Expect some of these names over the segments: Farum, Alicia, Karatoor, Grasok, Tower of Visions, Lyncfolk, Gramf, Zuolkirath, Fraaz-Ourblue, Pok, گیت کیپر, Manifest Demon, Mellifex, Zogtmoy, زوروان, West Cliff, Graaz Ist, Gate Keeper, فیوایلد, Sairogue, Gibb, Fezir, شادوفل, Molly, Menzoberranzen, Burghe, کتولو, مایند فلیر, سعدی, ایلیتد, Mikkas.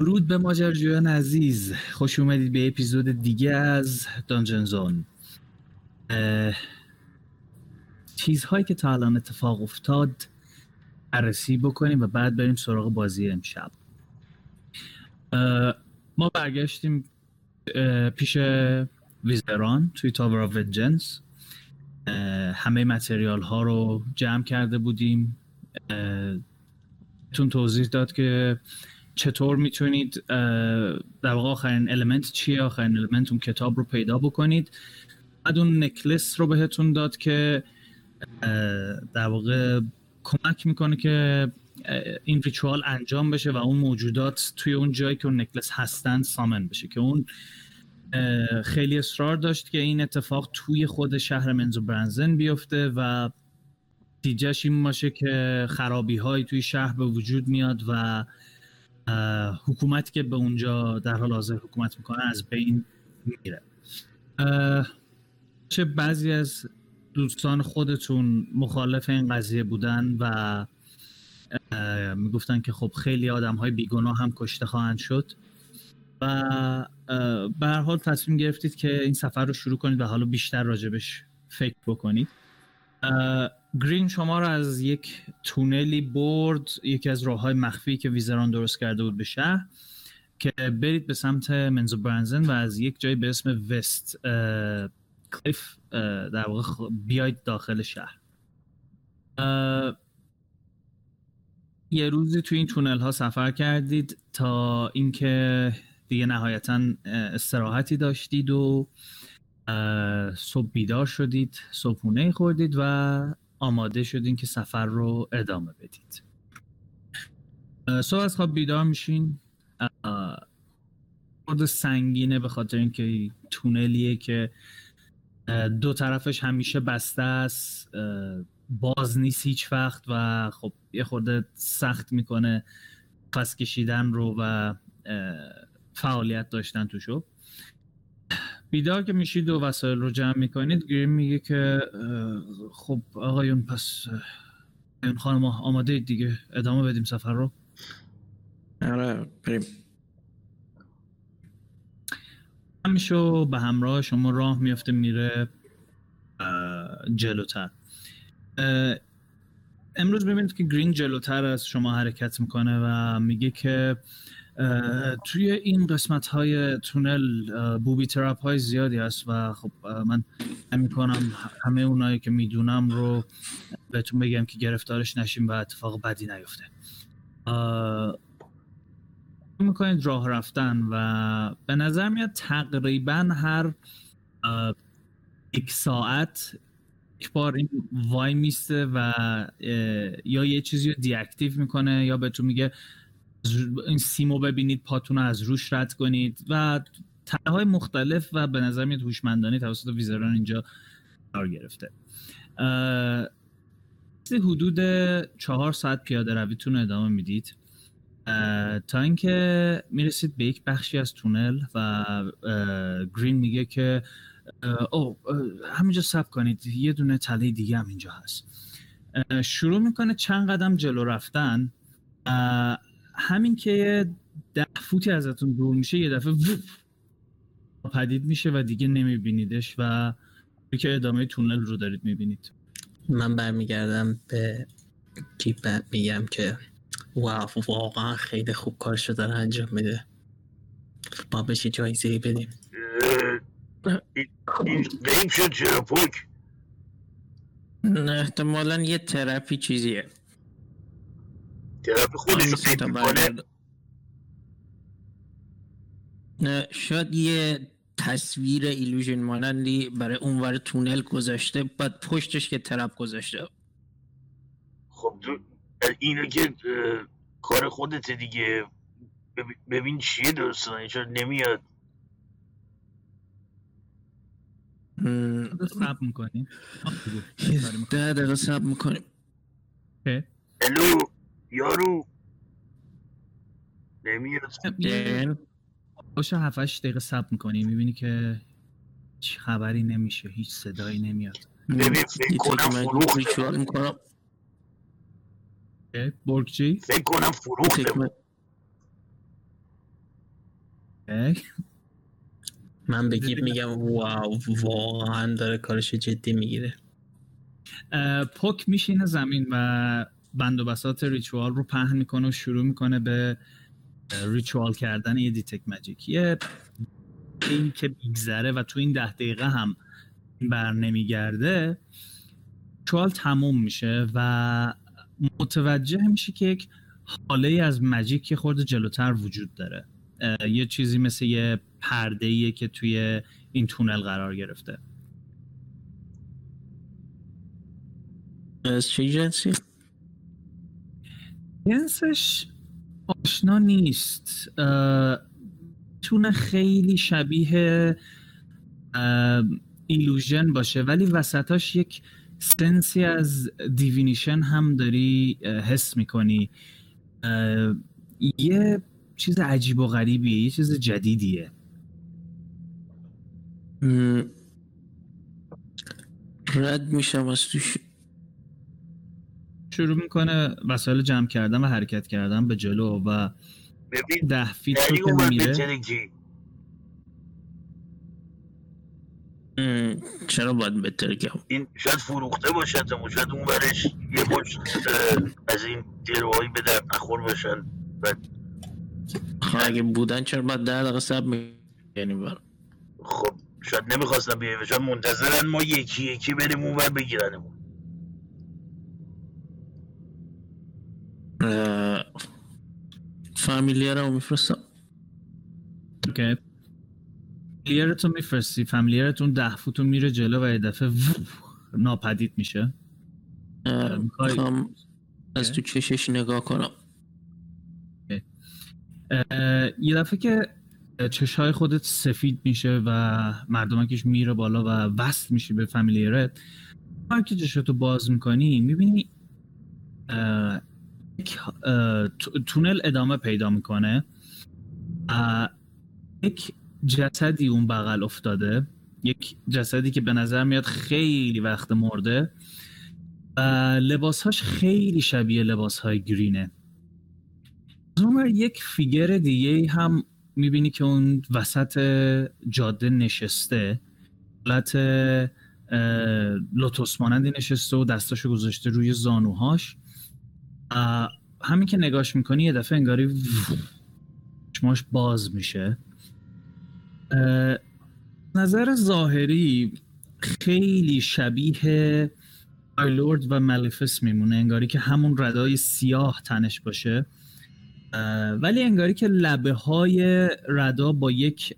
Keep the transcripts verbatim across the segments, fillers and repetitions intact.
درود به ماجراجویان عزیز، خوش اومدید به اپیزود دیگه از دانجن زون. چیزهایی که تا الان اتفاق افتاد بررسی بکنیم و بعد بریم سراغ بازی امشب. ما برگشتیم پیش ویزران توی تاور آف ویژنز، همه متریال ها رو جمع کرده بودیم، تون توضیح داد که چطور میتونید در واقع آخرین المنت چیه، آخرین المنت اون کتاب رو پیدا بکنید. بعد اون نکلس رو بهتون داد که در واقع کمک میکنه که این ریچوال انجام بشه و اون موجودات توی اون جایی که اون نکلس هستن سامن بشه، که اون خیلی اصرار داشت که این اتفاق توی خود شهر منزوبرنزن بیفته و نتیجه‌اش این باشه که خرابی های توی شهر به وجود میاد و حکومت که به اونجا در حال حاضر حکومت میکنه از بین میره. چه بعضی از دوستان خودتون مخالف این قضیه بودن و میگفتن که خب خیلی آدم های بیگناه هم کشته خواهند شد و به هر حال تصمیم گرفتید که این سفر رو شروع کنید و حالا بیشتر راجبش فکر بکنید. گرین شما رو از یک تونلی برد، یکی از راه‌های مخفی که ویزران درست کرده بود به شهر، که برید به سمت منزوبرنزن و از یک جای به اسم وست کلیف در واقع بیاید داخل شهر. یه روزی توی این تونل ها سفر کردید تا اینکه دیگه نهایتاً استراحتی داشتید و صبح بیدار شدید، صبحونه خوردید و آماده شدین که سفر رو ادامه بدید. صبح از خواب بیدار میشین، خورد سنگینه به خاطر اینکه تونلیه که دو طرفش همیشه بسته است، باز نیست هیچ وقت و خب یه خورده سخت میکنه نفس کشیدن رو و فعالیت داشتن توشو. بیدار که میشید و وسایل رو جمع میکنید، گریم میگه که خب آقایون، پس این خانم آماده اید دیگه، ادامه بدیم سفر رو؟ آره بریم. همیشه به همراه شما راه میفته میره جلوتر. امروز ببینید که گرین جلوتر از شما حرکت میکنه و میگه که توی این قسمت های تونل بوبی ترپ های زیادی هست و خب من همین کنم همه اونایی که میدونم رو بهتون بگم که گرفتارش نشیم و اتفاق بدی نیفته. میکنید راه رفتن و به نظر میاد تقریبا هر یک ساعت یک بار این وای میسته و یا یه چیزی رو دیاکتیو میکنه یا بهتون میگه این سیمو ببینید، پاتون رو از روش رد کنید و طرح‌های مختلف و به نظر میاد هوشمندانه توسط ویزران اینجا قرار گرفته. حدود چهار ساعت پیاده رویتون رو ادامه میدید تا اینکه میرسید به یک بخشی از تونل و گرین میگه که او همینجا صبر کنید، یه دونه تله دیگه هم اینجا هست. شروع میکنه چند قدم جلو رفتن، همین که ده فوتی ازتون دور میشه یه دفعه پدید میشه و دیگه نمیبینیدش و که ادامه تونل رو دارید میبینید. من برمیگردم به گیب میگم که واو، واقعا خیلی خوب کارشو داره انجام میده، با بشه جایزه بدیم. این شد چرپوک؟ نه احتمالا یه ترپی چیزیه، ترپ خودشو فکر میکنه. نه شاید یه تصویر ایلوژن مانندی برای اونور تونل گذاشته، بعد پشتش که ترپ گذاشته. خب دو اینو که کار خودت دیگه، ببین چیه درستان چرا نمیاد. سب میکنیم ده دقیقه سب میکنیم. الو یارو نمیاد. باشه هفتش دقیقه سب میکنیم، میبینی که خبری نمیشه، هیچ صدایی نمیاد. ببین فکر کنم فروخ برگچی؟ فکر کنم فروخ من به گیب میگم واو، واقعا داره کارش جدی میگیره. پک میشینه زمین و بند و بساط ریچوال رو پهن میکنه و شروع میکنه به ریچوال کردن یه دیتک ماجیک. یه این که میگذره و تو این ده دقیقه هم بر نمیگرده، ریچوال تموم میشه و متوجه میشه که یک حاله ای از ماجیک که خورده جلوتر وجود داره. یه چیزی مثل یه پرده‌ایه که توی این تونل قرار گرفته. از چه جنسی؟ جنسش آشنا نیست. تونه خیلی شبیه ایلوژن باشه، ولی وسطاش یک سنسی از دیوینیشن هم داری حس میکنی. یه چیز عجیب و غریبیه، یه چیز جدیدیه. م... رد میشم از توش. شروع میکنه وسایل جمع کردن و حرکت کردن به جلو و ده فیت رو که میره. م... چرا باید بترکم؟ این شاید فروخته باشد، شاید اون برش یه مشت از این دروهایی به درد نخور باشن. اگه بودن چرا باید در دقیقه سب میگنیم برم؟ خب شاید نمیخواستم بیاییم، شاید منتظرن ما یکی یکی بریم اون و بگیرنمون. فامیلیر رو میفرستم. اوکی، فامیلیرتو میفرستی. فامیلیرتون ده فوتو میره جلو و یه دفعه ناپدید میشه. میخوام از تو چشش نگاه کنم. یه دفعه که چشهای خودت سفید میشه و مردمکش میره بالا و وصل میشه به فامیلیرت، هر که چشاتو باز میکنی میبینی یک تونل ادامه پیدا میکنه. یک جسدی اون بغل افتاده، یک جسدی که به نظر میاد خیلی وقت مرده و لباسهاش خیلی شبیه لباسهای گرینه. اونور یک فیگر دیگه هم میبینی که اون وسط جاده نشسته، حالت لوتوس مانندی نشسته و دستاشو گذاشته روی زانوهاش. همین که نگاش میکنی یه دفعه انگاری چشماش باز میشه. نظر ظاهری خیلی شبیه الورد و ملیفس میمونه، انگاری که همون ردای سیاه تنش باشه، ولی انگاری که لبه های ردا با یک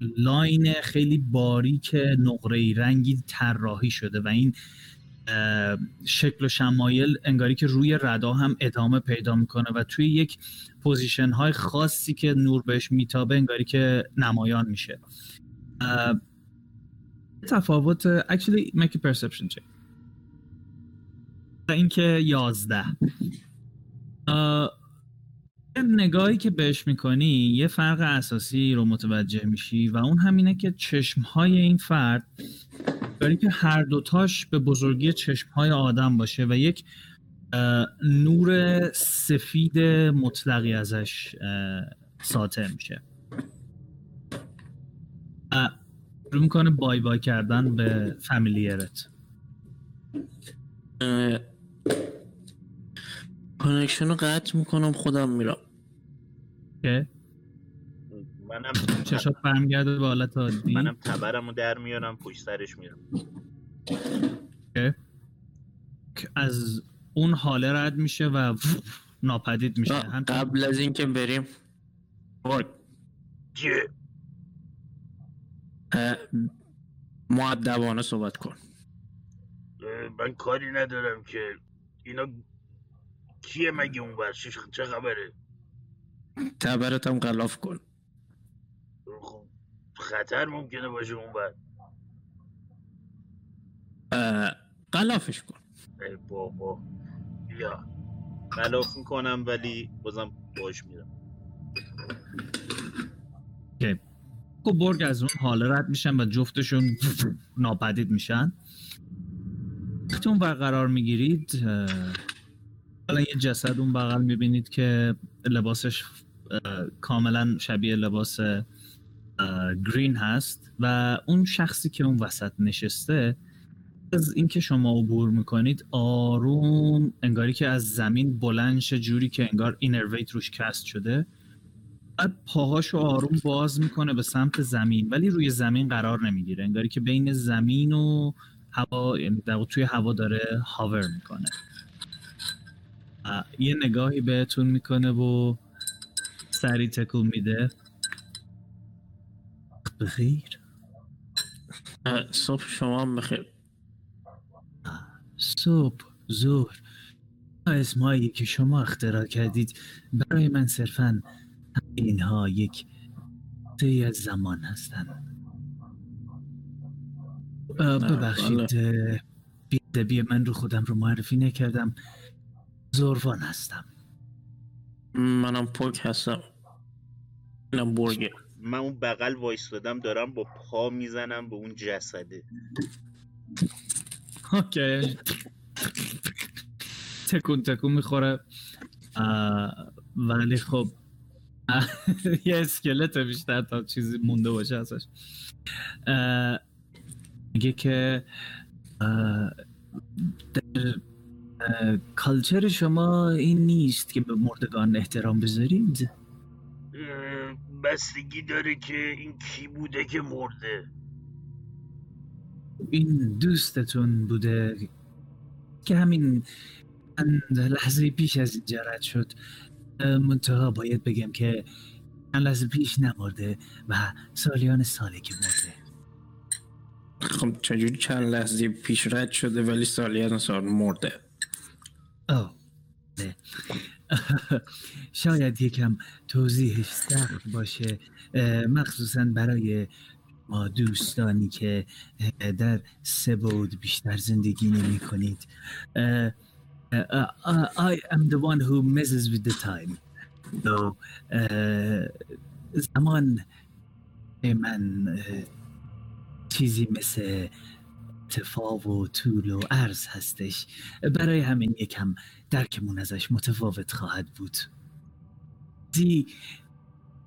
لاین خیلی باریک نقره‌ای رنگی طراحی شده و این شکل و شمایل انگاری که روی ردا هم ادامه پیدا میکنه و توی یک پوزیشن های خاصی که نور بهش میتابه انگاری که نمایان میشه. تفاوت actually make a perception check. این که یازده. نگاهی که بهش میکنی یه فرق اساسی رو متوجه میشی و اون همینه که چشمهای این فرد برای که هر دوتاش به بزرگی چشمهای آدم باشه و یک نور سفید مطلقی ازش ساطع میشه. رو میکنه بای بای کردن به فامیلیرت. کانکشن رو قطع میکنم، خودم میرم. که؟ منم چشات برمیگرده به حالت عادی. منم تبرم رو در میارم پشت سرش میرم. که؟ از اون حاله رد میشه و ناپدید میشه. قبل از اینکه بریم مؤدبانه صحبت کن. من کاری ندارم که اینا کیه مگه اون برشش، چه خبره؟ تبرت هم غلاف کن. خطر ممکنه باشه اون بر. غلافش کن. ای بابا بیا غلاف میکنم ولی بازم باش میرم. okay. خب برگ از اون حاله رد میشن و جفتشون ناپدید میشن. وقتی اون بر قرار میگیرید الان یه جسد اون بغل میبینید که لباسش کاملا شبیه لباس گرین هست و اون شخصی که اون وسط نشسته از اینکه شما عبور میکنید آروم انگاری که از زمین بلند شه، جوری که انگار اینرویت روش کست شده، بعد پاهاشو آروم باز میکنه به سمت زمین، ولی روی زمین قرار نمیگیره، انگاری که بین زمین و هوا، توی هوا داره هاور میکنه. یه نگاهی بهتون میکنه و سری تکون میده. بخیر، صبح شما هم بخیر. صبح، ظهر، اسمایی که شما اختراع کردید برای من صرفاً اینها یک طی از زمان هستند. ببخشید بی‌ادبی من رو خودم رو معرفی نکردم. زوروان هستم. منم پوک هستم. منم برگه. من اون بغل وایستادم دارم با پا میزنم به اون جسده. اوکی. تکون تکون میخوره. ولی خب یه اسکلت بیشتر تا چیزی مونده باشه ازش. میگه که در کالچر شما این نیست که به مردگان احترام بذارید. بستگی داره که این کی بوده که مرده. این دوستتون بوده که همین لحظه پیش از اینجا رد شد. منتها باید بگم که من لحظه پیش نمرده و سالیان ساله که مرده. خب چجوری چند لحظه پیش رد شده ولی سالیان سال مرده؟ آه نه. شاید یکم توضیحش سخت باشه، مخصوصا برای ما دوستانی که در سه بعد بیشتر زندگی نمی کنید. I am the one who messes with the time. So, زمان من چیزی مثل ارتفاع و طول و عرض هستش، برای همین یکم درکمون ازش متفاوت خواهد بود. زی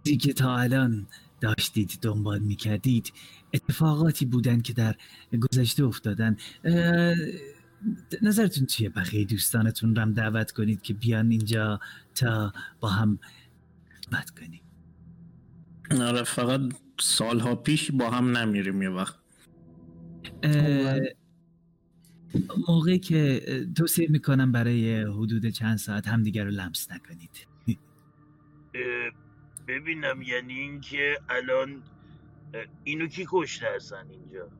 زی که تا الان داشتید دنبال میکردید اتفاقاتی بودن که در گذشته افتادن. نظرتون چیه؟ بقیه دوستانتون رو هم دعوت کنید که بیان اینجا تا با هم بحث کنیم. آره، فقط سالها پیش با هم نمیریم. یه وقت موقعی که توصیه میکنم برای حدود چند ساعت همدیگر رو لمس نکنید. ببینم، یعنی این که الان اینو کی کشته هستن اینجا؟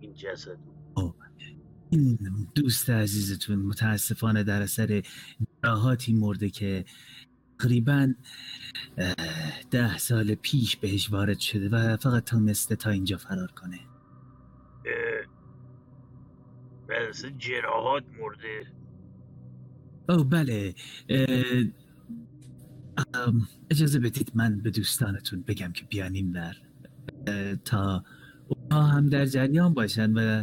این جسد این دوست عزیزتون متاسفانه در اثر جراحاتی مرده که تقریباً ده سال پیش بهش وارد شده و فقط تونسته تا اینجا فرار کنه. در اثر جراحات مرده؟ او بله. اجازه بدید من به دوستانتون بگم که بیانیم در تا اونا هم در جریان باشن و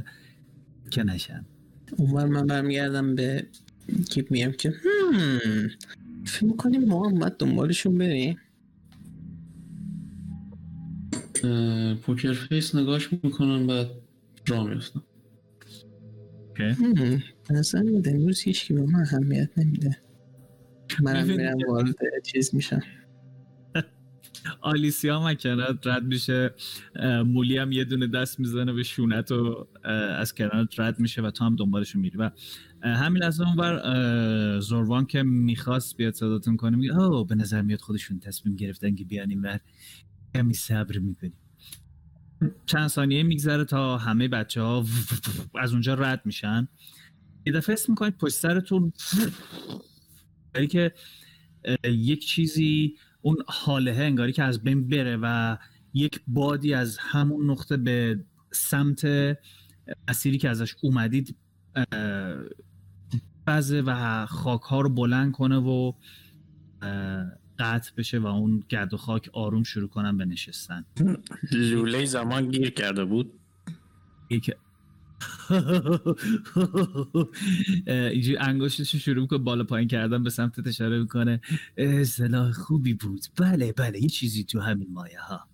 که نشن. اونور من برمیگردم به کیپ، میگم که هم فکر میکنیم ما هم باید دنبالشون بریم. پوکر فیس نگاش میکنن بعد را میفتن. اصلا میده امروز هیچکی به من اهمیت نمیده. منم میرم وارد چیز میشم. آلیسیا مکنات رد میشه، مولی هم یه دونه دست میزنه به شونت و از کنارت رد میشه و تو هم دنبالشون میری. و همین از اون ور زوروان که میخواست بیاد صداتون کنه میگه اوه به نظر میاد خودشون تصمیم گرفتن که بیانیم ور، کمی صبر میکنیم. چند ثانیه میگذره تا همه بچه ها از اونجا رد میشن. یه دفعه حس میکنید پشت سرتون برای که یک چیزی، اون حاله انگاری که از بین بره و یک بادی از همون نقطه به سمت مسیری که ازش اومدید بزه و خاک‌ها رو بلند کنه و قطع بشه و اون گرد و خاک آروم شروع کنن به نشستن. لوله زمان گیر کرده بود. یک اینجوری انگشتش رو شروع که بالا پایین کردن به سمت اشاره میکنه. اصطلاح خوبی بود. بله بله یه چیزی تو همین مایه ها.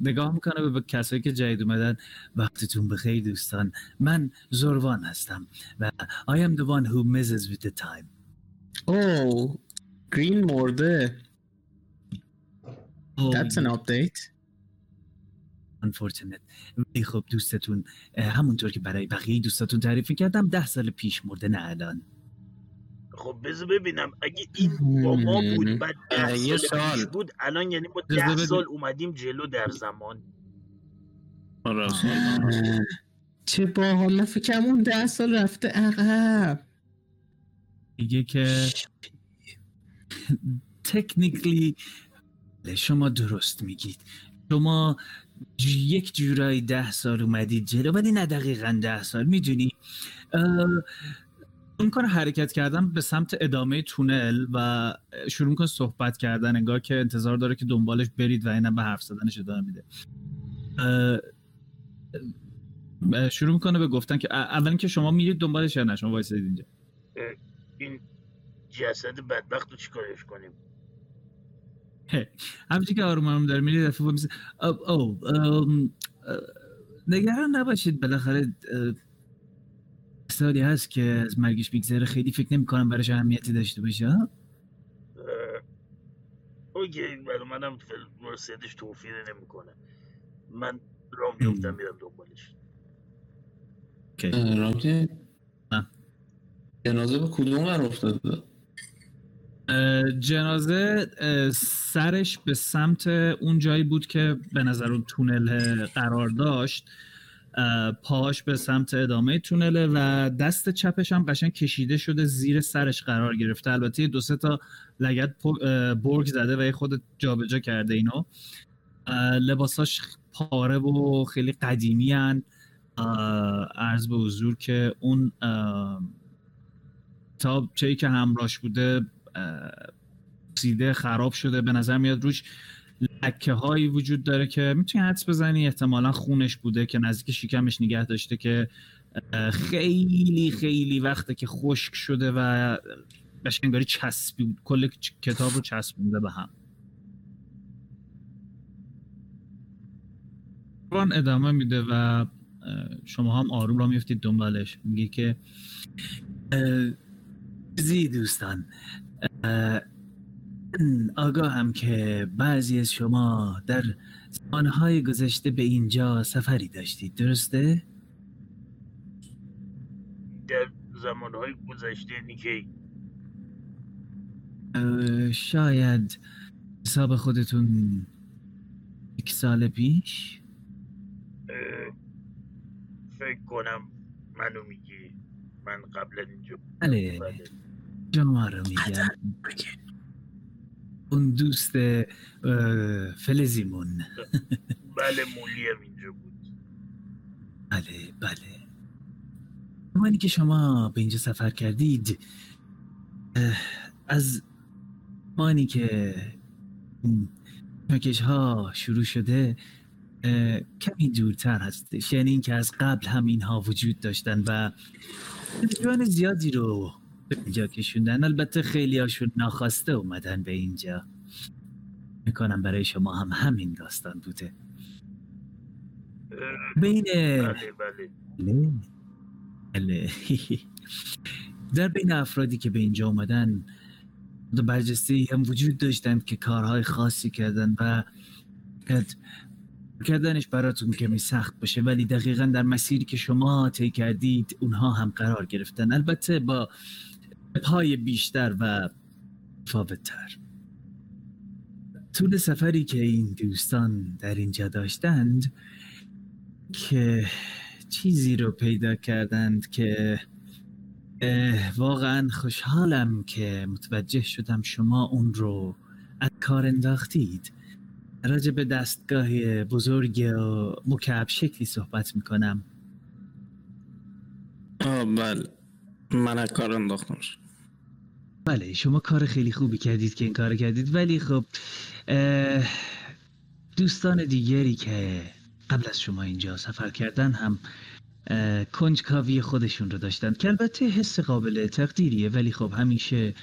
نگاه میکنه به کسایی که جدید اومدن. وقتتون بخیر دوستان، من زوروان هستم و I am the one who messes with the time. اوه گرین مرده. That's an update. unfortunate. ولی خب دوستتون همونطور که برای بقیه دوستاتون تعریف کردم ده سال پیش مرده نه الان. خب بذار ببینم اگه این با ما بود بعد ده سال, سال پیش بود الان، یعنی ما ده سال اومدیم جلو در زمان. آره چه باحال. من فکرم اون ده سال رفته عقب دیگه که تکنیکلی شما درست میگید. شما یک جورایی ده سال اومدید جلو ولی نه دقیقاً ده سال. میدونی اون کار حرکت کردن به سمت ادامه تونل و شروع میکنه صحبت کردن انگار که انتظار داره که دنبالش برید و اینم به حرف زدنش ادامه میده. شروع میکنه به گفتن که اولین که شما میرید دنبالش یا نه شما وایسید اینجا. این جسد بدبخت رو چیکارش کنیم؟ همچنین که آروم آروم داره میرید دفعه با میزه او نگران نباشید بالاخره سالی هست که از مرگش میگذره، خیلی فکر نمی کنم براش اهمیتی داشته باشه. اوکی برای منم مرسیدش توفیره نمی کنه. من رام بیفتم میرم دنبالش. رام که جنازه به کدوم ور افتاده؟ جنازه سرش به سمت اون جایی بود که به نظر اون تونل قرار داشت، پاهاش به سمت ادامه تونله و دست چپش هم قشنگ کشیده شده زیر سرش قرار گرفته. البته دو سه تا لگد برگ زده و یه خود جابجا کرده. اینو لباساش پاره و خیلی قدیمی ان. عرض به حضور که اون تا چایی که همراهش بوده سیده خراب شده، به نظر میاد روش لکه هایی وجود داره که میتونی حدس بزنی احتمالا خونش بوده که نزدیک شکمش نگه داشته که خیلی خیلی وقته که خشک شده و بشنگاری چسبی کل کتاب رو چسبونده به هم. روان ادامه میده و شما هم آروم را میفتید دنبالش. میگه که زی دوستان آگاهم که بعضی از شما در زمانهای گذشته به اینجا سفری داشتید، درسته؟ در زمانهای گذشته نیکی؟ شاید حساب خودتون یک سال پیش؟ فکر کنم منو میگی. من قبل اینجا بله شما رو میگم. اون دوست فلزیمون بله مولی هم اینجا بود. بله بله زمانی که شما به اینجا سفر کردید، از زمانی که مکش ها شروع شده کمی دورتر هستش، یعنی این که از قبل هم اینها وجود داشتن و جوان زیادی رو اینجا کشوندن. البته خیلی هاشون ناخواسته اومدن به اینجا. میکنم برای شما هم همین داستان بوده. بین بله بله بله در بین افرادی که به اینجا اومدن دو برجسته هم وجود داشتند که کارهای خاصی کردن و کردنش براتون کمی سخت باشه، ولی دقیقاً در مسیری که شما طی کردید اونها هم قرار گرفتن، البته با پای بیشتر و فاوتر. طول سفری که این دوستان در اینجا داشتند که چیزی رو پیدا کردند که واقعاً خوشحالم که متوجه شدم شما اون رو از کار انداختید. راجع به دستگاه بزرگ و مکعب شکلی صحبت میکنم. آه بله من از کار انداختم. بله شما کار خیلی خوبی کردید که این کار کردید، ولی خب دوستان دیگری که قبل از شما اینجا سفر کردن هم کنجکاوی خودشون رو داشتند که البته حس قابل تقدیریه، ولی خب همیشه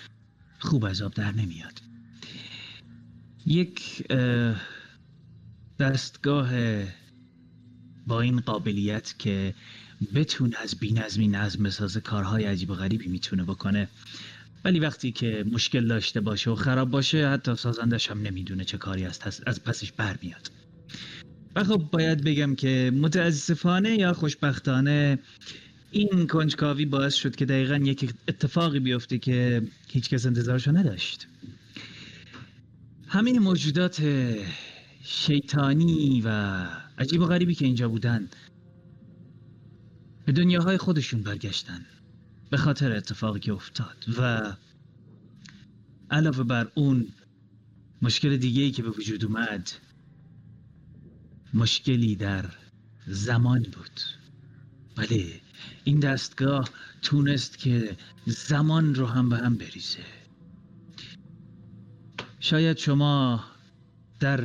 خوب از آب در نمیاد. یک دستگاه با این قابلیت که بتونه از بی‌نظمی نظم بسازه، کارهای عجیب و غریبی میتونه بکنه، ولی وقتی که مشکل داشته باشه و خراب باشه، حتی سازندش هم نمیدونه چه کاری است از پسش بر میاد. و خب باید بگم که متاسفانه یا خوشبختانه این کنجکاوی باعث شد که دقیقاً یک اتفاقی بیفته که هیچ کس انتظارشو نداشت. همه موجودات شیطانی و عجیب و غریبی که اینجا بودن به دنیاهای خودشون برگشتن به خاطر اتفاقی که افتاد، و علاوه بر اون مشکل دیگه‌ای که به وجود اومد، مشکلی در زمان بود. بله، این دستگاه تونست که زمان رو هم به هم بریزه. شاید شما در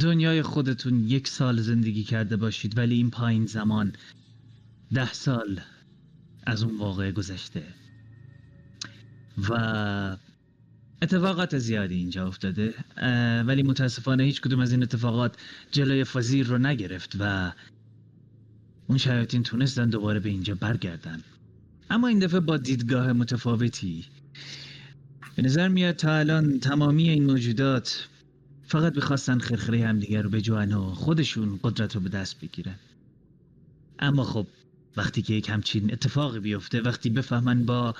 دنیای خودتون یک سال زندگی کرده باشید، ولی این پایین زمان ده سال از اون واقعه گذشته و اتفاقات زیادی اینجا افتاده، ولی متاسفانه هیچ کدوم از این اتفاقات جلوی فزیر رو نگرفت و اون شیاطین تونستن دوباره به اینجا برگردن، اما این دفعه با دیدگاه متفاوتی. به نظر میاد تا الان تمامی این موجودات فقط می‌خواستن خرخره همدیگر رو بجوان و خودشون قدرت رو به دست بگیرن، اما خب وقتی که یک همچین اتفاقی بیفته، وقتی بفهمن با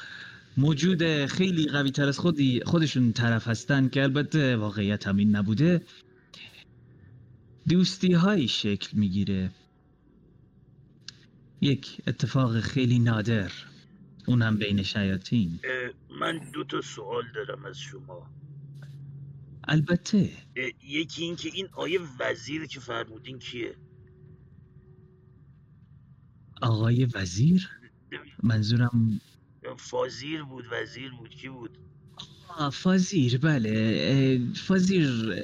موجود خیلی قوی تر از خودی خودشون طرف هستن، که البته واقعیت هم این نبوده، دوستی هایی شکل میگیره. یک اتفاق خیلی نادر، اون هم بین شیاطین. من دو تا سوال دارم از شما. البته یکی این که این آیه وزیر که فرمودین کیه؟ آقای وزیر؟ منظورم فزیر بود، وزیر بود، کی بود؟ آه فزیر، بله فزیر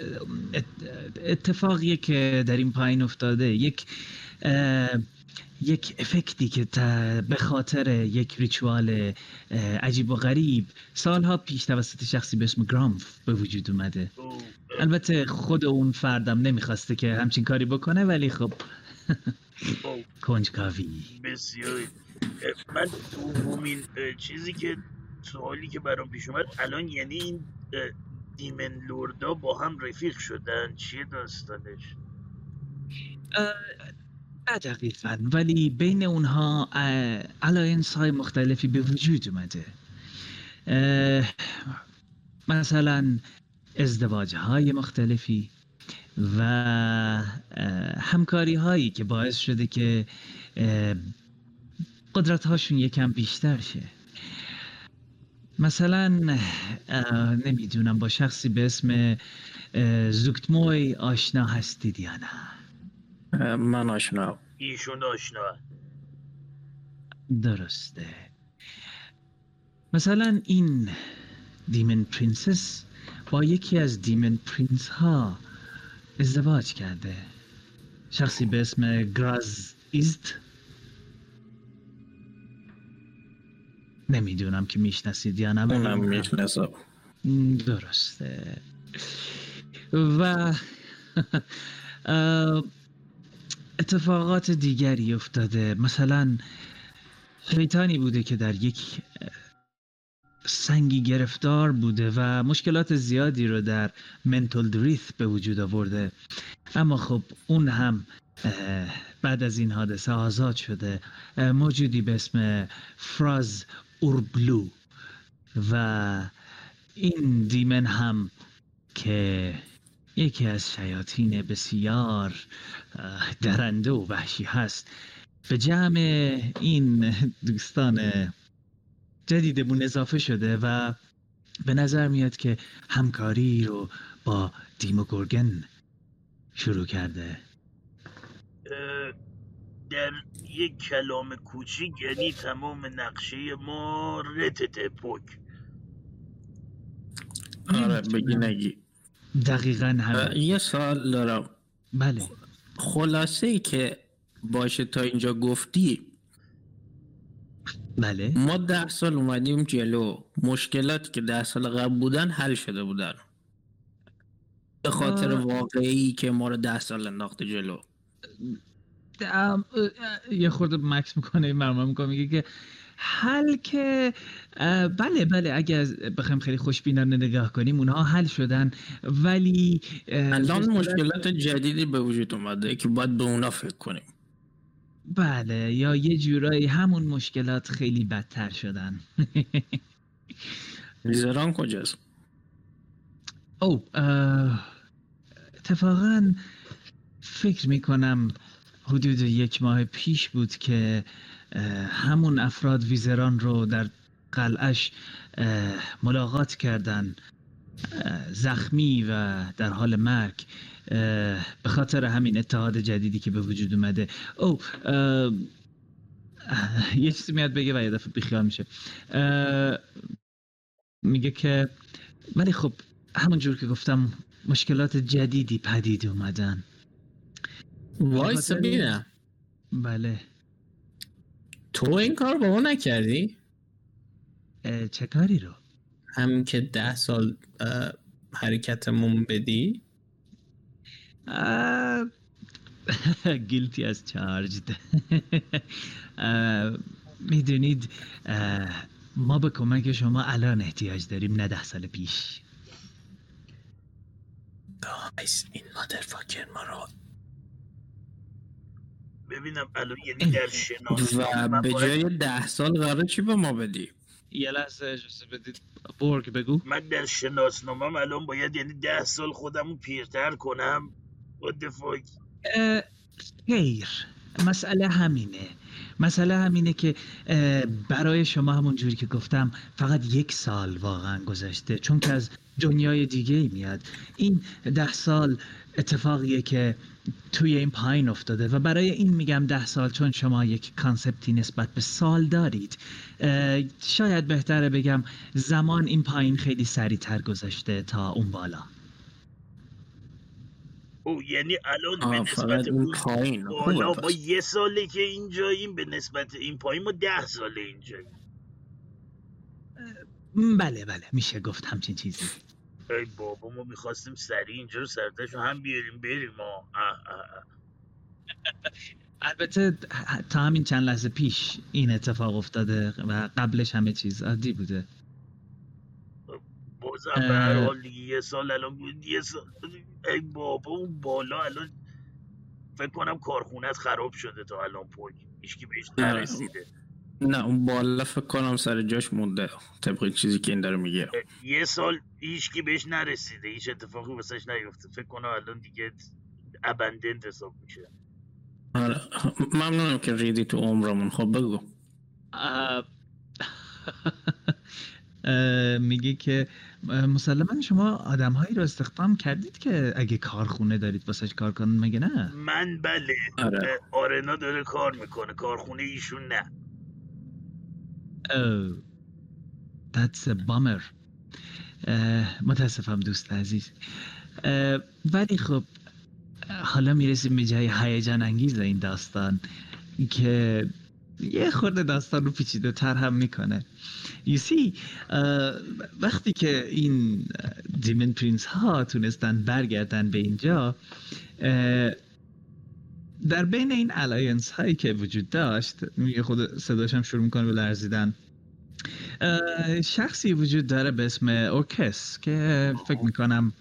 اتفاقیه که در این پایین افتاده. یک یک افکتی که به خاطر یک ریچوال عجیب و غریب سالها پیش توسط شخصی به اسم گرامف به وجود اومده. البته خود اون فردم نمیخواسته که همچین کاری بکنه، ولی خب کنجکاوی. بسیاری. من دومین چیزی که سوالی که برام پیش اومد، الان یعنی این دیمن لوردا با هم رفیق شدن؟ چیه داستانش؟ نه دقیقا، ولی بین اونها الاینس های مختلفی به وجود اومده، مثلا ازدواج های مختلفی و همکاری هایی که باعث شده که قدرت هاشون یکم بیشتر شه. مثلا نمیدونم با شخصی به اسم زوگتموی آشنا هستید یا نه؟ من آشنا، ایشون آشنا. درسته. مثلا این دیمن پرنسس با یکی از دیمن پرنس ها ازدواج کرده، شخصی به اسم گراز ایست. نمیدونم که میشناسید یا نه. اونم میشناسم. درسته. و اتفاقات دیگری افتاده، مثلا شیطانی بوده که در یک سنگی گرفتار بوده و مشکلات زیادی رو در منتال دریث به وجود آورده، اما خب اون هم بعد از این حادثه آزاد شده. موجودی به اسم فراز-اوربلو و این دیمن هم که یکی از شیاطین بسیار درنده و وحشی هست، به جمع این دوستان جدیدمون اضافه شده و به نظر میاد که همکاری رو با دیموگورگن شروع کرده. در یک کلام کوچیک یعنی تمام نقشه ما رتته پک. آره بگی نگی. دقیقاً همین. یه سوال دارم. بله. خلاصه ای که باشه تا اینجا گفتی بله ما ده سال اومدیم جلو، مشکلاتی که ده سال قبل بودن حل شده بودن به خاطر واقعی که ما رو ده سال انداخته جلو. یه خورده مکس میکنه، مرمر میکنه، میگه که حل که بله بله اگه بخوایم خیلی خوشبینانه نگاه کنیم اونها حل شدن، ولی الان مشکلات جدیدی به وجود اومده که باید به اونا فکر کنیم. بله، یا یه جورایی همون مشکلات خیلی بدتر شدن. ویزران کجاست؟ او اتفاقا فکر میکنم حدود یک ماه پیش بود که همون افراد ویزران رو در قلعهش ملاقات کردن، زخمی و در حال مرگ، به خاطر همین اتحاد جدیدی که به وجود اومده. او یه چیزی میاد بگه و یه دفعه بیخیال میشه، میگه که ولی خب همونجور که گفتم مشکلات جدیدی پدید اومدن. وای سبینا، بله تو این کار با ما نکردی؟ چه کاری رو؟ همین که ده سال حرکتمون بدی؟ گیلتی از چارج. میدونید ما به کمک شما الان احتیاج داریم، نه ده سال پیش. گایز این مادر فاکر ما رو ببینم الان، یعنی در شناس و به جای ده سال قراره چی به ما بدی؟ یه لحظه اجازه بدید برگ بگو. من در شناسنامم الان باید یعنی ده سال خودمو پیرتر کنم؟ what the fuck. خیر، مسئله همینه مسئله همینه که برای شما همونجوری که گفتم فقط یک سال واقعا گذشته، چون که از دنیای دیگه میاد. این ده سال اتفاقیه که توی این پایین افتاده و برای این میگم ده سال، چون شما یک کانسپتی نسبت به سال دارید. شاید بهتره بگم زمان این پایین خیلی سریعتر گذشته تا اون بالا. او یعنی الان به نسبت اون پایین بالا با یه ساله که اینجاییم، به نسبت این پایین ما ده ساله اینجاییم. بله بله میشه گفت همچین چیزی. ای بابا ما میخواستیم سریع اینجا رو سرتاشو هم بیاریم بریم ما. البته تا همین چند لحظه پیش این اتفاق افتاده و قبلش همه چیز عادی بوده. بازم به هر حال یه سال الان بود. یه سال ای بابا اون بالا الان فکر کنم کارخونت خراب شده تا الان پوک هیچکی بهش نرسیده. نه اون بالا فکر کنم سر جاش مونده طبق چیزی که این داره میگه. یه سال هیچکی بهش نرسیده، هیچ اتفاقی واسش نیفته، فکر کنم الان دیگه ابندنت حساب میشه. آره ممنونم که ریدی تو عمرمون. خب بگو. میگه که مسلماً شما آدم‌هایی رو استخدام کردید که اگه کارخونه دارید واسش کار کنن، مگه نه؟ من بله. آره. آرنا داره کار میکنه، کارخونه ایشون نه. Oh, that's a bummer. uh, متاسفم دوست عزیز. uh, ولی خب حالا میرسیم به جای هیجان انگیز این داستان که یه خورده داستان رو پیچیده تر هم میکنه. You see uh, وقتی که این دیمن پرینس ها تونستن برگردن به اینجا، uh, در بین این الاینس هایی که وجود داشت، میگه خود صداشم شروع میکنه به لرزیدن، شخصی وجود داره به اسم اورکس که فکر میکنم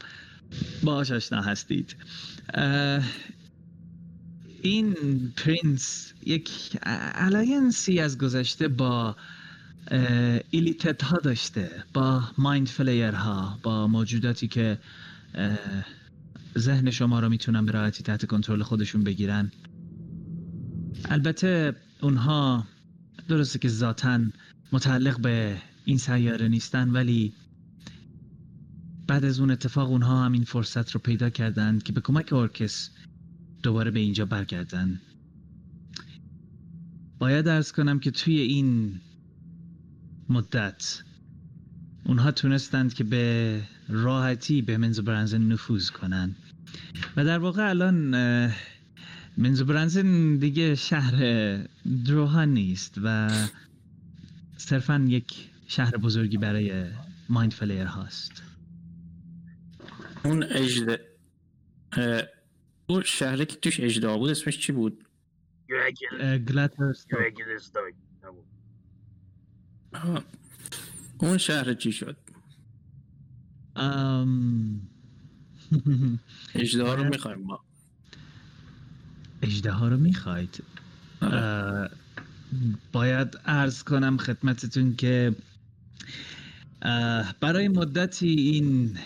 باهاش آشنا هستید. این پرینس یک الاینسی از گذشته با ایلیتد ها داشته، با مایند فلیر ها، با موجوداتی که ذهن شما رو میتونن به راحتی تحت کنترل خودشون بگیرن. البته اونها درسته که ذاتاً متعلق به این سیاره نیستن، ولی بعد از اون اتفاق اونها همین فرصت رو پیدا کردن که به کمک اورکس دوباره به اینجا برگردن. باید عرض کنم که توی این مدت اونها تونستند که به راحتی به منزوبرنزن نفوذ کنن و در واقع الان منزوبرنزن دیگه شهر دروها نیست و صرفاً یک شهر بزرگی برای مایند فلیر هاست. اون اجده اون شهره که توش اجده بود اسمش چی بود؟ گلاترستان. اون شهر چی شد؟ ام... اجده ها رو میخوایم ما. اجده ها رو میخواید؟ اه... باید عرض کنم خدمتتون که برای مدتی این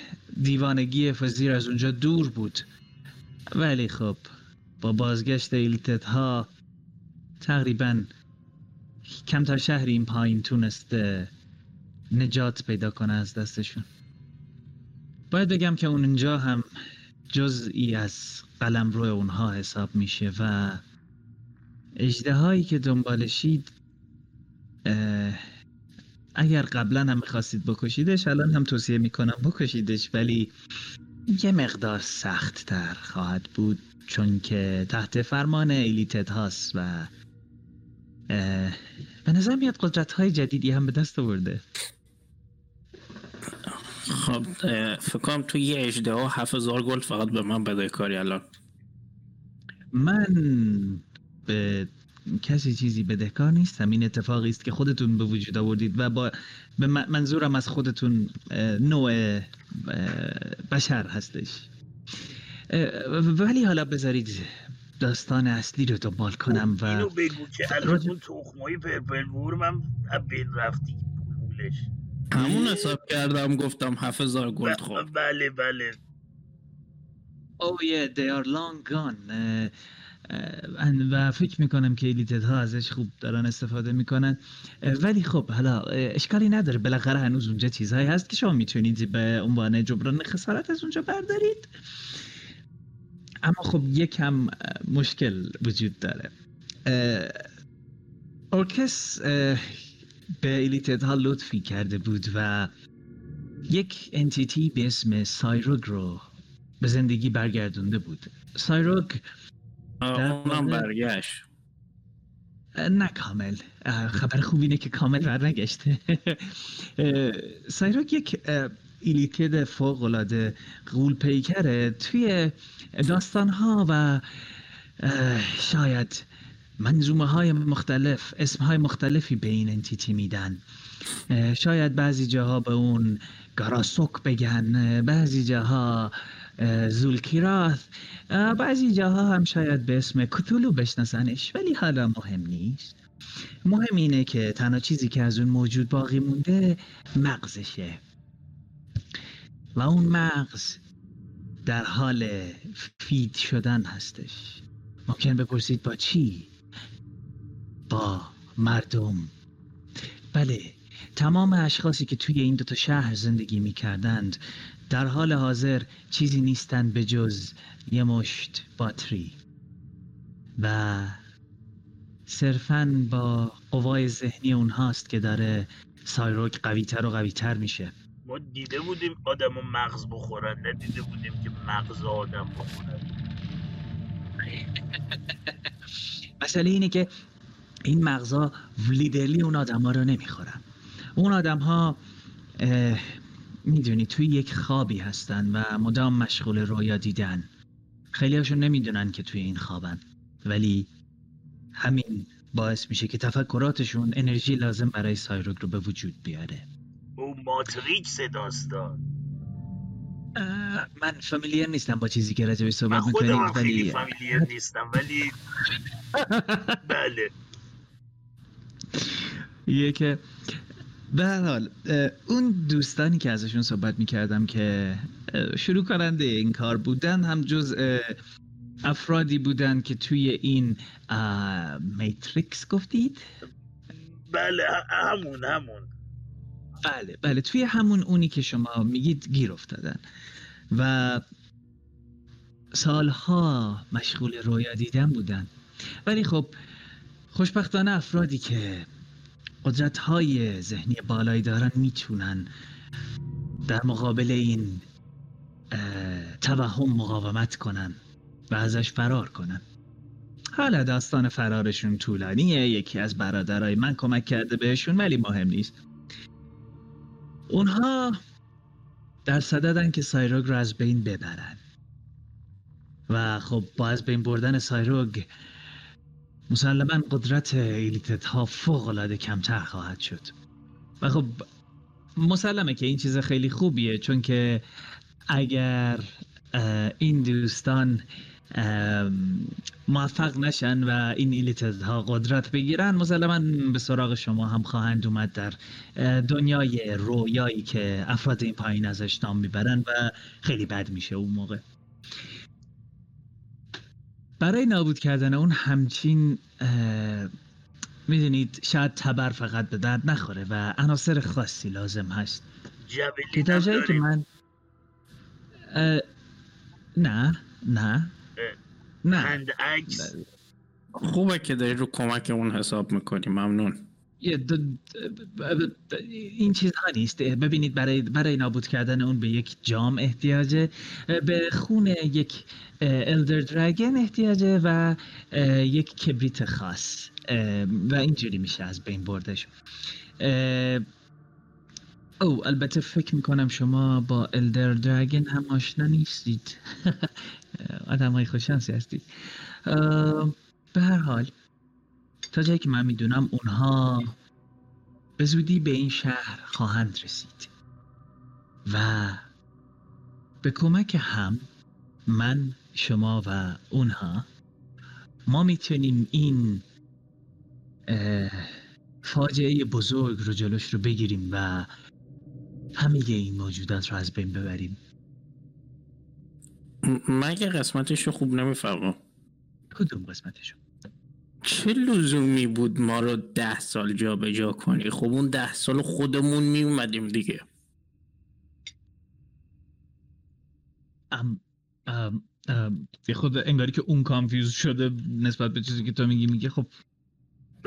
دیوانگی فزیر از اونجا دور بود، ولی خب با بازگشت ایلیتت ها تقریبا کمتر شهری این پایین تونسته نجات پیدا کنه از دستشون. باید بگم که اونجا هم جزئی از قلمرو اونها حساب میشه و اژدهایی که دنبالشید اگر قبلا هم میخواستید بکشیدش الان هم توصیه میکنم بکشیدش، ولی یه مقدار سخت تر خواهد بود چون که تحت فرمان ایلیتت هاست و به نظر میاد قدرت های جدیدی هم به دست آورده. خب فکرم تو یه اژده ها هفت هزار گلد فقط به من بده کاری. الان من به کسی چیزی بدهکار نیستم، این اتفاقی است که خودتون به وجود آوردید و با به منظورم از خودتون نوع بشر هستش. ولی حالا بذارید داستان اصلی رو دنبال کنم و اینو بگو که الان تخمای پرپلور من بین رفتی پولش همون حساب کردم گفتم هفت هزار گلد. خب بله بله oh yeah they are long gone و فکر میکنم که ایلیتت ها ازش خوب دارن استفاده میکنن، ولی خب حالا اشکالی نداره، بالاخره هنوز اونجا چیزهایی هست که شما میتونید به عنوان جبران خسارت از اونجا بردارید، اما خب یکم مشکل وجود داره. اورکس به ایلیتت ها لطفی کرده بود و یک انتیتی به اسم سایروگ رو به زندگی برگردونده بود. سایروگ اونم برگشت، نه کامل، خبر خوب اینه که کامل برنگشته. سایروگ یک ایلیتد فوق‌العاده غول پیکره. توی داستان‌ها و شاید منظومه‌های مختلف اسم‌های مختلفی به این انتیتی میدن، شاید بعضی جاها به اون گراسوک بگن، بعضی جاها زولکیراث، بعضی جاها هم شاید به اسم کتولو بشناسنش، ولی حالا مهم نیست. مهم اینه که تنها چیزی که از اون موجود باقی مونده مغزشه و اون مغز در حال فید شدن هستش. ممکن بپرسید با چی؟ با مردم. بله، تمام اشخاصی که توی این دوتا شهر زندگی می کردند در حال حاضر چیزی نیستند به جز یه مشت باتری و صرفاً با قوای ذهنی اونهاست که داره سایروگ قویتر و قویتر میشه. ما دیده بودیم آدم و مغز بخورن، ندیده بودیم که مغز آدم بخورن. مسئله اینه که این مغزا لیدرلی اون آدم ها رو نمیخورن. اون آدم ها میدونی توی یک خوابی هستن و مدام مشغول رویا دیدن. خیلی هاشون نمیدونن که توی این خوابن، ولی همین باعث میشه که تفکراتشون انرژی لازم برای سایروگ رو به وجود بیاره. او ماتریکس داستان. من فامیلیر نیستم با چیزی که راجع به صحبت میکنیم. من خودم خیلی فامیلیر نیستم ولی بله یه که به هر حال اون دوستانی که ازشون صحبت میکردم که شروع کننده این کار بودن هم جز افرادی بودن که توی این میتریکس گفتید؟ بله همون همون بله بله توی همون اونی که شما میگید گیر افتادن و سالها مشغول رویا دیدن بودن، ولی خب خوشبختانه افرادی که قدرت‌های ذهنی بالایی دارن میتونن در مقابل این توهم مقاومت کنن و ازش فرار کنن. حالا داستان فرارشون طولانیه، یکی از برادرای من کمک کرده بهشون، ولی مهم نیست. اونها در صددن که سایروگ رو از بین ببرن و خب با از بین بردن سایروگ مسلماً قدرت ایلیتها فوق‌العاده کمتر خواهد شد و خب مسلمه که این چیز خیلی خوبیه، چون که اگر این دوستان موفق نشن و این ایلیتها قدرت بگیرن، مسلماً به سراغ شما هم خواهند اومد در دنیای رویایی که افراد این پایین ازش نام میبرن و خیلی بد میشه اون موقع. برای نابود کردن اون همچین میدونید شاید تبر فقط به درد نخوره و عناصر خاصی لازم هست که تا جایی که من نه نه نه هند اکس. خوبه که داری رو کمک اون حساب میکنی، ممنون. یه دو این چیزها نیست. ببینید برای برای نابود کردن اون به یک جام احتیاجه، به خون یک الدر دراگن احتیاجه و یک کبریت خاص و اینجوری میشه از بین بردش. او البته فکر میکنم شما با الدر دراگن هم آشنا نیستید. آدم های خوششانسی هستید. به هر حال تا جایی که من میدونم اونها به زودی به این شهر خواهند رسید و به کمک هم من، شما و اونها ما میتونیم این فاجعه بزرگ رو جلوش رو بگیریم و همه این موجودات رو از بین ببریم. مگه قسمتش رو خوب نمیفهمم. کدوم قسمتش رو؟ چه لزومی بود ما رو ده سال جا به جا کنی؟ خب اون ده سال خودمون می اومدیم دیگه. ام ام ام خود انگاری که اون کانفیوز شده نسبت به چیزی که تو میگی، میگه خب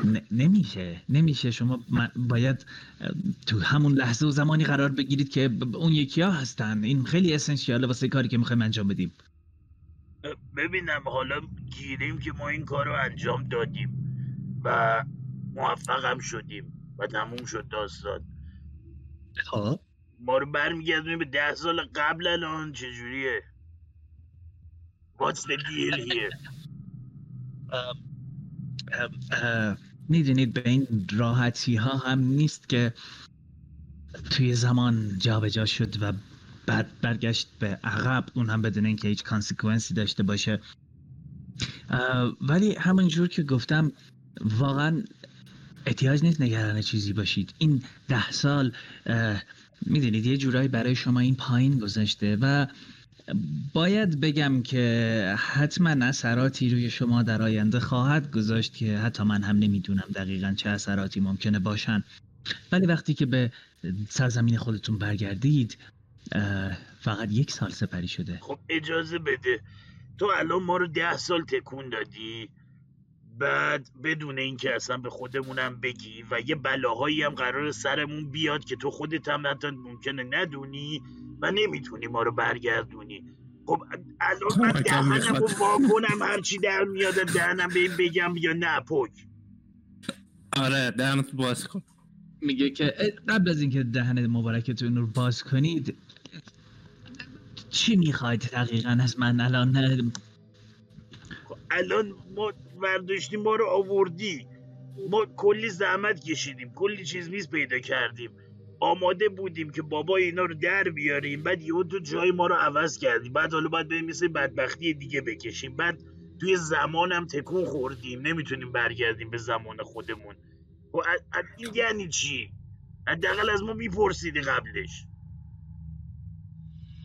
ن- نمیشه نمیشه شما باید تو همون لحظه و زمانی قرار بگیرید که اون یکی ها هستن. این خیلی اسنشیاله واسه کاری که میخوایم انجام بدیم. ببینم حالا گیریم که ما این کار رو انجام دادیم و موفق هم شدیم و تموم شد داستان. ها ما رو برمیگردونیم به ده سال قبل. الان چجوریه؟ What's the deal here؟ میدونید به این راحتی ها هم نیست که توی زمان جا به جا شد و بعد برگشت به عقب، اون هم بدون اینکه هیچ کانسیکوئنسی داشته باشه. ولی همونجور که گفتم واقعا احتیاج نیست نگران چیزی باشید. این ده سال میدونید یه جورایی برای شما این پایین گذاشته و باید بگم که حتما اثراتی روی شما در آینده خواهد گذاشت که حتی من هم نمیدونم دقیقاً چه اثراتی ممکنه باشن. ولی وقتی که به سرزمین خودتون برگردید، فقط یک سال سپری شده. خب اجازه بده، تو الان ما رو ده سال تکون دادی، بعد بدون اینکه اصلا به خودمونم بگی و یه بلاهایی هم قرار سرمون بیاد که تو خودت هم حتی ممکنه ندونی و نمیتونی ما رو برگردونی. خب الان من دهنم رو واکنم، هرچی در میاد دهنم به این بگم یا نه پک. آره دهنت باز کن. میگه که قبل از اینکه دهن مبارکتون رو باز کنید، چی میخواید دقیقاً از من الان؟ الان ما ورداشتی، ما رو آوردی، ما کلی زحمت کشیدیم، کلی چیز میز پیدا کردیم، آماده بودیم که بابا اینا رو در بیاریم، بعد یه تو جای ما رو عوض کردیم، بعد حالا باید بریم مثل بدبختی دیگه بکشیم، بعد توی زمانم تکون خوردیم، نمیتونیم برگردیم به زمان خودمون. و این یعنی چی؟ حداقل از ما میپرسیدی قبلش.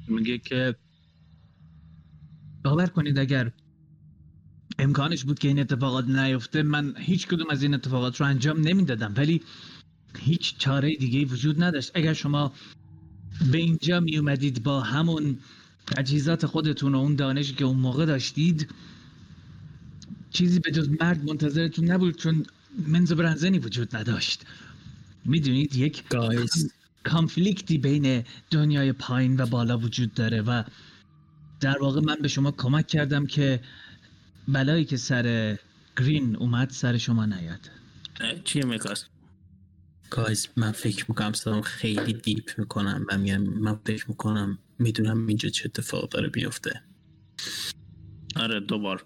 میگه که باور کنید اگر امکانش بود که این اتفاقات نیفته، من هیچ کدوم از این اتفاقات رو انجام نمیدادم، ولی هیچ چاره دیگه‌ای وجود نداشت. اگر شما به اینجا می اومدید با همون تجهیزات خودتون و اون دانشی که اون موقع داشتید، چیزی به جز مرگ منتظرتون نبود، چون منزوبرنزنی وجود نداشت. میدونید یک کانفلیکتی بین دنیای پایین و بالا وجود داره و در واقع من به شما کمک کردم که بلایی که سر گرین اومد سر شما نیاد. چیه میکاس؟ گایز من فکر میکنم سلام خیلی دیپ میکنم و میگم من فکر میکنم میدونم اینجا چه اتفاق داره بیفته. آره دوبار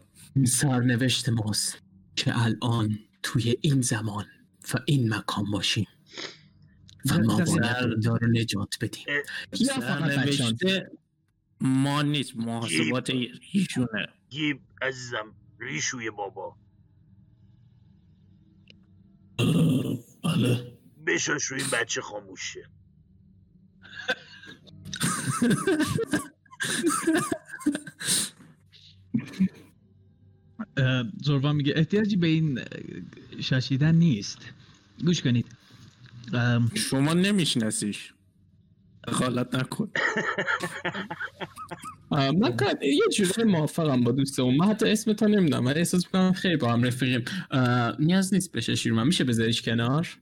سرنوشت ماست که الان توی این زمان و این مکان باشیم و ما باید دار نجات بدیم. یا فقط بچانده ما نیست، محاسبات ایشونه. گیب عزیزم ریشوی بابا بله بشاش روی این بچه خاموشه. زوروان میگه احتیاجی به این شاشیدن نیست، گوش کنید شما نمیشناسیش خالت نکن. من که یه جوری موافقم با دوستم، من حتی اسمتو نمیدونم، من احساس میکنم خیلی با هم رفیقیم. نیاز نیست بشه شیر من، میشه بذاریش کنار؟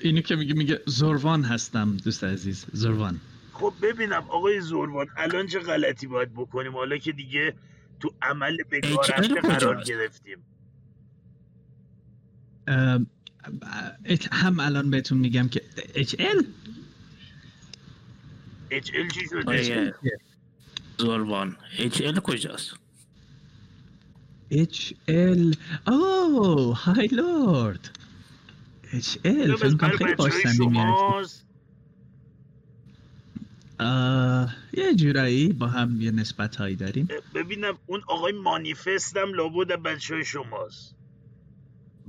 اینو که میگه میگه زوروان هستم دوست عزیز. زوروان خب ببینم آقای زوروان الان چه غلطی باید بکنیم حالا که دیگه تو عمل بگارنده قرار گرفتیم؟ هم الان بهتون میگم که اچ ال اچ ال چی شده؟ زوروان اچ ال کجاست؟ اچ ال اوه های لورد اچ ال فکر خیلی خوشم میاد. یه جورایی با هم یه نسبت هایی داریم. ببینم اون آقای مانیفست هم لابد بچه های شماست.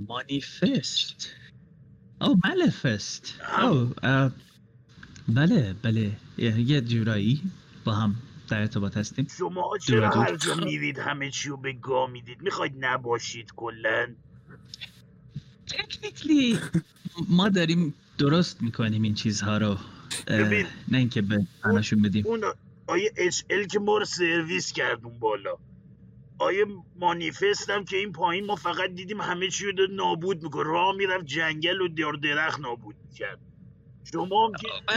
مانیفست او ملفست او بله بله یه جورایی با هم در ارتباط هستیم. شما چرا هر جا میرید همه چیو به گاه میدید؟ میخواید نباشید کلن؟ تکنیکلی ما داریم درست میکنیم این چیزها رو، نه اینکه به همشون بدیم. اون آیه اچ ال که ما رو سرویس کرد اون بالا، آیه مانیفست هم که این پایین ما فقط دیدیم همه چی رو نابود میکنه، راه میرفت جنگل و در درخت نابود میکرد. شما هم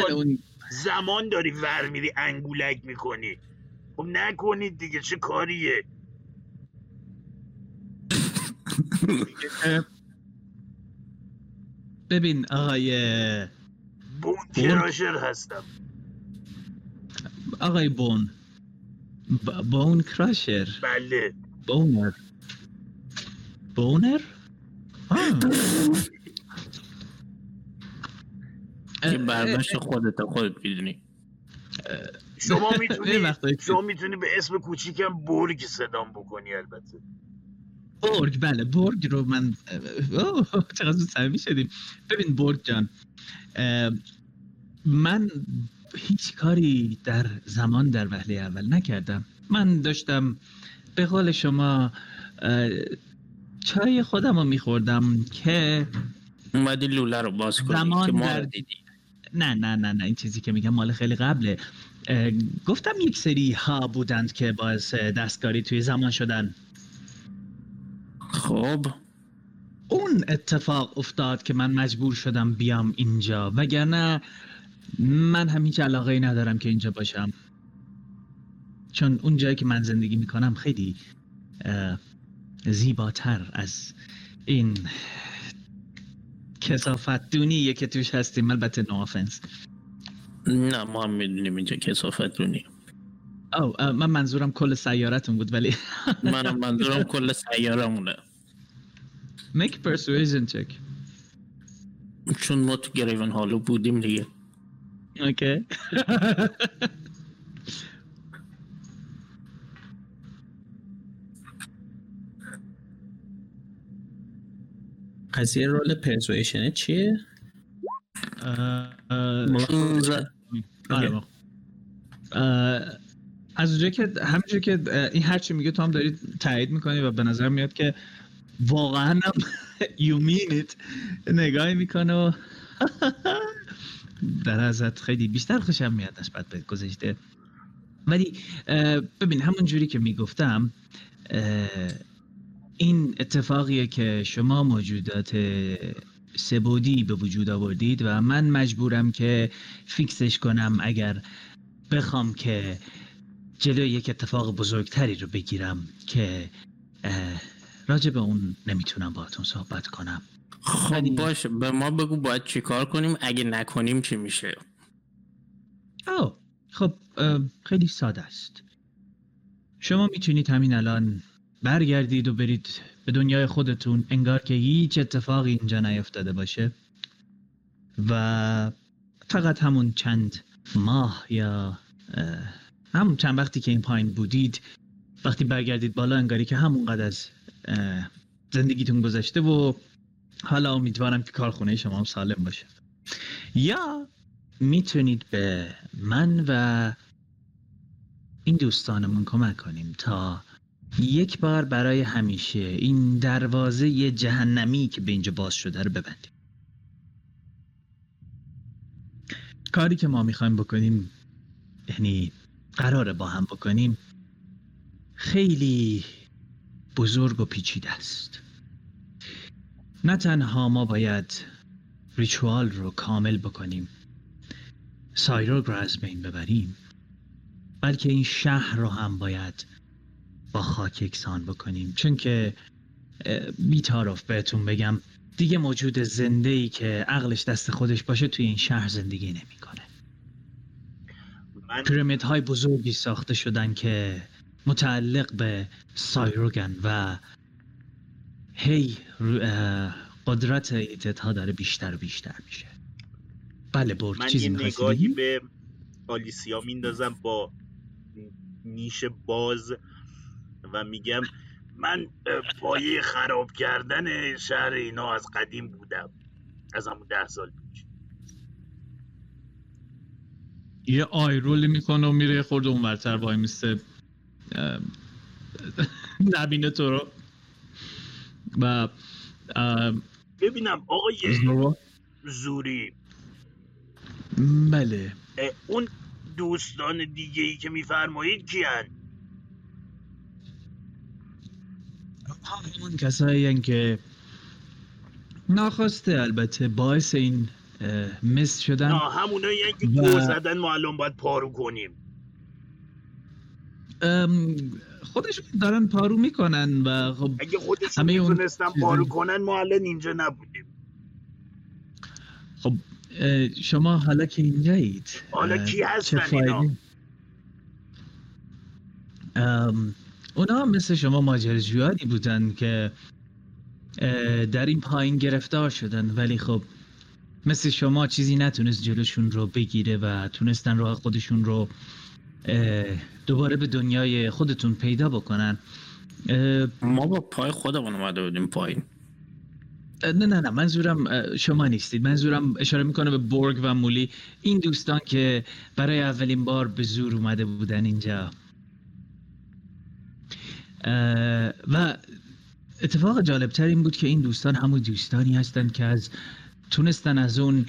که اون... زمان داری ور میری انگولک میکنی، خب نکنید دیگه چه کاریه. ببین آقای بون کراشر هستم. آقای بون ب... بون کراشر بله بونر بونر این برداشت خودت خودت میدونی. شما میتونی شما میتونی به اسم کوچیکم برگ صدام بکنی. البته برگ بله برگ رو من اوه چقدر صمیمی شدیم. ببین برگ جان من هیچ کاری در زمان در وهله اول نکردم، من داشتم به قول شما چای خودم رو میخوردم که اومدی لوله رو باز کنی که ما رو دیدی. نه نه نه نه این چیزی که میگم مال خیلی قبله. گفتم یک سری ها بودند که باعث دستکاری توی زمان شدن. خب اون اتفاق افتاد که من مجبور شدم بیام اینجا، وگرنه من هم هیچ علاقه‌ای ندارم که اینجا باشم، چون اون جایی که من زندگی میکنم خیلی زیباتر از این کثافت دونیه که توش هستیم. البته نو آفنس، نه ما هم میدونیم اینجا کثافت دونیه. او من منظورم کل سیارتون بود ولی منم منظورم کل سیارمونه. Make persuasion check. چون ما تو گریون هالو بودیم دیگه. اوکی. قضیه رول پرسویشن چیه؟ از اونجایی که همونجایی که این هرچی میگه تو هم داری تایید میکنی و به نظر میاد که واقعا هم you mean it نگاهی میکنه و در ازت خیلی بیشتر خوشم میاد نسبت به گذشته. ولی ببین همون جوری که میگفتم این اتفاقیه که شما موجودات سه‌بعدی به وجود آوردید و من مجبورم که فیکسش کنم اگر بخوام که جلوی یک اتفاق بزرگتری رو بگیرم که راجع به اون نمیتونم باهاتون صحبت کنم. خب باشه، به ما بگو باید چی کار کنیم، اگه نکنیم چی میشه؟ آه خب خیلی ساده است. شما میتونید همین الان برگردید و برید به دنیای خودتون انگار که هیچ اتفاقی اینجا نیفتاده باشه و فقط همون چند ماه یا همون چند وقتی که این پایین بودید وقتی برگردید بالا انگاری که همونقدر از زندگیتون گذشته و حالا امیدوارم که کارخونه شما هم سالم باشه. یا میتونید به من و این دوستانمون کمک کنیم تا یک بار برای همیشه این دروازه یه جهنمی که به اینجا باز شده رو ببندیم. کاری که ما میخوایم بکنیم، یعنی قراره با هم بکنیم، خیلی بزرگ و پیچیده است. نه تنها ما باید ریچوال رو کامل بکنیم، سایروگ رو از بین ببریم، بلکه این شهر رو هم باید با خاک یکسان بکنیم. چون که بی‌طرف بهتون بگم دیگه موجود زنده‌ای که عقلش دست خودش باشه توی این شهر زندگی نمی‌کنه. من... پیرامیدهای بزرگی ساخته شدن که متعلق به سایروگن و هی قدرت ایتتها داره بیشتر و بیشتر میشه. بله برد چیزی میخواستی من یه نگاهی به آلیسیا میندازم با نیش باز و میگم من پایه خراب کردن شهر اینا از قدیم بودم، از همون ده سال پیش. یه آی رولی میکنه و میره خورد اون ورتر وای میسته نبینه تو رو و ببینم آقای زوری. بله اون دوستان دیگه ای که میفرمایید کیان؟ همون کسایی هستند که ناخواسته البته باعث این مس شدن. نه همونایی هستند که دور زدن ما الان باید پارو کنیم. خودشون دارن پارو میکنن و خب اگه خودشون میتونستن پارو کنن ما الان اینجا نبودیم. خب شما حالا که اینجایید، حالا کی هستن اینا؟ اونا مثل شما ماجراجویانی بودن که در این پایین گرفتار شدن، ولی خب مثل شما چیزی نتونست جلوشون رو بگیره و تونستن راه خودشون رو دوباره به دنیای خودتون پیدا بکنن. ما با پای خودمون اومده بودیم پایین. نه نه نه منظورم شما نیستید، منظورم اشاره میکنه به برگ و مولی، این دوستان که برای اولین بار به زور اومده بودن اینجا. و اتفاق جالبتر این بود که این دوستان همون دوستانی هستند که از تونستن از اون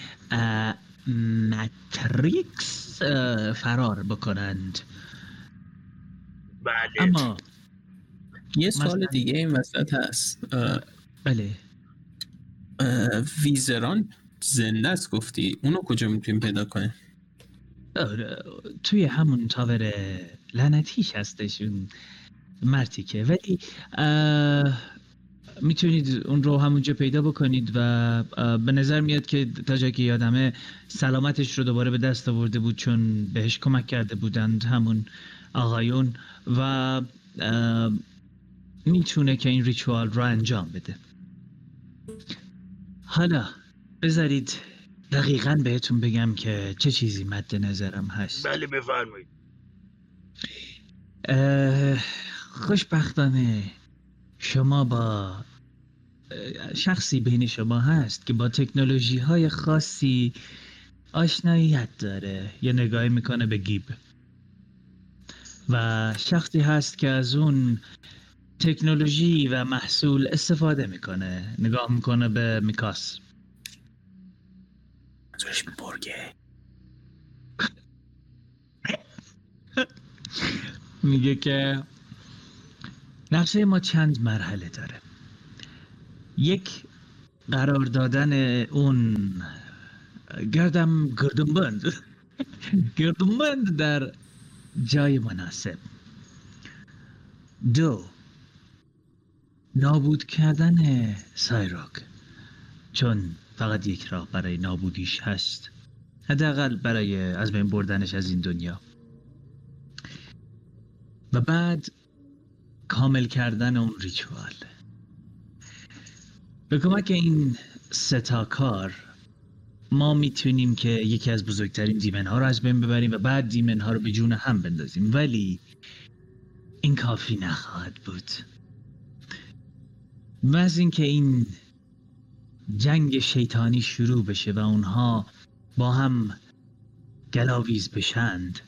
ماتریکس فرار بکنند. بله. اما یه سوال دیگه این وسط هست. بله. ویزران زنده است گفتی، اونو کجا میتونیم پیدا کنیم؟ توی همون تاور لعنتیش هستش اون مرتیکه، ولی میتونید اون رو همونجا پیدا بکنید و به نظر میاد که تا جایی که یادمه سلامتش رو دوباره به دست آورده بود چون بهش کمک کرده بودند همون آقایون و میتونه که این ریچوال رو انجام بده. حالا بذارید دقیقاً بهتون بگم که چه چیزی مد نظرم هست. بله بفرمایید. خوشبختانه شما با شخصی بین شما هست که با تکنولوژی های خاصی آشناییت داره. یه نگاهی میکنه به گیب. و شخصی هست که از اون تکنولوژی و محصول استفاده میکنه. نگاه میکنه به میکاس. منظورش برگه. میگه که نقشه ما چند مرحله داره. یک، قرار دادن اون گردم گردنبند گردنبند در جای مناسب. دو، نابود کردن سایروگ، چون فقط یک راه برای نابودیش هست، حداقل برای از بین بردنش از این دنیا. و بعد کامل کردن اون ریچوال. به کمک این سه تا کار ما میتونیم که یکی از بزرگترین دیمن ها رو از بین ببریم و بعد دیمن ها رو به جون هم بندازیم، ولی این کافی نخواهد بود. و از این که این جنگ شیطانی شروع بشه و اونها با هم گلاویز بشند،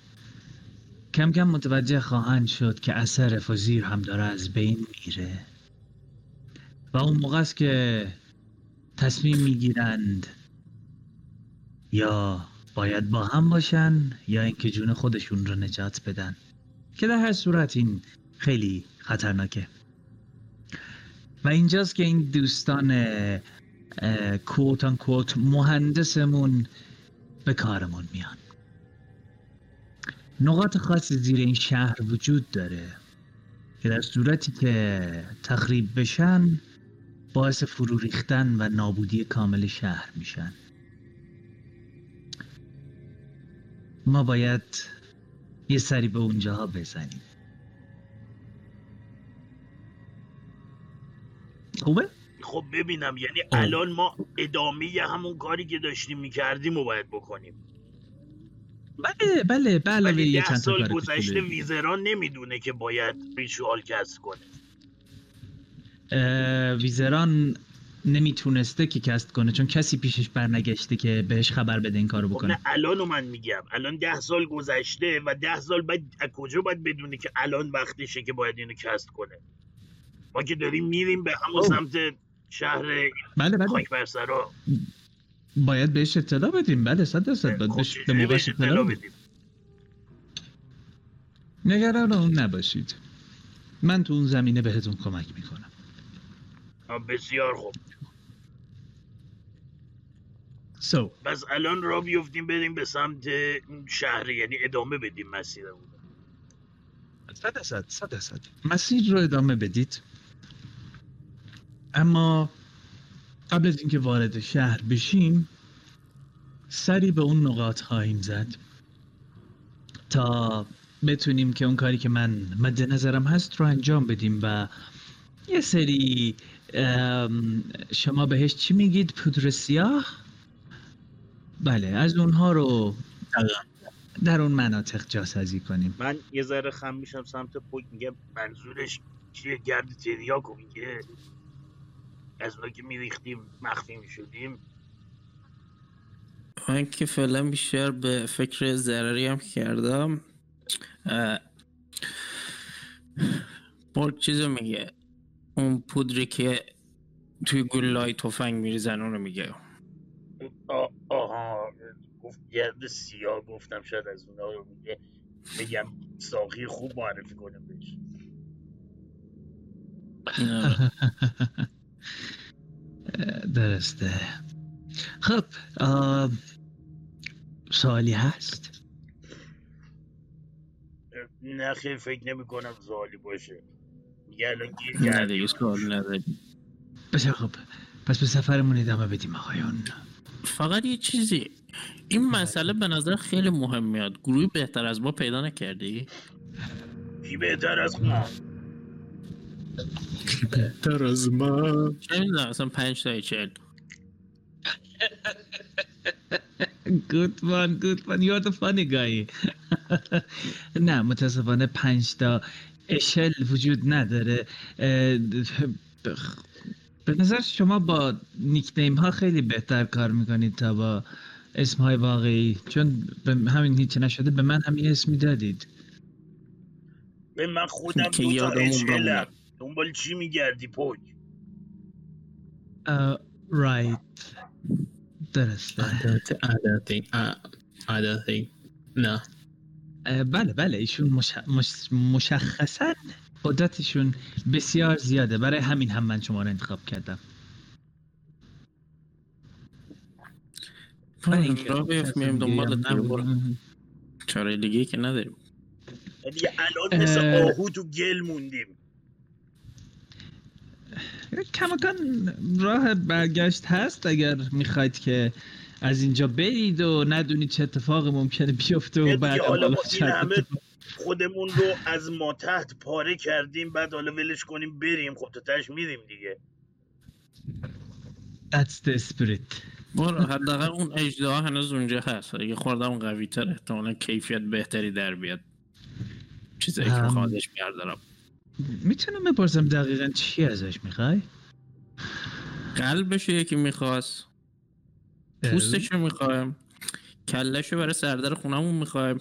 کم کم متوجه خواهند شد که اثر فزیر هم داره از بین میره و اون موقع است که تصمیم میگیرند یا باید با هم باشن یا اینکه جون خودشون رو نجات بدن، که در هر صورت این خیلی خطرناکه. و اینجاست که این دوستان کوت ان کوت مهندسمون به کارمون میان. نقاط خاصی زیر این شهر وجود داره که در صورتی که تخریب بشن باعث فرو ریختن و نابودی کامل شهر میشن. ما باید یه سری به اونجاها بزنیم. خوبه؟ خب ببینم، یعنی الان ما ادامه همون کاری که داشتیم میکردیم رو باید بکنیم. بله بله بله. ولی ده سال گذشته ویزران نمیدونه که باید ریچوال کسب کنه. ویزران نمیتونسته که کسب کنه چون کسی پیشش برنگشته که بهش خبر بده این کارو بکنه. نه الانو من میگم، الان ده سال گذشته و ده سال بعد کجا باید بدونه که الان وقتشه که باید اینو کسب کنه؟ ما که داریم میریم به همون سمت شهر. بله بله. خاک برسرا باید بهش اطلاع بدیم. بله صد درصد باید بهش به موقعش اطلاع بدیم. نگران اون نباشید، من تو اون زمینه بهتون کمک میکنم. بسیار خوب. so. بس الان را بیفتیم بریم به سمت شهر، یعنی ادامه بدیم مسیر رو. صد درصد صد درصد مسیر رو ادامه بدید، اما قبل از اینکه وارد شهر بشیم سری به اون نقاط خواهیم زد تا بتونیم که اون کاری که من مد نظرم هست رو انجام بدیم. و یه سری شما بهش چی میگید؟ پودر سیاه. بله، از اونها رو در اون مناطق جاسازی کنیم. من یه ذره خم میشم سمت پوک، میگم منظورش چیه؟ گرد تریاکو میگه؟ از اونها که میریختیم مخفی میشدیم؟ من که فعلا بیشتر به فکر ضرری هم کردم. پوک چیزو میگه، اون پودری که توی گلولای تفنگ میریزن اونو میگه. آها آه گفت گرد سیاه، گفتم شاید از اونا رو میگه. بگم ساقی خوب معرفی کنم بهش. درسته. خب سوالی هست؟ نه خیلی فکر نمی کنم سوالی باشه. نه دیگه سوال نداریم. بسیار خب، پس به سفرمون ادامه بدیم آقایان. فقط یه چیزی، این مسئله به نظر خیلی مهم میاد. گروهی بهتر از ما پیدا نکردی؟ کی بهتر از ما؟ کی بهتر از ما؟ چه میدونم، اصلا پنج تایی چهل. Good one, good one, you're the funny guy. نه متاسفانه پنج تا اشل وجود نداره. به نظر شما با نیکنیم ها خیلی بهتر کار میکنید تا با اسم های واقعی، چون همین هیچ نشده. به من هم یه اسمی دادید. به من خودم دو تا اشلم. دنبال چی میگردی پوک؟ رایت درسته. I don't think I don't think. نه بله بله، ایشون مش... مش... مشخصاً قدرتشون بسیار زیاده، برای همین هم من شما رو انتخاب کردم. من را بیفت میم دنبال دنبال چاره دیگه که نداریم. دیگه الان مثل آهو تو گل موندیم. کماکان راه برگشت هست اگر میخواید که از اینجا برید و ندونید چه اتفاق ممکنه بیفته و بعد حالا ما این همه خودمون رو از ما تحت پاره کردیم بعد حالا ولش کنیم بریم خب تاش میریم دیگه. That's the spirit. برو حداقل اون اجدها هنوز اونجا هست. اگه خوردم قوی تر احتمالا کیفیت بهتری در بیاد. چیزایی که خواهدش بیاردارم. میتونم بپرسم دقیقا چی ازش میخوای؟ قلبش یکی میخواست، پوستشو میخوایم، کلشو برای سردر خونمون میخوایم.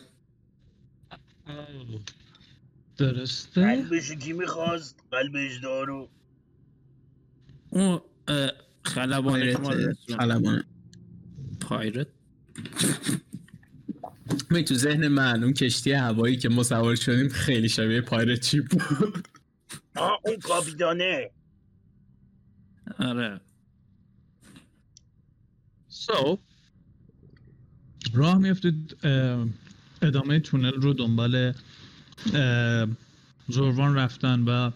درسته؟ قلبشو کی میخواست؟ قلبش دارو اون خلبانه خلبانه پایرت. می تو ذهن من اون کشتی هوایی که ما سوار شدیم خیلی شبیه پایرت شیپ بود. آه اون کاپیتانه. آره. سو راه میافتید ادامه تونل رو دنبال زوروان رفتن و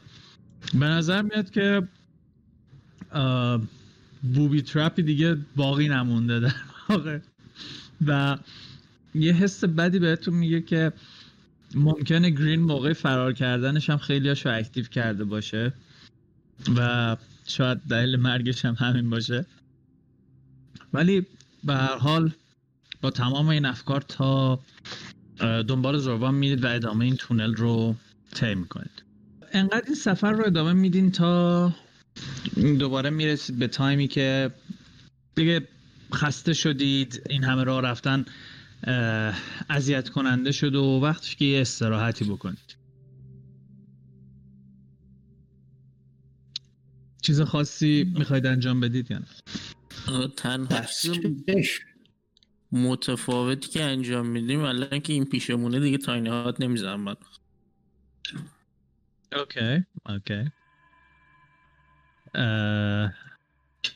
به نظر میاد که بوبی ترپی دیگه باقی نمونده در واقع و یه حس بدی بهتون میگه که ممکنه گرین موقع فرار کردنش هم خیلی هاشو اکتیو کرده باشه و شاید دلیل مرگش هم همین باشه، ولی به هر حال با تمام این افکار تا دنبال زوروان میرید و ادامه این تونل رو طی میکنید. انقدر این سفر رو ادامه میدین تا دوباره میرسید به تایمی که دیگه خسته شدید، این همه راه رفتن اذیت کننده شد و وقتش که یه استراحتی بکنید. چیز خاصی میخواید انجام بدید یا نه؟ تنها متفاوتی که انجام میدیم الان که این پیشمونه دیگه تاینی هات نمیزنم من. اوکی اوکی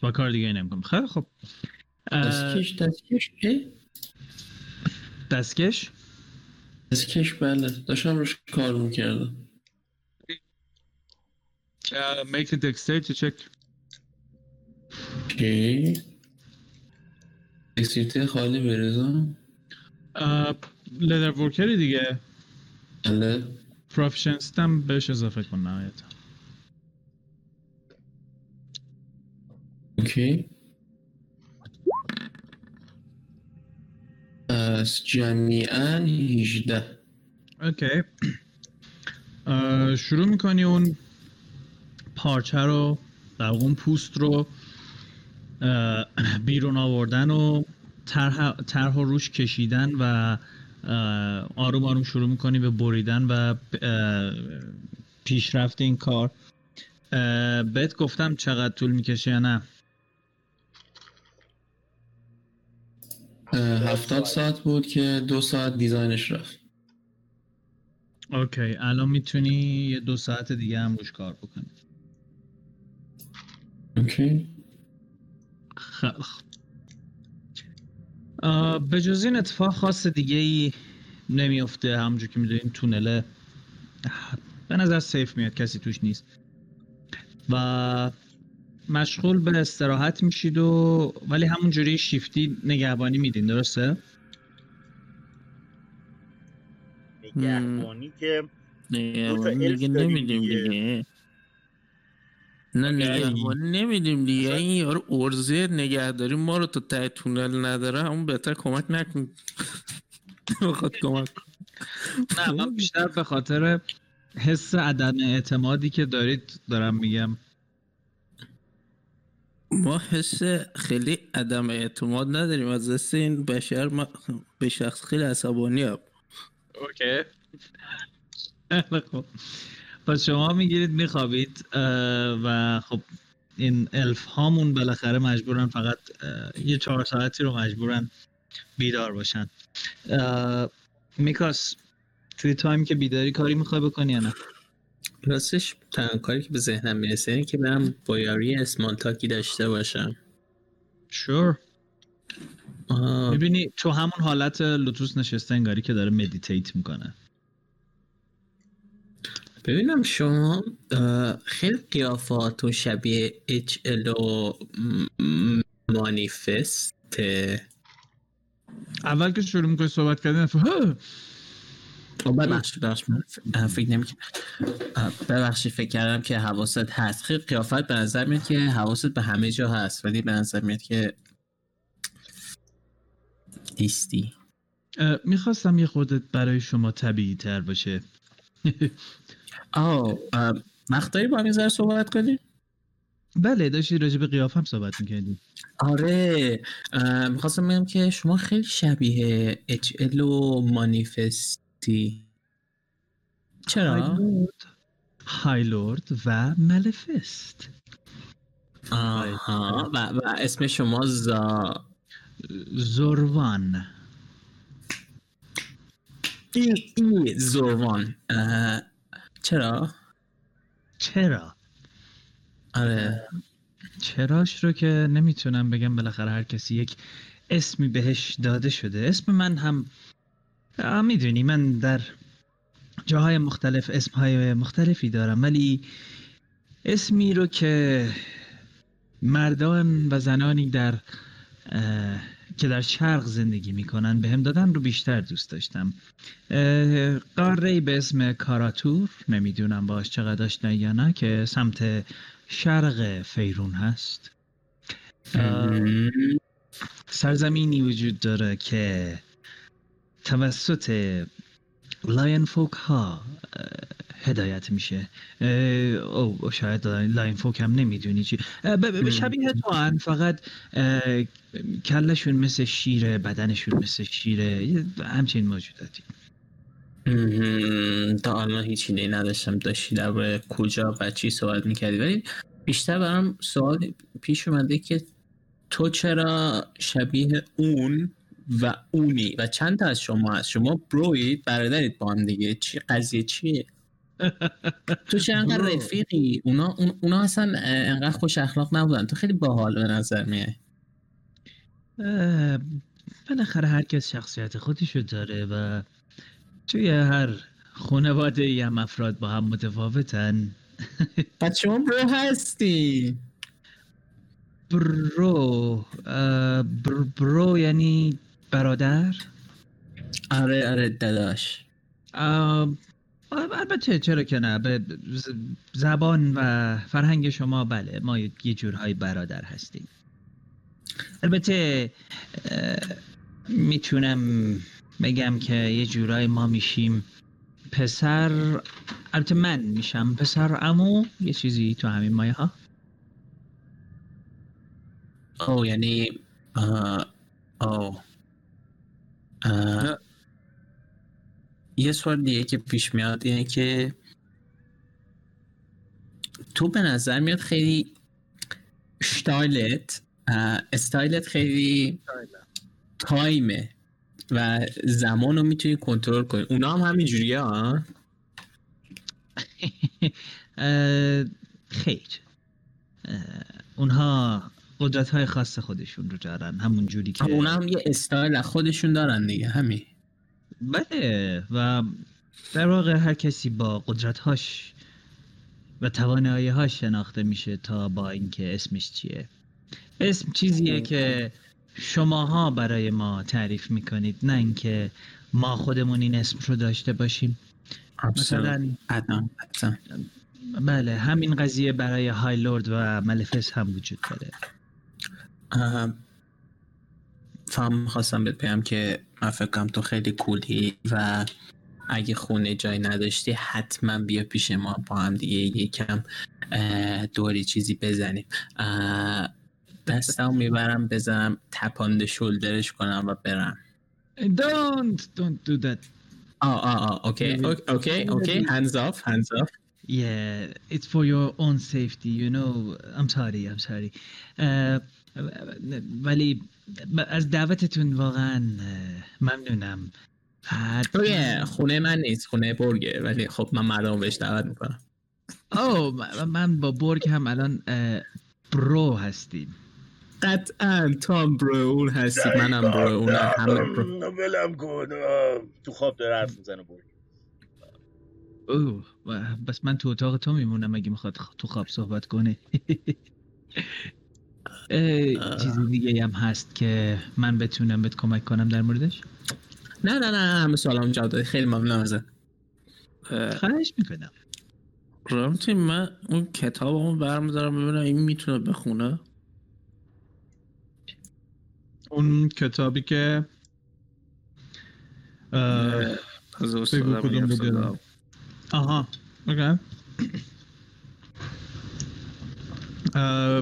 با کار دیگه نمیکنم. خیلی خب دستکش دستکش چی؟ دستکش؟ دستکش بله داشتم روش کار میکردم. uh, make the dexterity check. okay. دکستریتی خالی برزم لیدر ورکری دیگه بله پروفیشنستم بهش اضافه کن نهایتا. اوکی از جمعیاً هجده. اوکی شروع میکنی اون پارچه رو در اون پوست رو بیرون آوردن و طرح طرح روش کشیدن و آروم آروم شروع میکنی به بریدن و پیشرفت این کار. بهت گفتم چقدر طول میکشه یا نه؟ هفتاد ساعت بود که دو ساعت دیزاینش رفت. اوکی الان میتونی یه دو ساعت دیگه هم روش کار بکنی. اوکی خلخ به جز این اتفاق خاص دیگه ای نمیفته. همونجور که میدونیم تونله به نظر سیف میاد کسی توش نیست و مشغول به استراحت میشید و ولی همونجوری شیفتی نگهبانی میدین درسته؟ نگهبانی که نگهبانی دیگه نمیدیم دیگه. نه نگهبانی نمیدیم دیگه. این یارو ارزه نگهداری ما رو تا ته تونل نداره همون بهتر کمک نکن. بخواد کمک نه من بیشتر به خاطر حس عدم اعتمادی که دارید دارم میگم. ما حس خیلی عدم اعتماد نداریم از دست این بشر. ما به شخص خیلی عصبانی هم. اوکی خب پس شما میگیرید میخوابید و خب این الف هامون بالاخره مجبورن فقط یه چهار ساعتی رو مجبورن بیدار باشن. میکاس توی تایم که بیداری کاری میخوای بکنی یا نه؟ راستش تنها کاری که به ذهنم میرسه اینه که برم با یاری اسمال تاکی داشته باشم. شور sure. میبینی تو همون حالت لوتوس نشسته انگاری که داره مدیتیت میکنه. ببینم شما خیلی قیافاتون شبیه اچ ال و مانیفسته. اول که شروع میکنی صحبت کردن ها بعد بخشی داشت من فکر نمی کنم ببخشی فکر کردم که حواست هست. خیلی قیافت به نظر میاد که حواست به همه جا هست ولی به نظر میاد که نیستی. میخواستم یه خودت برای شما طبیعی تر باشه. آه مختاری با همین ذره صحبت کنیم؟ بله داشتی راجع به قیافم صحبت میکردیم. آره میخواستم میگم که شما خیلی شبیه اچ ال و مانیفستی. چرا؟ هایلورد و ملفست. آها و, و اسم شما زا زوروان ای ای زوروان. چرا؟ چرا؟ آره چراش رو که نمیتونم بگم، بالاخره هر کسی یک اسمی بهش داده شده. اسم من هم میدونی من در جاهای مختلف اسمهای مختلفی دارم ولی اسمی رو که مردان و زنانی در که در شرق زندگی میکنن به هم دادن رو بیشتر دوست داشتم. قاره‌ای به اسم کاراتور، نمیدونم باش چقدر آشنا یا نه، که سمت شرق فیرون هست. سرزمینی وجود داره که توسط لاین فوک ها هدایت میشه. او شاید لاین فوک هم نمیدونی چی. شبیه تو هن، فقط کلشون مثل شیره، بدنشون مثل شیره، همچین موجوداتی. تا الان هیچ ایده‌ای نداشتم داشتی در کجا و چی صحبت میکردی، ولی بیشتر برام سوال پیش اومده که تو چرا شبیه اون و اونی و چند تا از شما هست؟ شما بروید، برادرید با هم دیگه، چی قضیه چیه؟ تو چه انقدر رفیقی؟ اونا, اونا اصلا انقدر خوش اخلاق نبودن، تو خیلی باحال به نظر میای. بالاخره هر کس شخصیت خودشو داره و توی هر خانواده ای هم افراد با هم متفاوتن. پس شما برو هستی؟ برو بر برو یعنی برادر؟ آره آره داداش. البته چرا که نه، به زبان و فرهنگ شما بله ما یه جورهای برادر هستیم. البته میتونم بگم که یه جورای ما میشیم پسر، البته من میشم پسر عمو، یه چیزی تو همین مایه ها. او یعنی آه آه آه یه سوال دیگه که پیش میاد اینه که تو به نظر میاد خیلی اشتایلت استایلت خیلی تایمه و زمان رو میتونی کنترل کنی. اونا هم همین جوریه ها؟ خیر، اونها قدرت های خاص خودشون رو دارن، همون جوری که اونا هم یه استایل خودشون دارن دیگه. همین بله، و در واقع هر کسی با قدرت هاش و توانایی هاش شناخته میشه تا با اینکه اسمش چیه. اسم چیزیه که شماها برای ما تعریف میکنید، نه اینکه ما خودمون این اسم رو داشته باشیم. مثلا ادم ادم بله، همین قضیه برای هایلورد و ملفس هم وجود داره. فهم خواستم بهت بگم که من فکرم تو خیلی کولی و اگه خونه جای نداشتی حتما بیا پیش ما با هم دیگه یکم دوری چیزی بزنیم. دستم میبرم بزنم تپانده شولدرش کنم و برم. Don't don't do that. آه آه آه اوکی اوکی اوکی hands off hands off. Yeah it's for your own safety you know. I'm sorry I'm sorry. ولی از دعوتتون واقعا ممنونم. اوه خونه من نیست، خونه برگه، ولی خب من مردم بهش دعوت میکنم. اوه من با برگ هم الان برو هستیم. قطعا تو هم برو اون هستی، منم برو اون هم برو. بلم کن تو خواب داره حرف میزنه برو. اوه بس من تو اتاق تو میمونم اگه میخواد تو خواب صحبت کنه. چیزی دیگه هم هست که من بتونم بهت کمک کنم در موردش؟ نه نه نه همه سوالام جواب دادی، خیلی ممنونم ازت. خواهش میکنم. رامتین من اون کتابمو برمی‌دارم ببینم این میتونه بخونه. اون کتابی که از استاد میگم. آها اوکی.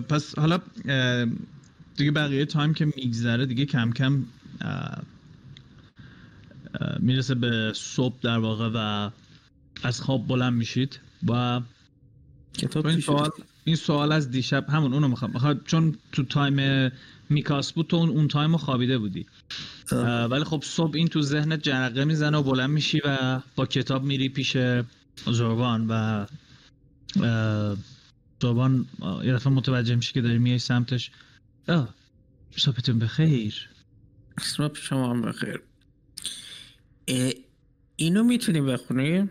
پس حالا دیگه بقیه تایم که میگذره دیگه کم کم میرسه به صبح در واقع و از خواب بلند میشید و کتاب این سوال این سوال از دیشب همون اونو میخوام بخوام چون تو تایم میکاس بود تو اون اون تایمو خوابیده بودی ولی خب صبح این تو ذهنت جرقه میزنه و بلند میشی و با کتاب میری پیش زوربان و زوربان یه دفعه متوجه میشه که داری میای سمتش. آه صبحتون بخیر. صبح شما هم بخیر. اینو میتونی بخونی؟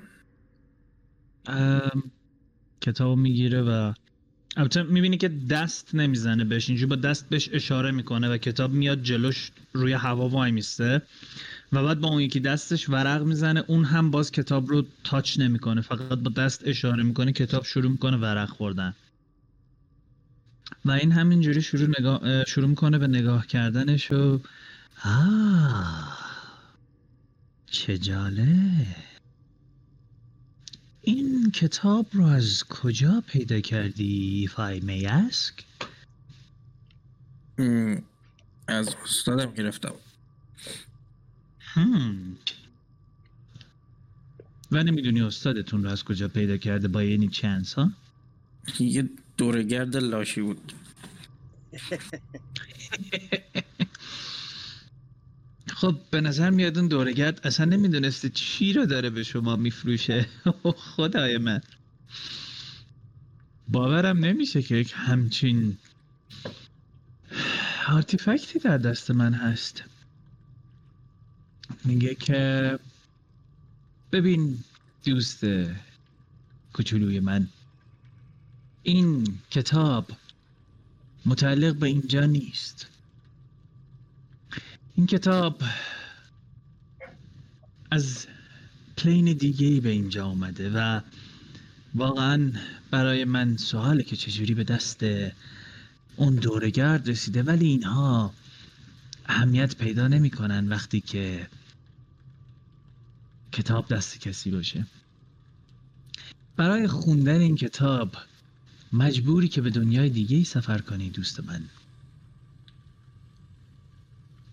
کتابو میگیره و البته میبینی که دست نمیزنه بهش، اینجوری با دست بهش اشاره میکنه و کتاب میاد جلوش روی هوا وای میسته و بعد با اون یکی دستش ورق میزنه، اون هم باز کتاب رو تاچ نمیکنه، فقط با دست اشاره میکنه، کتاب شروع میکنه ورق خوردن و این همینجوری شروع نگاه شروع میکنه به نگاه کردنش و آه چه جاله، این کتاب رو از کجا پیدا کردی فای میاسک؟ از استادم گرفتم. هم. و نمیدونی استادتون رو از کجا پیدا کرده با اینی چانس ها؟ یه دورگرد لاشی بود. خب به نظر میاد اون دورگرد اصلا نمیدونسته چی رو داره به شما میفروشه. خدای من باورم نمیشه که یک همچین آرتیفکتی در دست من هست. میگه که ببین دوست کوچولوی من، این کتاب متعلق به اینجا نیست. این کتاب از پلین دیگه‌ای به اینجا اومده و واقعا برای من سواله که چجوری به دست اون دورگرد رسیده، ولی اینها اهمیت پیدا نمی‌کنن وقتی که کتاب دست کسی باشه. برای خوندن این کتاب مجبوری که به دنیای دیگه‌ای سفر کنی دوست من.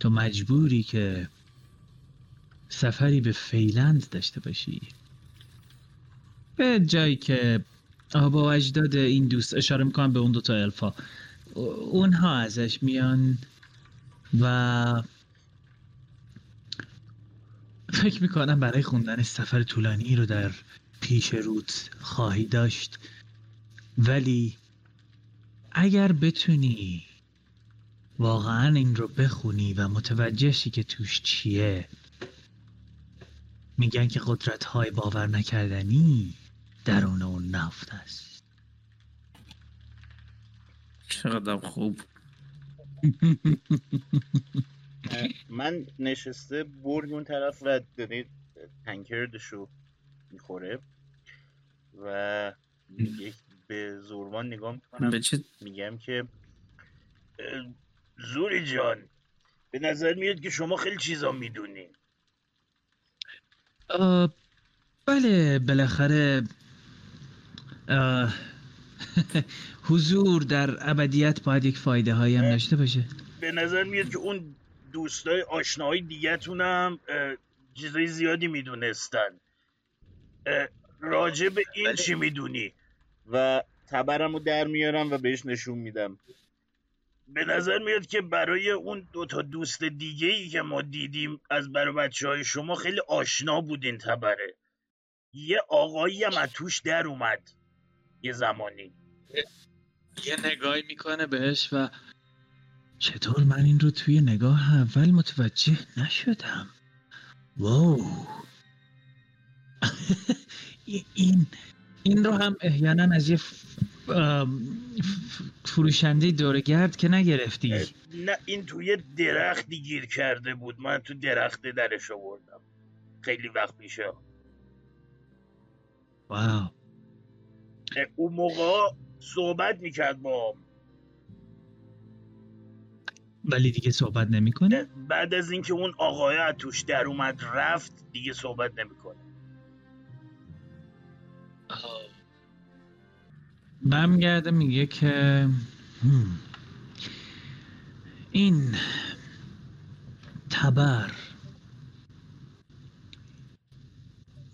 تو مجبوری که سفری به فیلند داشته باشی، به جایی که آب و اجداد این دوست، اشاره میکنم به اون دوتا الفا، اونها ازش میان و فکر میکنم برای خوندن سفر طولانی رو در پیش روت خواهی داشت، ولی اگر بتونی واقعا این رو بخونی و متوجه شی که توش چیه، میگن که قدرت‌های باور نکردنی درون اون نفت است. چقدر خوب. من نشسته برگ اون طرف و دارید تنکردشو میخوره و میگه به زوربان نگاه میکنم میگم که زوری جان، به نظر میاد که شما خیلی چیزا میدونی. بله بالاخره حضور در ابدیت باید یک فایده هایی هم داشته باشه. به نظر میاد که اون دوستای آشناهای دیگتون هم چیزای زیادی میدونستن. راجع به این چی میدونی؟ و تبرمو در میارم و بهش نشون میدم. به نظر میاد که برای اون دو تا دوست دیگه‌ای که ما دیدیم از برای بچه‌های شما خیلی آشنا بود این تبره. یه آقایی هم از توش در اومد یه زمانی. یه نگاهی میکنه بهش و چطور من این رو توی نگاه اول متوجه نشدم؟ واو. این این رو هم احیانا از یه فروشنده دورگرد که نگرفتی؟ نه، این توی درختی گیر کرده بود، من تو درخت درش آوردم خیلی وقت پیشه. واو. اون موقع صحبت میکرد با، ولی دیگه صحبت نمیکنه. بعد از اینکه اون آقایه توش در اومد رفت دیگه صحبت نمیکنه. برمیگرده میگه که این تبر،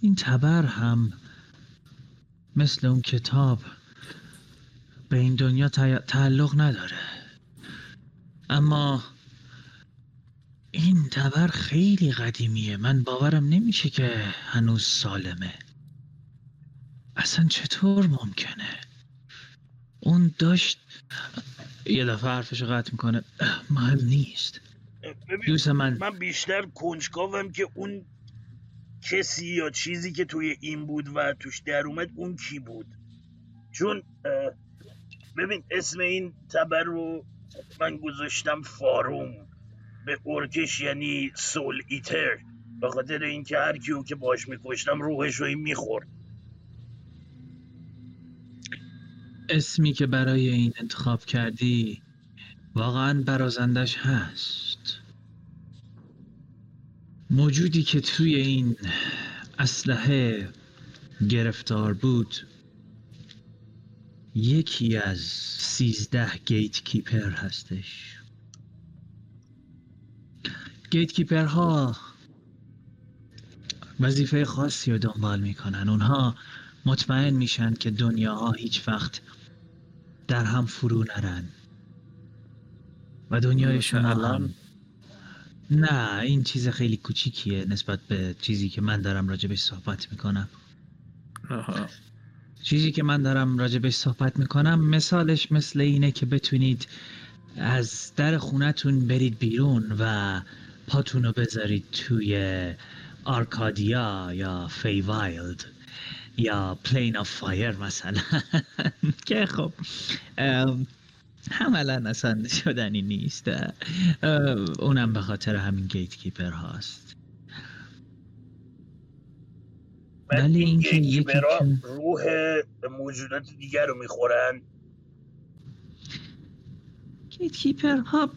این تبر هم مثل اون کتاب به این دنیا تعلق نداره، اما این تبر خیلی قدیمیه، من باورم نمیشه که هنوز سالمه. اصلا چطور ممکنه؟ اون داشت یه دفعه حرفشو قطع میکنه. مهم نیست دوست من. من بیشتر کنجکاوم که اون کسی یا چیزی که توی این بود و توش در اومد اون کی بود، چون ببین اسم این تبر رو من گذاشتم فاروم به ارکش، یعنی سول ایتر، به خاطر اینکه هر کیو که باش میکشتم روحش رو این میخورد. اسمی که برای این انتخاب کردی واقعا برازندش هست. موجودی که توی این اسلحه گرفتار بود یکی از سیزده گیت کیپر هستش. گیت کیپرها وظیفه خاصی رو دنبال میکنن. اونها مطمئن میشن که دنیاها هیچ وقت در هم فرو نرن و دنیایشون هم. نه، این چیز خیلی کوچیکیه نسبت به چیزی که من دارم راجبش صحبت میکنم. آها. چیزی که من دارم راجبش صحبت میکنم مثالش مثل اینه که بتونید از در خونتون برید بیرون و پاتون رو بذارید توی آرکادیا یا فیوایلد یا پلین آف فایر مثلا، که خب حملا اصلا شدنی نیست. اونم به خاطر همین گیت کیپر هاست. ولی این گیت کیپر ها روح موجودات دیگر رو میخورن. گیت کیپر ها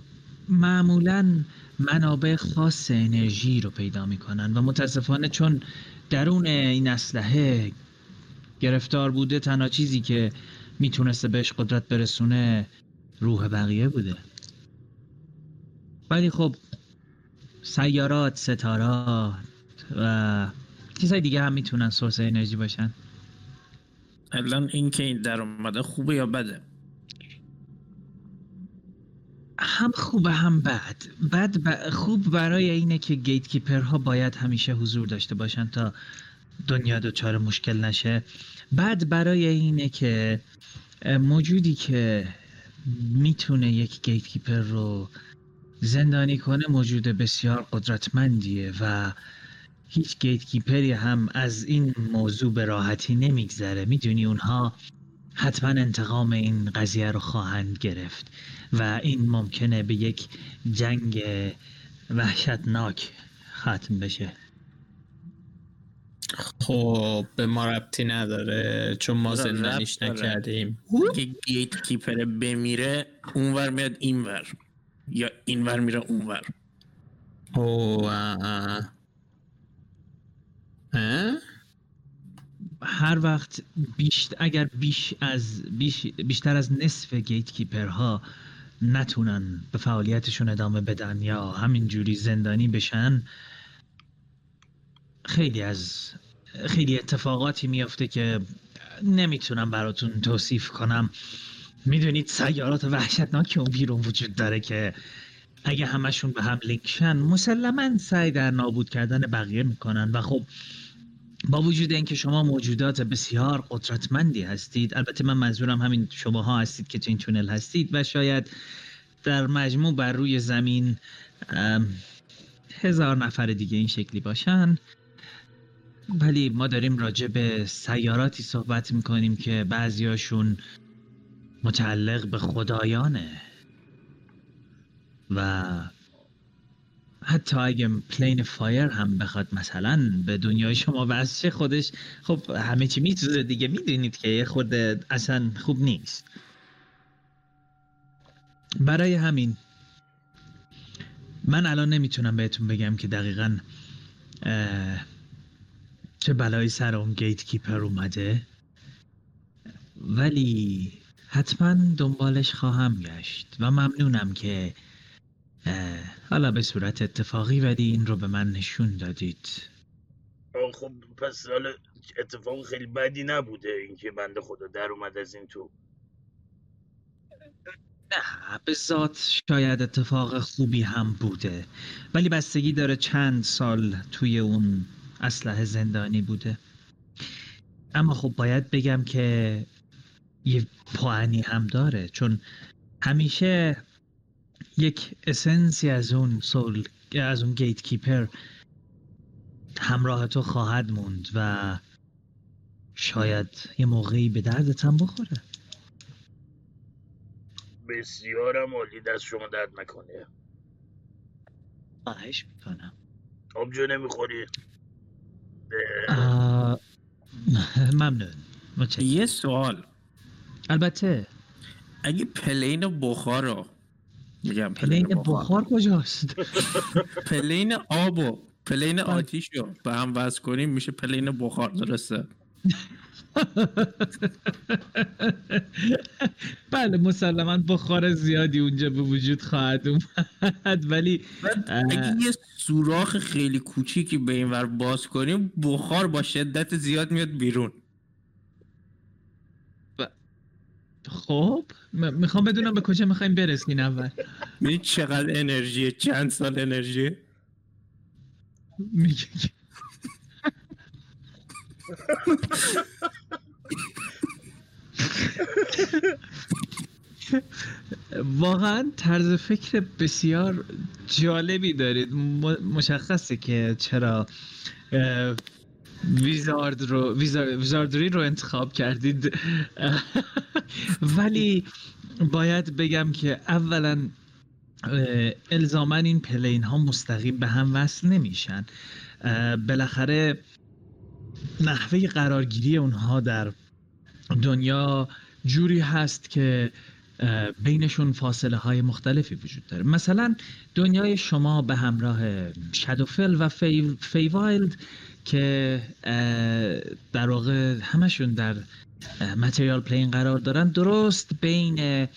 معمولا منابع خاص انرژی رو پیدا میکنن و متاسفانه چون درون این اسلحه گرفتار بوده، تنها چیزی که میتونسته بهش قدرت برسونه روح بقیه بوده. ولی خب سیارات، ستارات و چیزهای دیگه هم میتونن سورس انرژی باشن. الان این که این در اومده خوبه یا بده؟ هم خوبه هم بد. بد ب... خوب برای اینه که گیت کیپرها باید همیشه حضور داشته باشن تا دنیا دوچار مشکل نشه. بد برای اینه که موجودی که میتونه یک گیت کیپر رو زندانی کنه موجود بسیار قدرتمندیه و هیچ گیت کیپری هم از این موضوع به راحتی نمیگذره. میدونی اونها حتما انتقام این قضیه رو خواهند گرفت و این ممکنه به یک جنگ وحشتناک ختم بشه. خب به ما ربطی نداره چون ما زندانیش نکردیم. که گیت کیپر بمیره اونور میاد اینور یا اینور میره اونور. اوه اه هر وقت بیشتر اگر بیش از بیش بیشتر از نصف گیت کیپرها نتونن به فعالیتشون ادامه بدن یا همینجوری زندانی بشن، خیلی از خیلی اتفاقاتی میفته که نمیتونم براتون توصیف کنم. میدونید سیارات وحشتناکی اون بیرون وجود داره که اگه همشون به هم لینکشن مسلماً سعی در نابود کردن بقیه میکنن و خب با وجود اینکه شما موجودات بسیار قدرتمندی هستید، البته من منظورم همین شماها هستید که تو این تونل هستید و شاید در مجموع بر روی زمین هزار نفر دیگه این شکلی باشن، ولی ما داریم راجع به سیاراتی صحبت میکنیم که بعضیاشون متعلق به خدایانه و حتی اگه پلین فایر هم بخواد مثلا به دنیای شما واسه خودش، خب همه چی میتوزه دیگه، میدونید که یه خورده اصلا خوب نیست. برای همین من الان نمیتونم بهتون بگم که دقیقاً چه بلایی سر اون گیت کیپر اومده، ولی حتما دنبالش خواهم گشت و ممنونم که حالا به صورت اتفاقی ولی این رو به من نشون دادید. خب پس حالا اتفاق خیلی بدی نبوده اینکه بنده خدا در اومد از این تو؟ نه به ذات، شاید اتفاق خوبی هم بوده ولی بستگی داره چند سال توی اون اسلحه زندانی بوده. اما خب باید بگم که یه پوانی هم داره، چون همیشه یک اسنسی از اون سول از اون گیت کیپر همراه تو خواهد موند و شاید یه موقعی به دردت هم بخوره. بسیارم عالی، دست شما درد نکنه. خواهش میکنم. آبجو نمیخوری؟ آه... ممنون. متشکرم. یه سوال. البته اگه پلین بخارو میگم پلین بخار کجاست؟ پلین آبو پلین آتیشو به هم وصل کنیم میشه پلین بخار، درسته؟ بله مسلماً بخار زیادی اونجا به وجود خواهد اومد، ولی اگه یه سوراخ خیلی کوچیکی به این ور باز کنیم بخار با شدت زیاد میاد بیرون. خب م- میخوام بدونم به کجا میخواییم برسیم اول. میدونی چقدر انرژیه؟ چند سال انرژیه؟ میگه که واقعا طرز فکر بسیار جالبی دارید. م- مشخصه که چرا ویزارد رو ویزار... ویزاردری رو انتخاب کردید. ولی باید بگم که اولا الزاماً این پلین ها مستقیم به هم وصل نمیشن، بالاخره نحوه قرارگیری اونها در دنیا جوری هست که بینشون فاصله های مختلفی وجود داره. مثلا دنیای شما به همراه شادوفل و فی... فیوایلد که در واقع همشون در متریال پلین قرار دارن، درست بین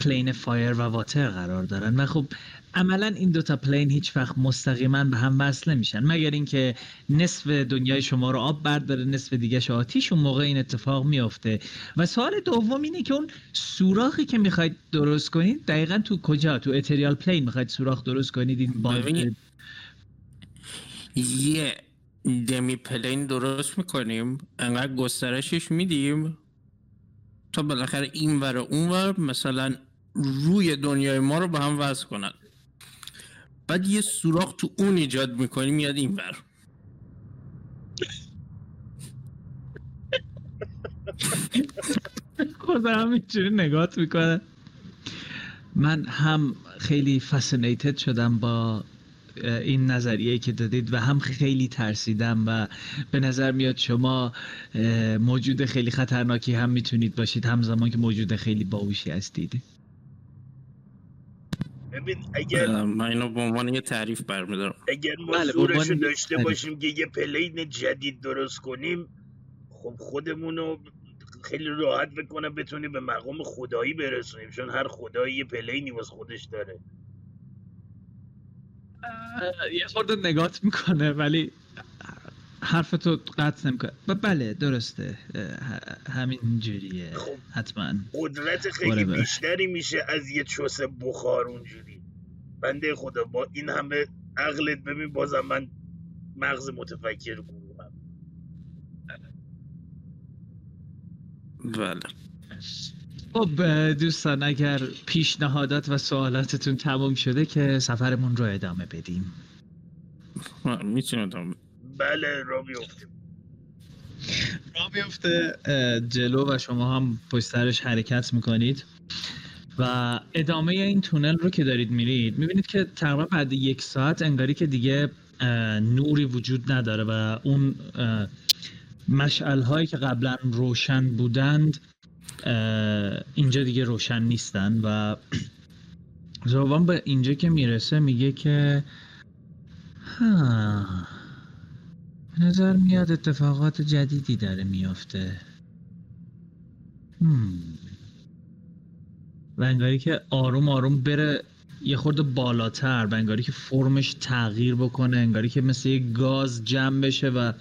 پلین فایر و واتر قرار دارن و خب عملا این دوتا پلین هیچ وقت مستقیما به هم وصل نمیشن مگر اینکه نصف دنیای شما رو آب برداره نصف دیگه شو آتیش، اون موقع این اتفاق میفته. و سوال دوم اینه که اون سوراخی که میخواید درست کنید دقیقا تو کجا؟ تو اتریال پلین میخواید سوراخ درست کنید؟ این باید یه دمی پلین درست میکنیم، انقدر گسترشش میدیم تا بالاخره این ور و اون ور مثلا روی دنیای ما رو به هم وصل کنن، بعد یه سوراخ تو اون ایجاد میکنیم یاد این ور. خدا همینجوری نگات میکنه. من هم خیلی فسینیتد شدم با این نظریه‌ای که دادید و هم خیلی ترسیدم و به نظر میاد شما موجود خیلی خطرناکی هم میتونید باشید همزمان که موجود خیلی باهوشی هستید. ببین اگر من اینو به عنوان یه تعریف برمی‌دارم، اگر ما زورشو داشته باشیم که یه پلین جدید درست کنیم، خب خودمونو خیلی راحت بکنه بتونیم به مقام خدایی برسونیم، چون هر خدایی یه پلینی واسه خودش داره. یه خورده نگات میکنه ولی حرفتو قطع نمیکنه. بله درسته، همین جوریه. حتما قدرت خیلی بیشتری میشه از یه چوسه بخار اونجوری. بنده خدا با این همه عقلت ببین بازم من مغز متفکر گروهم. بله خب دوستان اگر پیشنهادات و سوالاتتون تموم شده که سفرمون رو ادامه بدیم. میتونیم ادامه بدیم. بله را بیافتیم. را میفته جلو و شما هم پشت سرش حرکت میکنید و ادامه این تونل رو که دارید میرید میبینید که تقریبا بعد یک ساعت انگاری که دیگه نوری وجود نداره و اون مشعل هایی که قبلا روشن بودند اینجا دیگه روشن نیستن و زوان به اینجا که میرسه میگه که ها نظر میاد اتفاقات جدیدی داره میافته و انگاری که آروم آروم بره یه خورده بالاتر و انگاری که فرمش تغییر بکنه، انگاری که مثل یه گاز جمع بشه و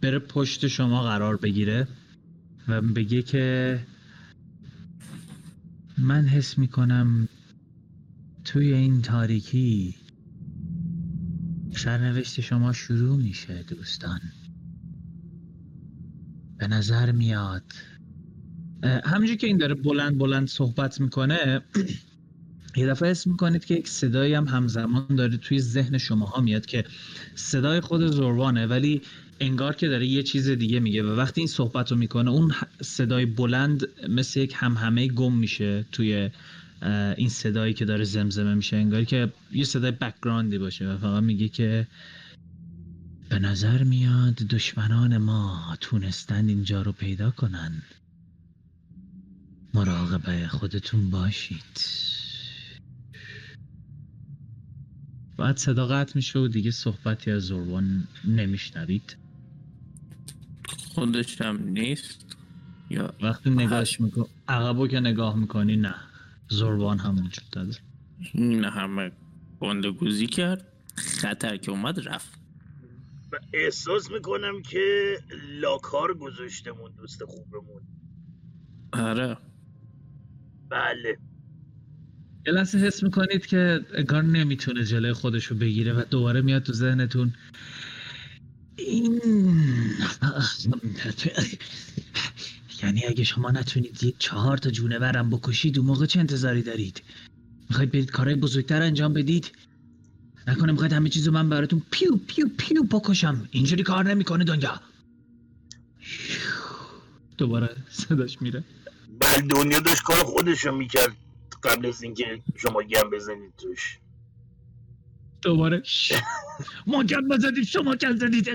بره پشت شما قرار بگیره و بگه که من حس میکنم توی این تاریکی سرنوشت شما شروع میشه دوستان. به نظر میاد همینجور که این داره بلند بلند صحبت میکنه یه دفعه حس میکنید که یک صدایی هم همزمان داره توی ذهن شماها میاد که صدای خود زوروانه ولی انگار که داره یه چیز دیگه میگه و وقتی این صحبت رو میکنه اون صدای بلند مثل یک همهمه گم میشه توی این صدایی که داره زمزمه میشه، انگار که یه صدای بک‌گراندی باشه و فقط میگه که به نظر میاد دشمنان ما تونستند اینجا رو پیدا کنن، مراقب خودتون باشید. بعد صدا قطع میشه و دیگه صحبتی از زوروان نمیشنوید. خودش هم نیست یا وقتی نگاهش میکنی عقبو که نگاه میکنی نه زوروان هم وجود داره. این همه گندگوزی کرد، خطر که اومد رفت. احساس میکنم که لاکار گذاشتمون دوست خوبمون. آره بله. یه لحظه حس میکنید که انگار نمیتونه جلوی خودشو بگیره و دوباره میاد تو ذهنتون این یعنی اگه شما نتونید یه چهار تا جونورم بکشید اون موقع چه انتظاری دارید؟ میخواید برید کارهای بزرگتر انجام بدید؟ نکنه میخواید همه چیزو من براتون پیو پیو پیو بکشم؟ اینجوری کار نمیکنه دنیا. دوباره صداش میره. من دنیا داشت کار خودشو میکرد قبل از اینکه شما گم بزنید توش. دوباره ما گم بزنید شما گم زدید.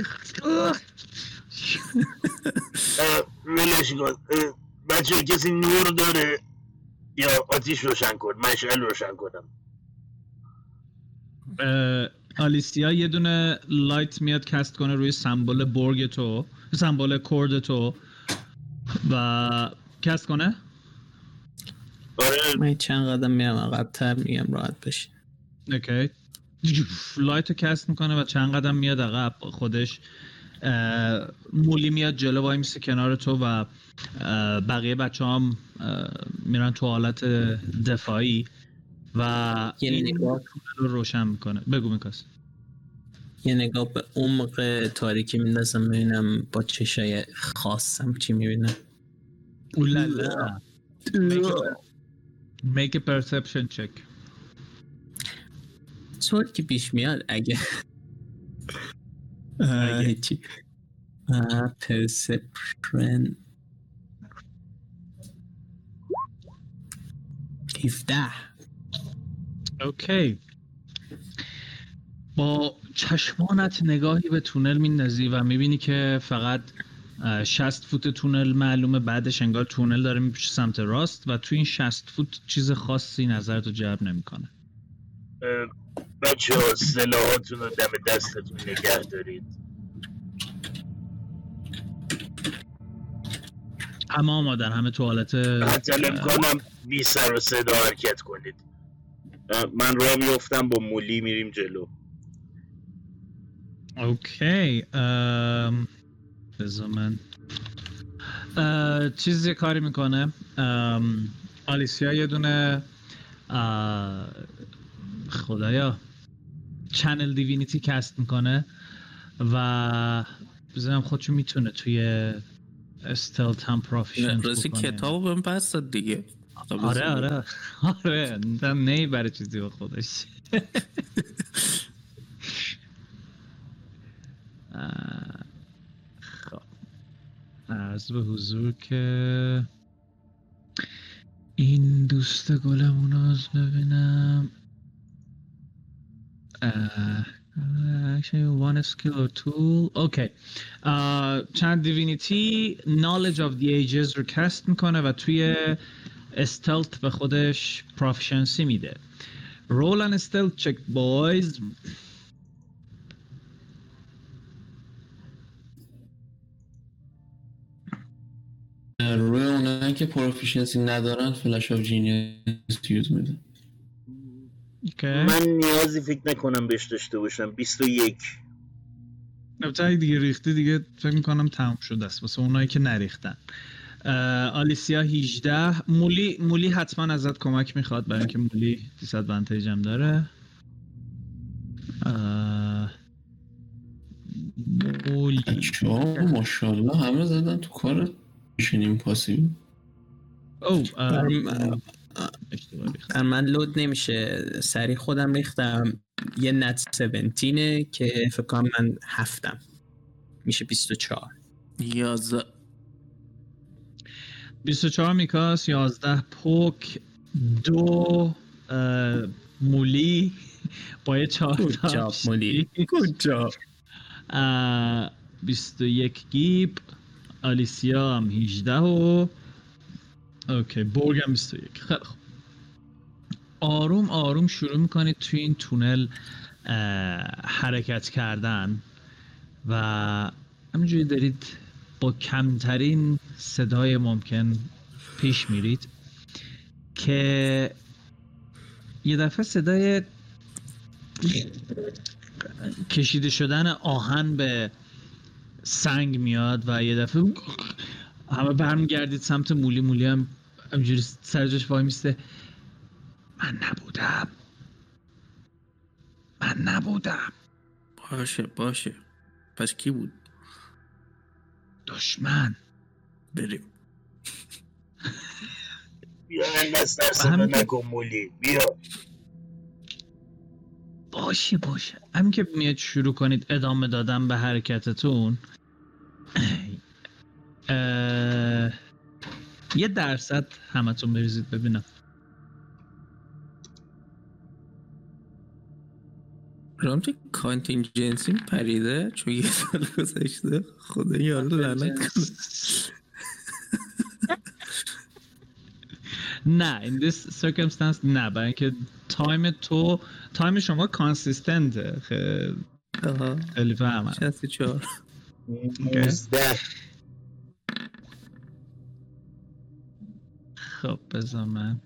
ولش کن بچه، کسی نور داره یا آتیش روشن کن، مشعل روشن کنم. آلیسیا یه دونه لایت میاد کست کنه روی سمبل برگ تو، سمبل کرد تو و کست کنه. من چند قدم میام عقب‌تر میام راحت بشین. اوکی. لایت رو کست میکنه و چند قدم میاد عقب خودش. مولی میاد جلو وای میسه کنار تو و بقیه بچه هم میرن تو حالت دفاعی و یعنی این نگاه رو روشن میکنه. بگو میکاس. یه نگاه به عمق تاریکی میندازم ببینم با چشای خاصم چی میبینم. اولالا. Make a perception check. سوال که پیش میاد اگه هیچی پرسپشن هفده. اوکی، با چشمانت نگاهی به تونل میندازی و میبینی که فقط شصت فوت تونل معلومه، بعدش انگار تونل داره میپیچه سمت راست و توی این شصت فوت چیز خاصی نظرتو جلب نمیکنه. بچه ها سلاحاتون رو دم دستتون نگه دارید. همه آمادن، همه تو حالت حتی امکانم بی سر و صدا حرکت کنید. من را میافتم با مولی میریم جلو. اوکی ام... بذار من ام... چیز یه کاری میکنه. ام... آلیسیا یه دونه ام... خدایا چنل دیوینیتی کست میکنه و بزنم خودشو میتونه توی استلت هم پروفیشنت بکنه. رسی کتاب بهم پس داد دیگه. آره آره آره نه برای چیزی به خودش. عرض به حضور که این دوست گلمون رو از ببینم. Uh, actually one skill or two. Okay. Uh, چند دیوینیتی knowledge of the ages رو کست میکنه و توی stealth به خودش proficiency میده. Roll an stealth check boys. روی اونایی که پروفیشنسی ندارن فلش آف جینیوس یوز میده. Okay. من نیازی فکر نکنم بهش داشته باشم. بیست و یک نبتایی دیگه ریختی دیگه فکر میکنم تمام شده است واسه اونایی که نریختن. آلیسیا هجده. مولی مولی حتما ازت کمک میخواد برای اینکه مولی دیصد بنتیج هم داره. مولی چا ماشاءالله همه زدن تو کار میشینیم پاسیو. او من لود نمیشه سری خودم ریختم یه نت سیونتینه که فکر کنم من هفتم میشه بیست و چهار. یازده بیست و چهار میکاس، یازده پوک، دو مولی با یه چهار تا مولی کجا بیست و یک گیب، آلیسیا هم هجده و اوکی برگ هم بیست و یک. خیلی خوب آروم آروم شروع میکنید توی این تونل حرکت کردن و همینجوری دارید با کمترین صدای ممکن پیش میرید که یه دفعه صدای کشیده شدن آهن به سنگ میاد و یه دفعه همه برمیگردید سمت مولی. مولی هم همینجوری سر جاش وای میسته. من نبودم من نبودم باشه باشه پس کی بود؟ دشمن. بریم بیا از درسمه نکن مولی بیا. باشه باشه همین که میاد شروع کنید ادامه دادم به حرکتتون اه... یه درصد همتون بریزید ببینم. رامتی کانتینجنسی پریده چون یه سال گذشته خدا یارو لعنت کنه. نه in this circumstance نه برای اینکه تایم تو تایم شما کانسیستنته خیلی فهمم. شصت و چهار نوزده. خب بذار من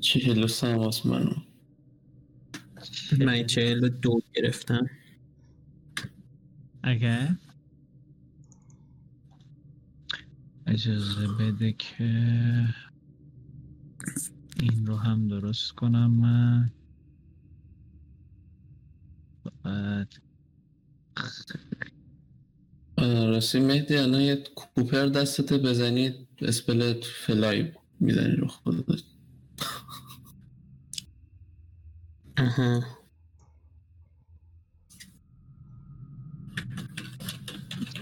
چهل و سه واسه منو من چهل و دو گرفتم. اگه اجازه بده که این رو هم درست کنم من بعد راستی مهدی الان یه کوپر دستت بزنید اسپلت فلای میزنی رو خودت. اها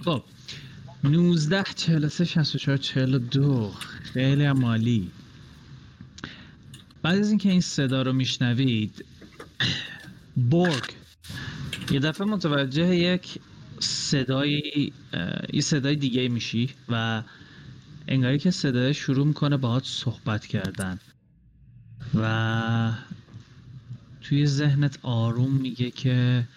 خب نوزده چهل و سه شصت و چهار چهل و دو. خیلی عالی. بعد از اینکه این صدا رو میشنوید برگ یه دفعه متوجه یک صدای یه صدای دیگه میشی و انگاری که صدای شروع میکنه باهات صحبت کردن و توی ذهنت آروم میگه که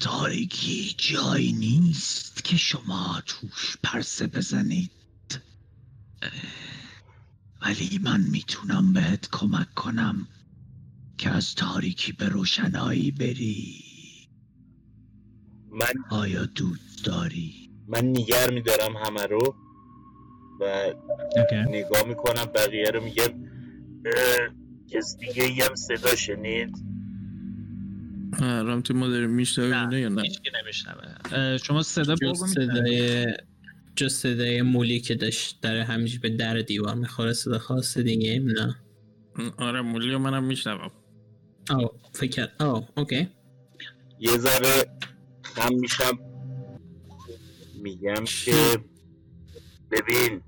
تاریکی جایی نیست که شما توش پرسه بزنید ولی من میتونم بهت کمک کنم که از تاریکی به روشنایی بری. من آیا دوست داری؟ من نگار میدارم همه رو و okay. نگاه میکنم بقیه رو میگم کس دیگه یه هم صدا شنید؟ رامتی ما داریم میشنویم اینه یا نه؟ هیچکی نمیشنوه. شما صدا بگو میشنویم جو صدای مولی که داشت داره همیشه به در دیوار میخوره صدا خاص دیگه ایم نه؟ آره مولی رو منم میشنوم. آه فکر آه اوکی یه ذره خم میشم میگم که ببین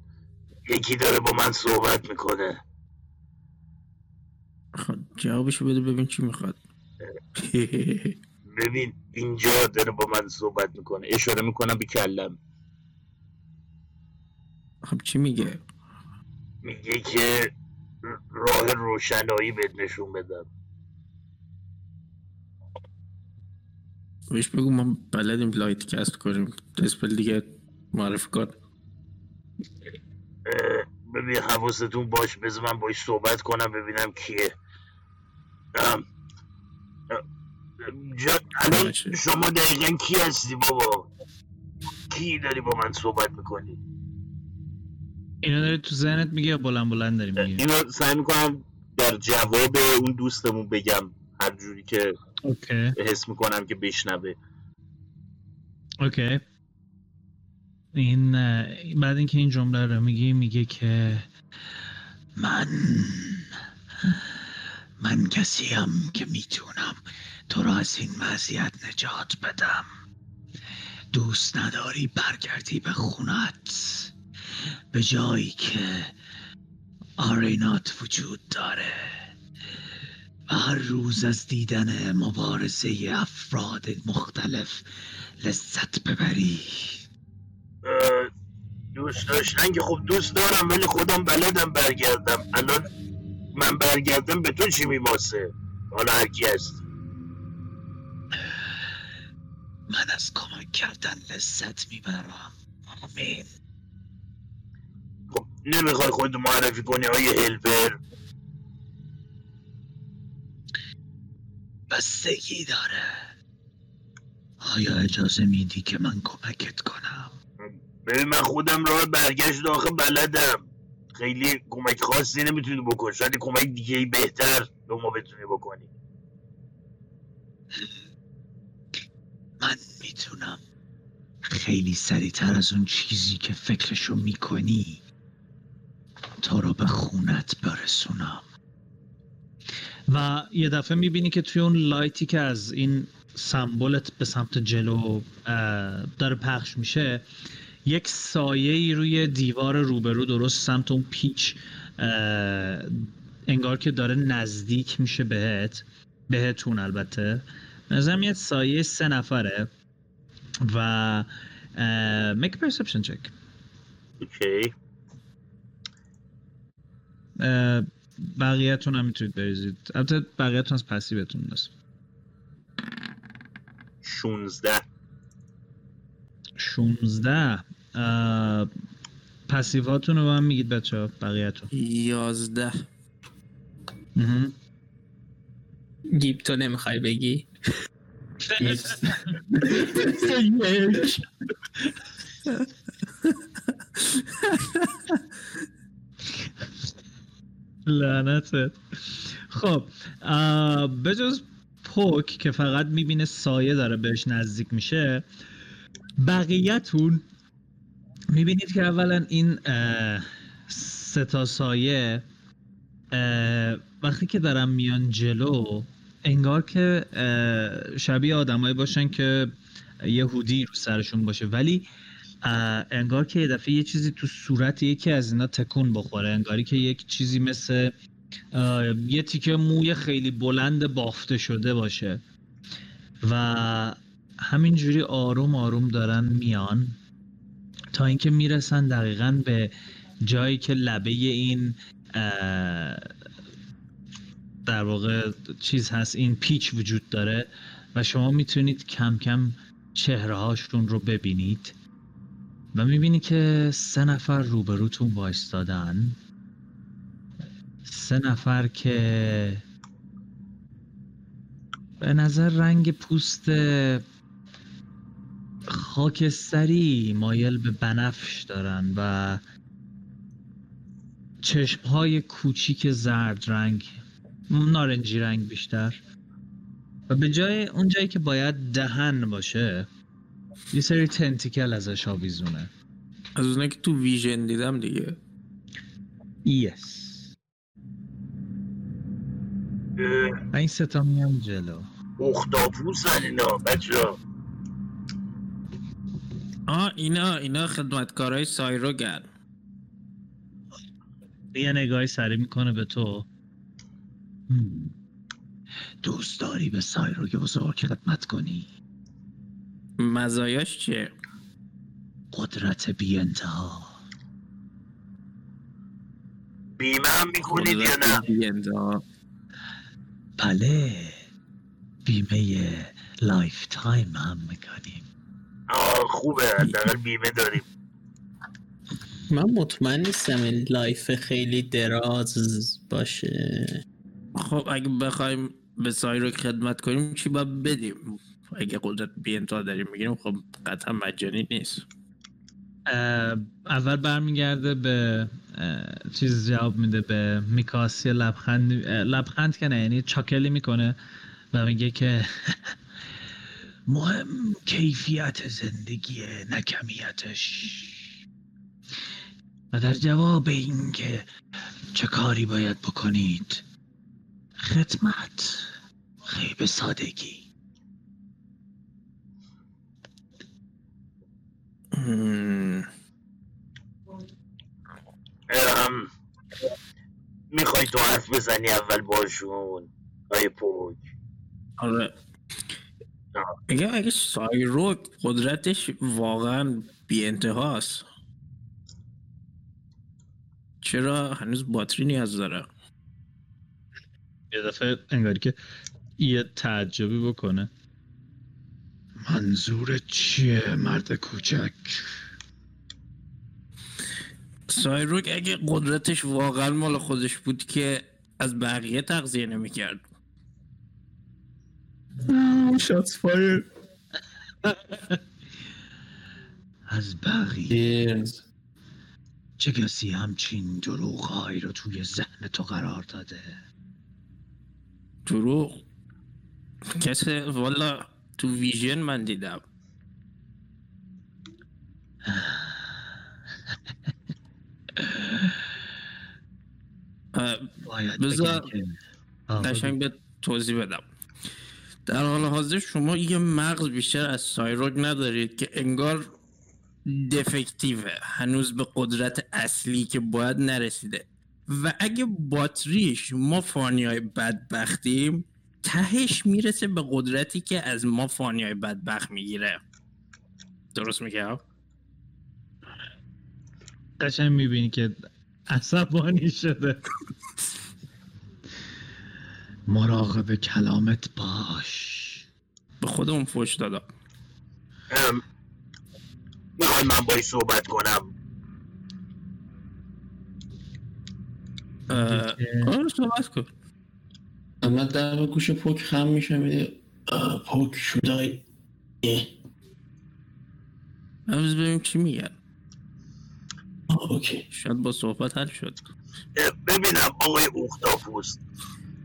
یکی داره با من صحبت میکنه. خب جوابشو بده ببین چی میخواد. ببین اینجا داره با من صحبت میکنه. اشاره میکنم به کلم. خب چی میگه؟ میگه که راه روشنایی بهت نشون بدم. بهش بگو ما بلدیم لایت کست کنیم. دسپل دیگه معرفی کن. ببین حواستون باش، بذار من باش صحبت کنم ببینم کیه. الان شما دقیقا کی هستی بابا؟ کی داری با من صحبت میکنی؟ اینا داری تو ذهنت میگه یا بلند بلند داری میگه؟ اینا سعی میکنم در جواب اون دوستمون بگم هر جوری که اوکی. حس میکنم که بشنوه. اوکی. این بعد اینکه این جمله رو میگی میگه که من من کسیم که میتونم تو را از این وضعیت نجات بدم. دوست نداری برگردی به خونت، به جایی که آرینات وجود داره و هر روز از دیدن مبارزه افراد مختلف لذت ببری. دوست داشتن که خب دوست دارم، ولی خودم بلدم برگردم. الان من برگردم به تو چی میباسه؟ حالا هرکی هست. من از کمک کردن لذت میبرم. آمین. خب نمیخوای خودتو معرفی کنی های هلپر؟ بستگی داره. آیا اجازه میدی که من کمکت کنم؟ ببین من خودم راه برگشت آخه بلدم. خیلی کمک خاصی نمیتونی بکنی، شاید کمک دیگه‌ای بهتر به ما بتونی بکنی. من میتونم خیلی سریعتر از اون چیزی که فکرشو میکنی تا رو به خونت برسونم. و یه دفعه میبینی که توی اون لایتی که از این سمبولت به سمت جلو داره پخش میشه، یک سایه‌ای روی دیوار روبرو درست سمت اون پیچ انگار که داره نزدیک میشه بهت بهتون البته نظرم یه سایه سه نفره و make a perception check. اوکی. بقیه‌تون هم میتونید بریزید، البته بقیه‌تون از پسیوتون هست. شانزده شانزده پسیواتون رو هم میگید بچه‌ها بقیه‌تون. یازده. گیب تو نمیخوای بگی؟ لعنتت. خب بجز پوک که فقط میبینه سایه داره بهش نزدیک میشه، بقیه‌تون میبینید که اولا این سه تا سایه وقتی که دارن میان جلو انگار که شبیه آدمایی باشن که یه هودی رو سرشون باشه، ولی انگار که یه دفعه یه چیزی تو صورت یکی از اینا تکون بخوره، انگاری که یک چیزی مثل یه تیکه موی خیلی بلند بافته شده باشه و همینجوری آروم آروم دارن میان تا اینکه میرسن دقیقاً به جایی که لبه این در واقع چیز هست، این پیچ وجود داره و شما میتونید کم کم چهره هاشون رو ببینید و میبینید که سه نفر روبروتون وایستادن، سه نفر که به نظر رنگ پوست خاکستری مایل به بنفش دارن و چشمهای کوچیک زرد رنگ، نارنجی رنگ بیشتر، و به جای اون جایی که باید دهن باشه یه سری تنتیکل ازش آویزونه، از اونه که تو ویژن دیدم دیگه. یس. این ستا میان جلو. اختاپوس هن اینا بچه ها. آه اینا اینا خدمتکارای سایروگن. یه نگاهی سری میکنه به تو. دوست داری به سایروگ بزرگ خدمت کنی؟ مزایاش چیه؟ قدرت بی انتها. بیمه هم میکنید یا نه؟ بی انتها. بله بیمه لایف تایم هم میکنیم. آه خوبه، حداقل بیمه داریم. من مطمئن نیستم لایف خیلی دراز باشه. خب اگه بخوایم به سایروگ خدمت کنیم چی باید بدیم؟ اگه قدرت بی انتها داریم میگیریم خب قطعا مجانی نیست. اول برمیگرده به چیز جواب میده به میکاس، یه لبخند لبخند کنه یعنی چاکلی میکنه و میگه که مهم کیفیت زندگیه نه کمیتش، و در جواب این که چه کاری باید بکنید خدمت خیلی به سادگی. ام میخوای تو حرف بزنی اول باشون های پوک؟ آره اگه اگه سایروگ قدرتش واقعا بی انتهاست چرا هنوز باتری نیاز داره؟ یه دفعه انگاری که یه تعجبی بکنه. منظور چیه مرد کوچک؟ سایروگ اگه قدرتش واقعا مال خودش بود که از بقیه تغذیه نمی کرد. شاتس فایر. از بقیه چه کسی همچین دروغهایی رو توی ذهن تو قرار داده؟ دروغ؟ کسی والا تو ویژن من دیدم. بذار قشنگ به توضیح بدم. در حال حاضر شما یه مغز بیشتر از سایروگ ندارید که انگار دفکتیوه، هنوز به قدرت اصلی که باید نرسیده، و اگه باتریش ما فانیای بدبختیم تهش میرسه به قدرتی که از ما فانیای بدبخت میگیره. درست میگم؟ قشنگ میبینی که عصبانی شده. مراقب کلامت باش. به خودمون فوش دادم. میخوای من باید صحبت کنم؟ آره صحبت کن. اما در گوش پوک خم میشه میده پوک شدای امروز ببینیم چی میگن. اوکی شاید با صحبت حل شد. ببینم آقای اوختاپوس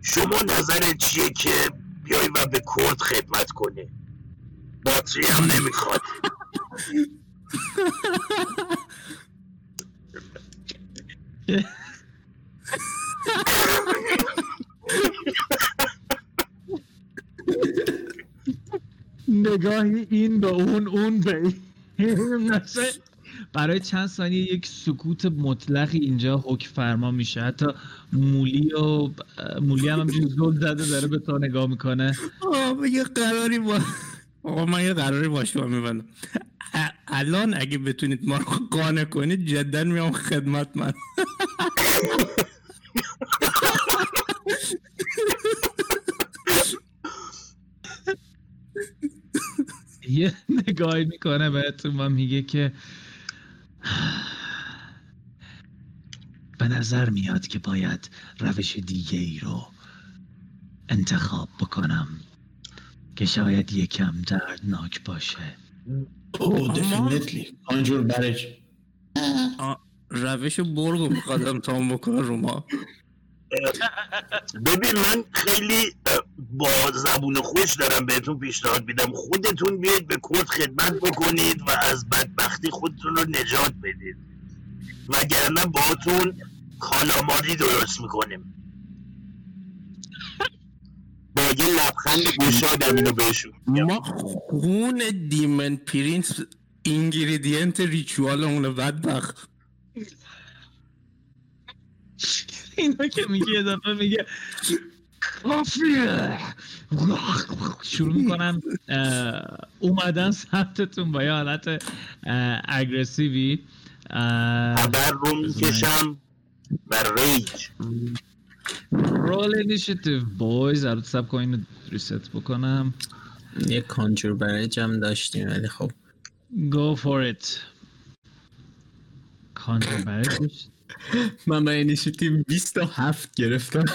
شما نظرت چیه که بیایی و به کرد خدمت کنی؟ باتری هم نمیخواد. نگاهی این به اون اون به این. برای چند ثانیه یک سکوت مطلقی اینجا حکم فرما میشه. حتی مولی و مولی هم همجوری زل زده داره به تو نگاه میکنه. آه یه قراری با آقا من یه قراری باشه با میبندم. الان اگه بتونید ما رو قانع کنید جدا میام خدمت من. یه نگاهی میکنه بهتون و میگه که به نظر میاد که باید روش دیگه ای رو انتخاب بکنم که شاید یکم دردناک باشه. اوه دفینیتلی آنجور برش روش برگو بخواد امتحان بکنه رو ما. ببین من خیلی با زبون خوش دارم بهتون پیشنهاد میدم خودتون بیاید به کرد خدمت بکنید و از بدبختی خودتون رو نجات بدید، وگرنه باهاتون کالاماری درست میکنیم. با یه لبخند گوشادم اینو بهشون ما خون دیمن پرینس اینگریدینت ریچوال اون بدبخت. اینا که میگه یه دفعه میگه کافیه، شروع میکنن اومدن سمتتون با یه حالت اگرسیوی. ابر رو میکشم و ریج. رول اینیشیتیو بویز. البته سب کنم اینو ریست بکنم. یه کانجور برج هم داشتیم ولی خب go for it. کانجور برج من با اینیشیتیو بیست و هفت گرفتم.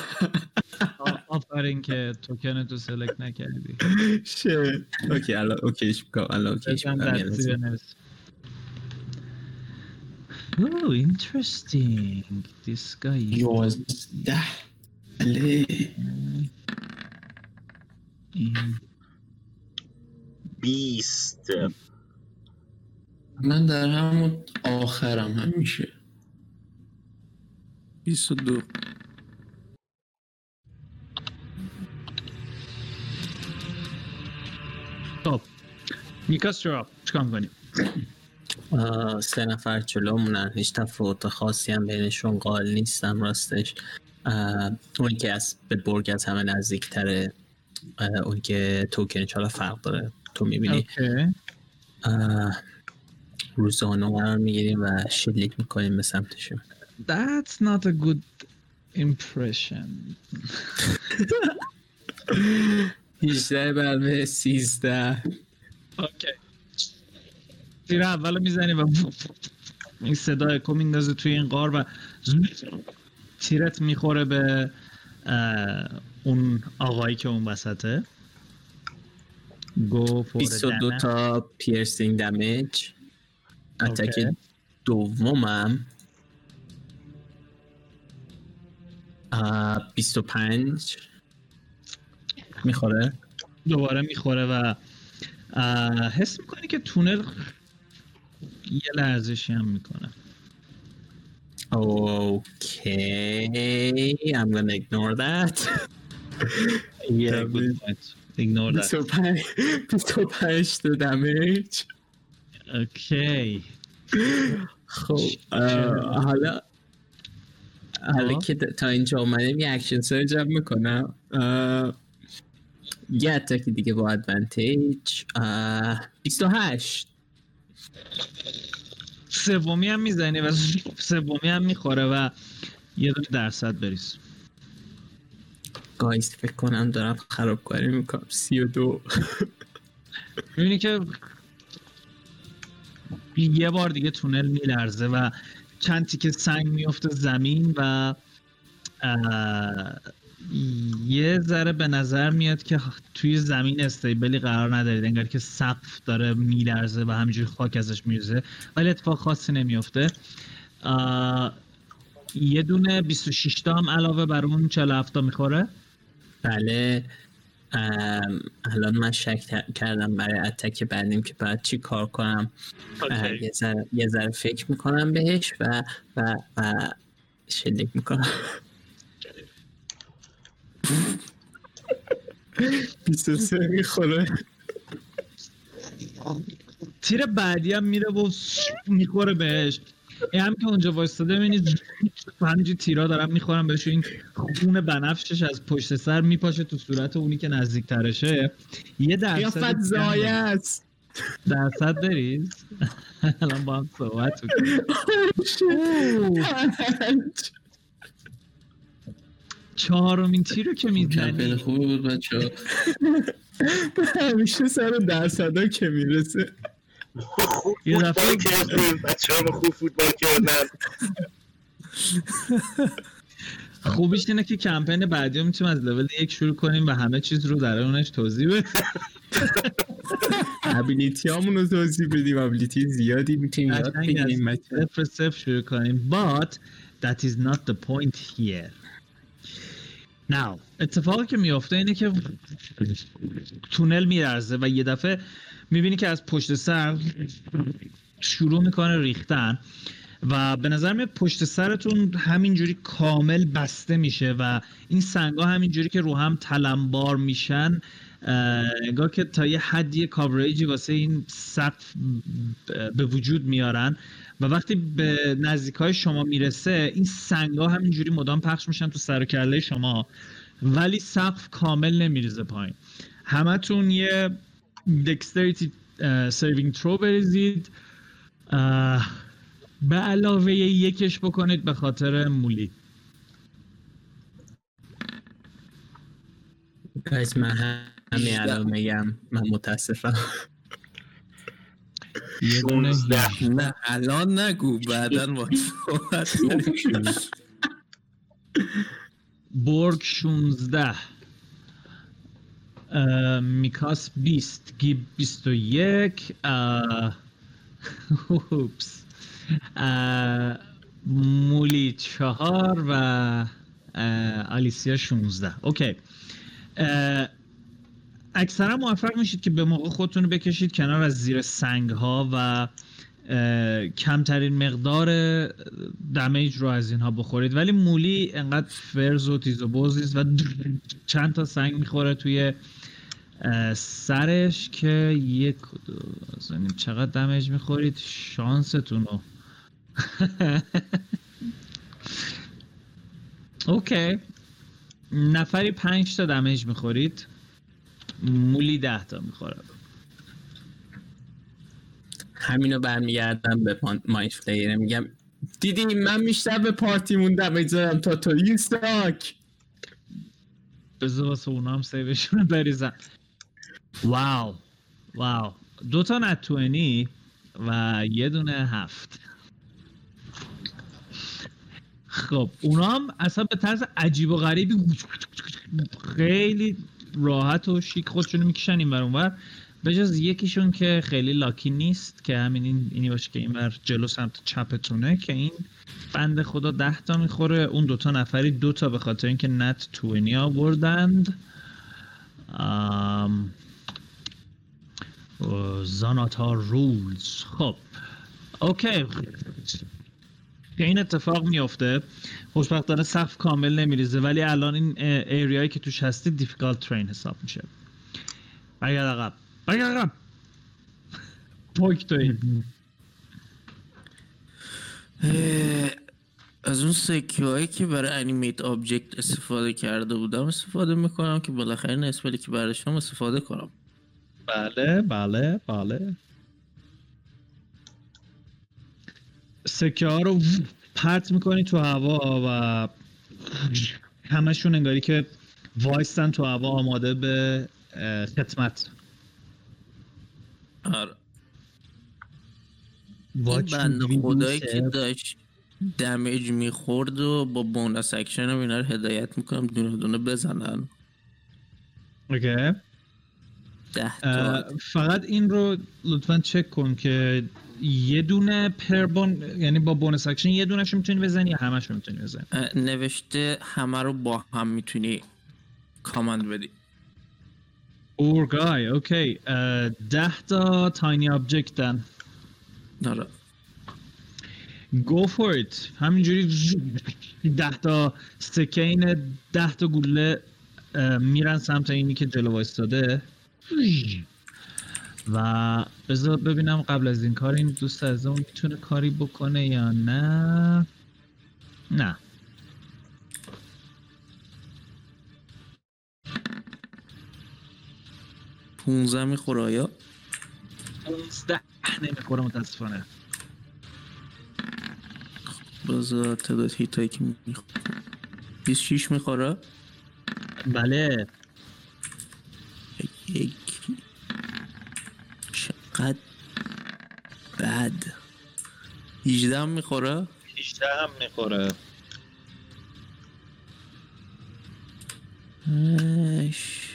آفرین که توکن تو سلکت نکردی. شیت. اوکی الان اوکیش میکنم. الان اوکیش میکنم. Oh, interesting. This guy یازده. بیست. من در همون آخرم همیشه. بیست و دو. خب میکاس چرا چیکار میکنی؟ سه نفر جلومونن، هیچ تفاوت خاصی هم بینشون قائل نیستم راستش. اون که از به برگ از همه نزدیک تره، اون که توکنش حالا فرق داره تو میبینی. روزانه قرار میگیریم و شلیک میکنیم به سمتشون. That's not a good impression. هجده برمه سیزده. اوکی تیر اولو میزنی و این صدای کم میندازه توی این غار و تیرت میخوره به اون آقایی که اون وسطه. بیست و دو تا پیرسینگ دمیج. اتک دومم بیست و پنج میخوره، دوباره میخوره و حس میکنی که تونل یه لرزشی هم میکنه. اوکی I'm gonna ignore that. Yeah good point. Ignore that. بیست و پنج تا دمیج. اوکی خب حالا حالا که تا اینجا اومدیم یه اکشن سرج هم میکنم، یه اتاکی دیگه با ادوانتیج. بیست و هشت. سومی هم میزنی و سومی هم میخوره و یه دونه درصد بریز. گایز فکر کنم دارم خرابکاری میکنم. سی و دو. میبینی که یه بار دیگه تونل میلرزه و چند تیکه سنگ میفته زمین و یه ذره به نظر میاد که توی زمین استیبلی قرار ندارید، انگار که سقف داره میلرزه و همینجوری خاک ازش میریزه ولی اتفاق خاصی نمیفته. یه دونه بیست و شش تا هم علاوه بر اون چهل و هفت تا میخوره. بله الان من شک کردم برای اتک بعدیم که باید چی کار کنم. یه ذره یه ذره فکر میکنم بهش و و و شلیک میکنم. بیست و سه میخوره. تیر بعدی هم میره و میخوره بهش. این هم که اونجا وایستاده میبینید همینجور تیرها دارم میخورم بهش. این خون بنفشش از پشت سر میپاشه تو صورت اونی که نزدیک ترشه. یه درصد زایه است. درصد بریز. الان با هم صحبت بکنیم. چهارمین تیرو که میزنی کپل خوب بود بچه. همیشه سر درصدا که میرسه خوب فوتبال کردیم بچه ها. خوب فوتبال کردن. خوبیش اینه که کمپین بعدی رو میتونیم از لول یک شروع کنیم و همه چیز رو در اونش توضیح بدیم. ابیلیتی هامون رو توضیح بدیم. ابیلیتی زیادی میتونیم یاد بگیریم. صفر صفر شروع کنیم. But that is not the point here. Now اتفاقی که میفته اینه که تونل میرزه و یه دفعه میبینی که از پشت سر شروع میکنه ریختن و به نظر میاد پشت سرتون همینجوری کامل بسته میشه و این سنگا همینجوری که رو هم تلمبار میشن، انگار که تا یه حدی کاوریجی واسه این سقف به وجود میارن و وقتی به نزدیکای شما میرسه این سنگا همینجوری مدام پخش میشن تو سر و کله شما، ولی سقف کامل نمیریزه پایین. همتون یه دکستریتی سیوینگ ترو بریزید، به علاوه یکش بکنید به خاطر مولی. گایز من همین الان میگم من متاسفم. یه دونه نه الان نگو، بعدن با صحبت کنیم. برگ شانزده، میکاس بیست، گیب بیست و یک، اوپس، مولی چهار و آلیسیا شانزده. اوکی، اکثرا موفق میشید که به موقع خودتون رو بکشید کنار از زیر سنگ ها و کمترین مقدار دمیج رو از اینها بخورید، ولی مولی انقدر فرز و تیز و بز نیست و چند تا سنگ میخوره توی سرش که یک دو چقدر دمیج میخورید شانستون رو. اوکی، نفری پنج تا دمیج میخورید، مولی ده تا میخوره. همینو برمیگردم به مایند فلایر میگم دیدی من بیشتر به پارتی موندم میذارم تا تو یه ساک بذار واسه اونا هم سیوشون بریزم. واو واو، دو تا نتوینی و یه دونه هفت. خب اونا هم اصلا به طرز عجیب و غریبی خیلی راحت و شیک خودشونو میکشن این بر اون بر، به جز یکیشون که خیلی لاکی نیست که همین این اینی باشه که این بر جلو سمت چپتونه که این بند خدا ده تا میخوره. اون دوتا نفری دوتا به خاطر اینکه نت توینی آوردند. زاناتا رولز. خب اوکی، که این اتفاق میفته خوشبختانه سقف کامل نمیریزه، ولی الان این ایریایی که توش هستی دیفیکالت ترین حساب میشه. برگرد عقب، برگرد عقب، پوک توی از اون سکیوهایی که برای انیمیت آبجکت استفاده کرده بودم استفاده میکنم که بالاخره نسبتی که برای شما استفاده کنم. بله بله بله، سکه ها رو پرت میکنی تو هوا و همشون انگاری که وایستن تو هوا آماده به خدمت. آره این بند خدایی که داشت دمیج میخورد و با بونس اکشن هم اینا رو هدایت میکنم دونه دونه بزنن. اوکی، فقط این رو لطفاً چک کن که یه دونه پربون، یعنی با بونس اکشن یه دونه شو میتونی بزنی یا همه شو میتونی بزنی؟ نوشته همه رو با هم میتونی کامند بدی. اورگای، اوکی، ده تا تاینی آبجکتن. نره گو فور ایت، همینجوری ده تا سکین ده تا گوله میرن سمت اینی که جلو وایستاده و بذار ببینم قبل از این کار این دوست از اون میتونه کاری بکنه یا نه. نه پونزه میخوره آیا؟ پونزده نمیخوره متاسفانه. بذار تعداد هیتایی که میخوره بیست و شش میخوره؟ بله. یک چقدر بد. هجده هم میخوره؟ هجده هم میخوره. هش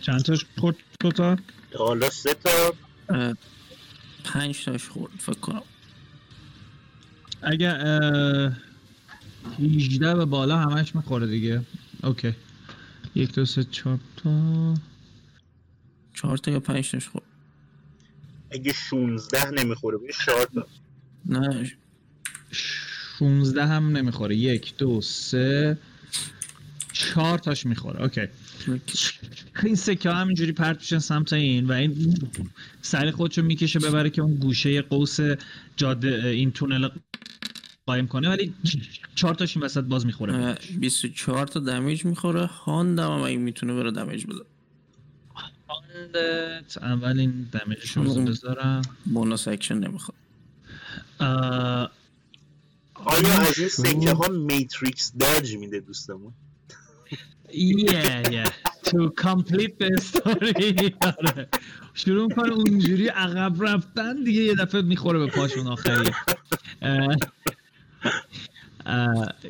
چند تاش خورد؟ دو تا؟ حالا سه تا؟ پنج تاش خورد فکر کنم. اگه هجده به بالا همش میخوره دیگه. اوکی. یک دو سه چهار تا چهار تا یا پنج تاش خورد. اگه شانزده نمیخوره بگه چهار تا. نه شانزده هم نمیخوره. یک دو سه چهار تاش میخوره. اوکی. این سکه ها همینجوری پرت میشن سمت این و این سر خودشو میکشه ببره که اون گوشه قوس جاده این تونل قایم کنه، ولی چهار تاش این وسط باز میخوره. بیست و چهار تا دمیج میخوره. هاندم هم اگه میتونه بره دمیج بذاره. هاندت اول این دمیجشو بذارم بذارم بونوس اکشن نمیخواد. آیا از این سکه ها میتریکس داج میده دوستمون؟ Yeah, yeah. To complete the story. شروع میکنه اونجوری عقب رفتن دیگه، یه دفعه میخوره به پاشون آخری.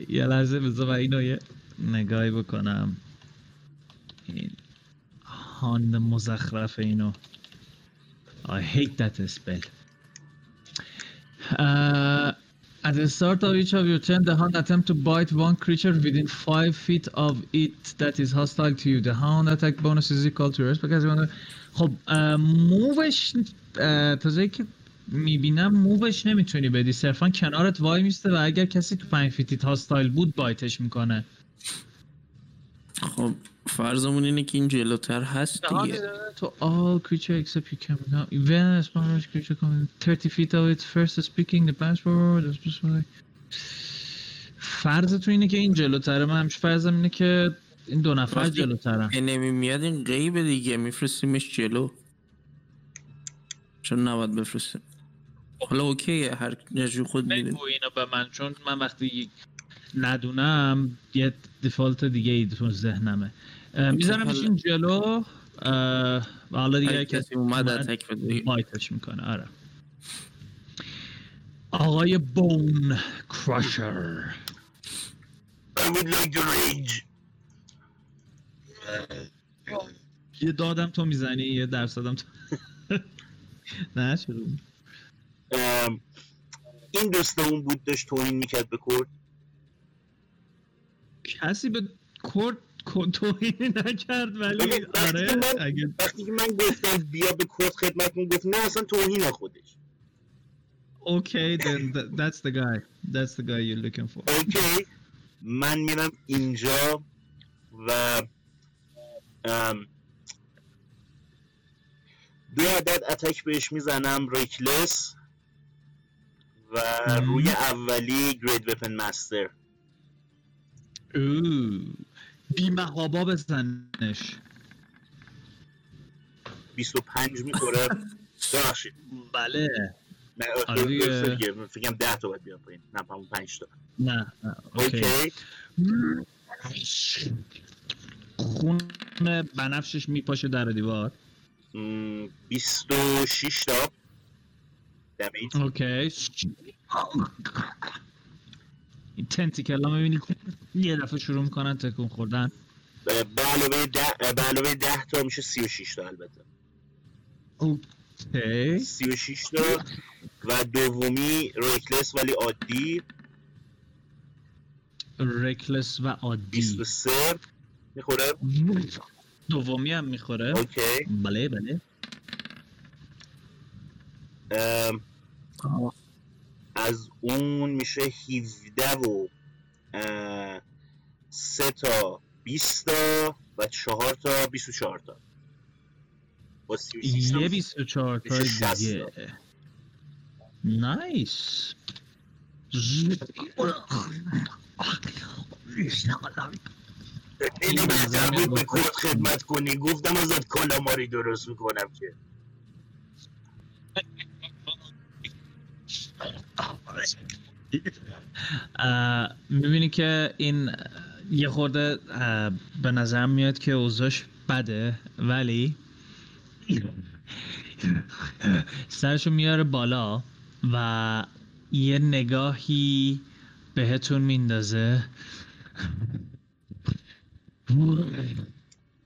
یه لحظه بذار اینو یه نگاهی بکنم. این هاند مزخرف اینو. I hate that spell. At the start of each of your turn, the hound attempts to bite one creature within five feet of it that is hostile to you. The hound attack bonus is equal to yours because you want to... خب مووش تازه که میبینم مووش نمیتونی بدی، صرفا کنارت وای میسته و اگر کسی تو پنج فیتیت هاستایل بود بایتش میکنه. خب فرضمون اینه که این جلوتر هست دیگه. تو all creature except you can now when spawns creature coming thirty feet of it first speaking the password is basically فرض تو اینه که این جلوتره. من همش فرضم اینه که این دو نفر جلوترن. انمی میاد این غیبه دیگه، میفرستیمش جلو چون نباید بفرستیم. حالا اوکیه هر نجوم خود میده. بگو اینو به من چون من وقتی ندونم یه دیفالت دیگه ای تو ذهنمه. میذارمش این جلو و حالا دیگه کسی اومد اتک بده مایتش میکنه. آره آقای بون کراشر I would like to rage. یه دادم تو میزنی یه درصدم تو نه شروع این دوستمون بود داشت توهین میکرد به کرد. کسی به کرد توهینی نکرد ولی آره اگه وقتی که من گفتم بیا به کرد خدمتتون گفت نه اصلا توهین خودش. اوکی then that's the guy that's the guy you're looking for. اوکی من میرم اینجا و دو عدد اتک بهش میزنم ریکلس و روی اولی گرید وپن مستر. اوه بیمهابا بزنش. بیست و پنج میخوره. ببخشید بله من آره فکرم ده تا باید بیان پایین. نه همون پنج تا. نه اوکی خون بنفشش میپاشه در دیوار. بیست و شش تا دمیج. اوکی این تنتیکل ها میبینید یه دفعه شروع میکنن تکون خوردن. به علاوه ده, به علاوه ده تا میشه سی و شش تا. البته اوکی سی و شش تا و دومی ریکلس ولی عادی. ریکلس و عادی بیست و سه میخوره. دومی هم میخوره. اوکی بله بله ام آه. از اون میشه هفده و سه تا بیست تا و چهار تا بیست و چهار تا. یه بیست و چهار تا دیگه. نایس. خیلی بهتر بود به کرد خدمت کنی. گفتم ازت کالاماری درست میکنم که میبینی که این یه خورده به نظر میاد که اوضاعش بده ولی سرشو میاره بالا و یه نگاهی بهتون میندازه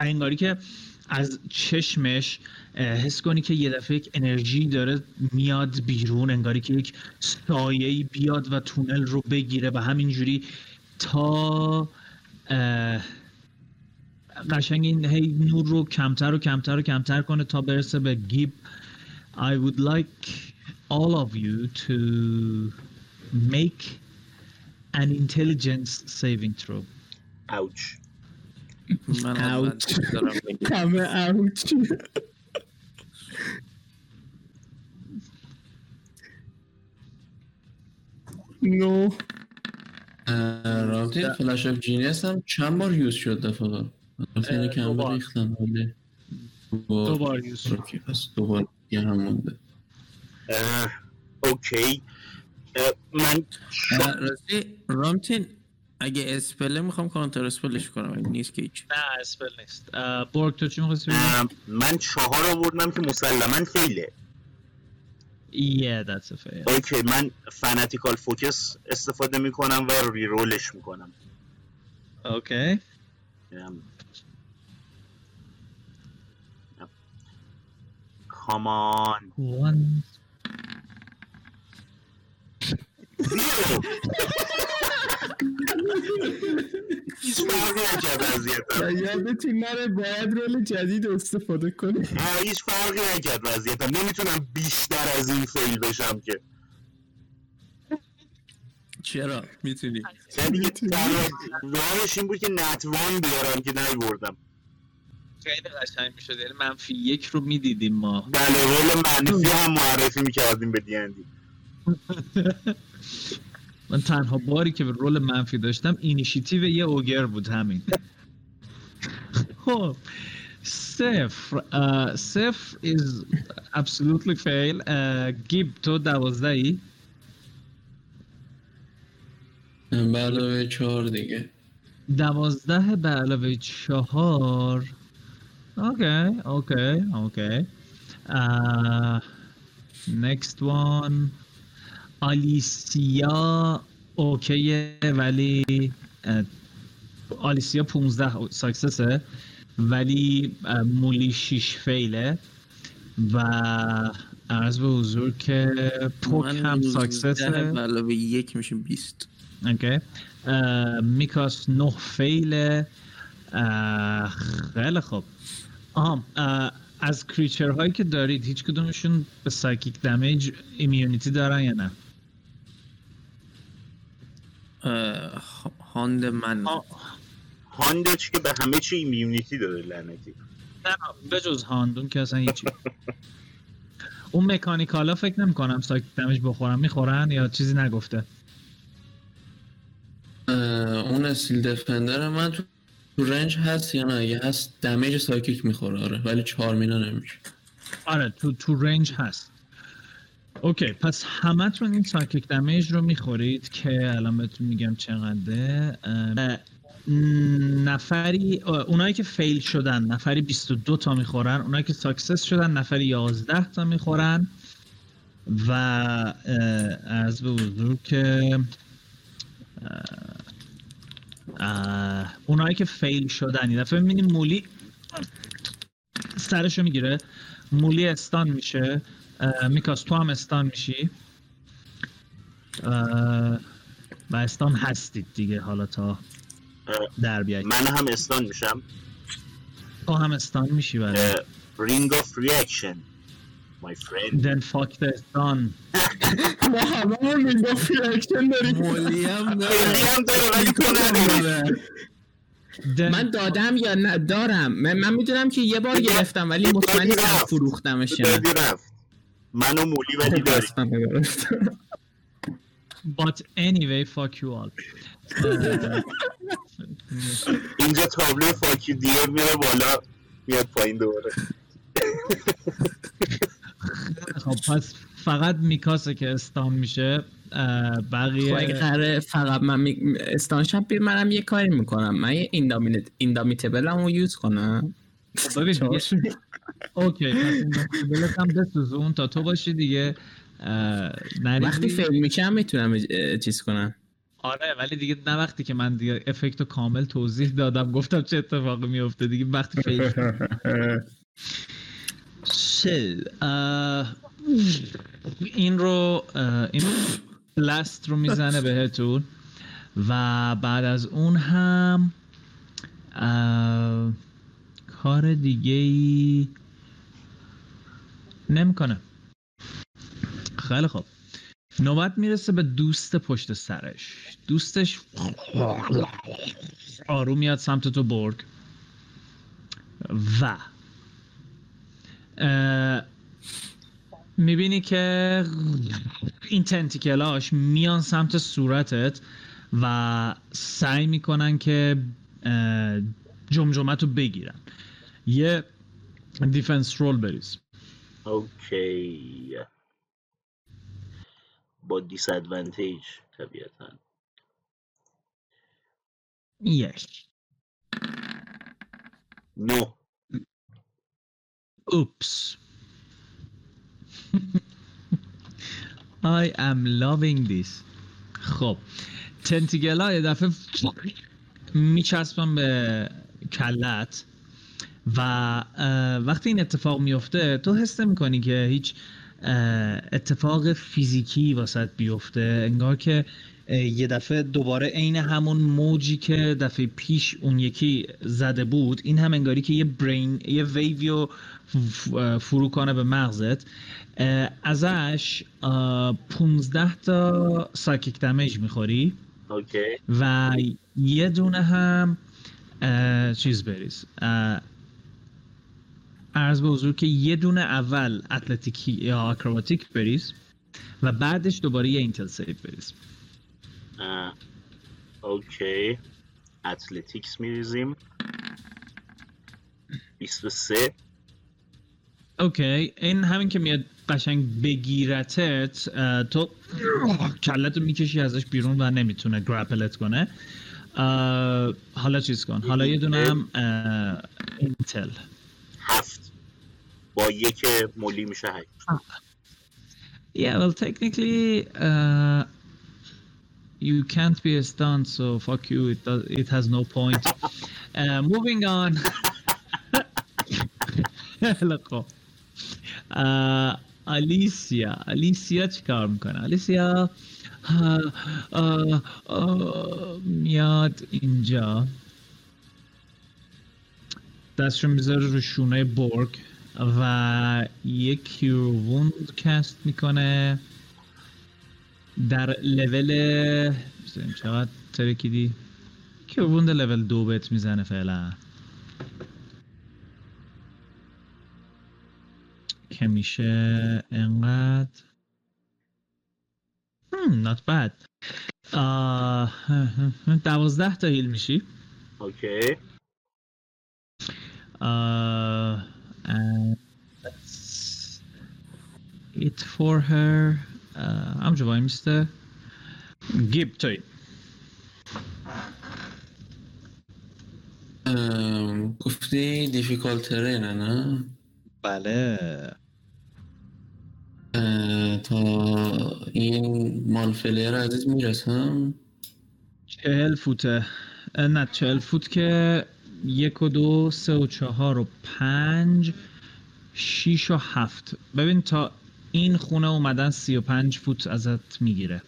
انگاری که از چشمش حس کنی که یه دفعه یک انرژی داره میاد بیرون، انگاری که یک سایه‌ای بیاد و تونل رو بگیره و همینجوری تا قشنگ این هی نور رو کمتر و کمتر و کمتر کنه تا برسه به گیب. I would like all of you to make an intelligence saving throw. Ouch. Ouch. Come ouch. No. رابطه فلش آف جینیس هم چند بار یوز شد دفعه؟ یعنی که همون ریختم دو بار یوز شد. اوکی پس دو بار یه هم مونده. اوکی من راستی رامتین اگه اسپله میخوام کانتر اسپلش کنم اگه نیست که هیچ. نه اسپل نیست. برگ تو چی میخواستی؟ من چهار آوردم که مسلماً فیله. Yeah, that's a fail. اوکی من فنتیکال فوکس استفاده میکنم و ری رولش میکنم. اوکی. Come on. One. Zero. هیچ فرقی نکرد وضعیتم. یادتون نره باید رول جدید استفاده کنی. هیچ فرقی نکرد وضعیتم. نمیتونم بیشتر از این فیل بشم که. چرا؟ میتونی. من دیگه راهش این بود که نتوان بیارم که نیوردم. خیلی قشنگ میشد. یعنی منفی یک رو میدیدیم ما. بله رول منفی هم معرفی میکردیم به دی ان دی. من تنها باری که به رول منفی داشتم اینیشیتیو یه اوگر بود همین. خب صفر صفر is absolutely fail. گیب تو دوازده ای؟ به علاوه چهار دیگه دوازده به علاوه چهار. اوکی اوکی اوکی. next one آلیسیا. اوکیه ولی آلیسیا پونزده ساکسسه ولی مولی شیش فیله و عرض به حضور که پوک هم ساکسسه ولی به یک میشه بیست. اوکی میکاس نه فیله. خیلی خوب. آها از کریچر هایی که دارید هیچ کدومشون به سایکیک دمیج ایمیونیتی دارن یا نه؟ هاند من هاند چی که به همه چی ایمیونیتی داره لعنتی. نه بجز هاندون که اصلا هیچی. اون مکانیکالا فکر نمی کنم سایکیک دمیج بخورن. میخورن یا چیزی نگفته؟ اون اسیل دفندر من تو رنج هست یا نه؟ اگه هست دمیج سایکیک میخوره. آره ولی چهار مینا نمیشه. آره تو تو رنج هست. اوکی پس همتون این سایکیک دمیج رو میخورید که الان بهتون میگم چقدره. نفری اونایی که فیل شدن نفری بیست و دو تا میخورن، اونایی که ساکسس شدن نفری یازده تا میخورن و از به حضور که اونایی که فیل شدن یه دفعه میبینیم مولی سرشو میگیره. مولی استان میشه. میکاس تو هم استان میشی و استان هستید دیگه. حالا تا در بیایید من هم استان میشم. تو هم استان میشی. برای رینگ آف ریاکشن my friend then fuck the sun. ما همه میگه فیکشن داریم. مولی هم داره من دادم یا ندارم. من میدونم که یه بار گرفتم ولی مطمئنی که فروختمش. منو مولی ولی دارم but anyway fuck you all. اینجا تابلو fuck you dear میره بالا میاد پایین دوباره. خب پس فقط میکاسه که استان میشه. بقیه خب اگه قراره فقط من می... استان شب بیر منم یه کاری میکنم. من یه ایندامیت... ایندامیتبلم رو یوز کنم. اوکی پس ایندامیتبلت هم بسوزون تا تو باشی دیگه. وقتی فیل میکنم میتونم چیز کنم. آره ولی دیگه نه وقتی که من دیگه افکتو کامل توضیح دادم گفتم چه اتفاقی میفته دیگه وقتی فیل شل. این رو این بلاست رو میزنه بهتون و بعد از اون هم کار دیگه ای نمیکنه. خیلی خوب، نوبت میرسه به دوست پشت سرش. دوستش آرو میاد سمت تو برگ و میبینی که این تنتیکلاش میان سمت صورتت و سعی میکنن که جمجمت رو بگیرن. یه دیفنس رول بریز. اوکی، با دیس ادوانتیج طبیعتاً. یک نو اوپس. I am loving this. خب تنتیگلا یه دفعه میچسبن به کلت و وقتی این اتفاق میفته تو حس نمی‌کنی که هیچ اتفاق فیزیکی واسط بیفته، انگار که یه دفعه دوباره عین همون موجی که دفعه پیش اون یکی زده بود، این هم انگاری که یه برین یه ویویو فرو کنه به مغزت. ازش پونزده تا سایکیک دمیج میخوری. اوکی. و یه دونه هم چیز بریز. عرض به حضور که یه دونه اول اتلتیکی یا آکروباتیک بریز و بعدش دوباره یه اینتل سیو بریز. اوکی، اتلتیکس میریزیم. بیست و سه. اوکی، این همین که میاد قشنگ بگیرتت، تو کلتو میکشی ازش بیرون و نمیتونه گرپلت کنه. حالا چیز کن، حالا یه دونه هم اینتل. هفت با یک مولی میشه هشت. Yeah, well technically uh, you can't be a stunt, so fuck you, it, does, it has no point. uh, moving on. uh, Alicia Alicia چیکار میکنه؟ Alicia میاد اینجا دستشو میذاره رو شونه برگ و یک کیور ووند کست میکنه در لول بزنیم چقدر ترکیدی؟ کیور ووند لول دو بهت میزنه فعلا که میشه انقدر هم not bad. دوازده تا هیل میشی. اوکی. Uh, and that's it for her. Uh, I'm Javai, Mister Gibb to it. Um, gufti difficult terrain, na? Bale. Uh, ta in Malfeler azit mirasam. چهل فوته. نه چهل فوت که یک و دو، سه و چهار و پنج، شیش و هفت. ببین تا این خونه اومدن سی و پنج فوت ازت میگیره.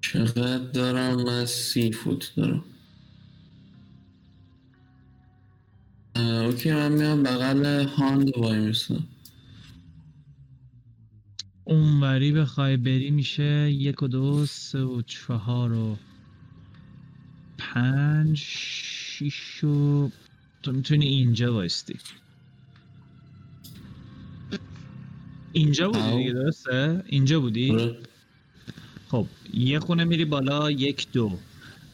چقدر دارم؟ من سی فوت دارم. اوکی، من میام بغل هاند وای میستم. اونوری بخوای بری میشه یک و دو، سه و چهار و پنج، شیش و... تو میتونی اینجا وایستی. اینجا بودی دیگه، درسته؟ اینجا بودی؟ خب یه خونه میری بالا، یک دو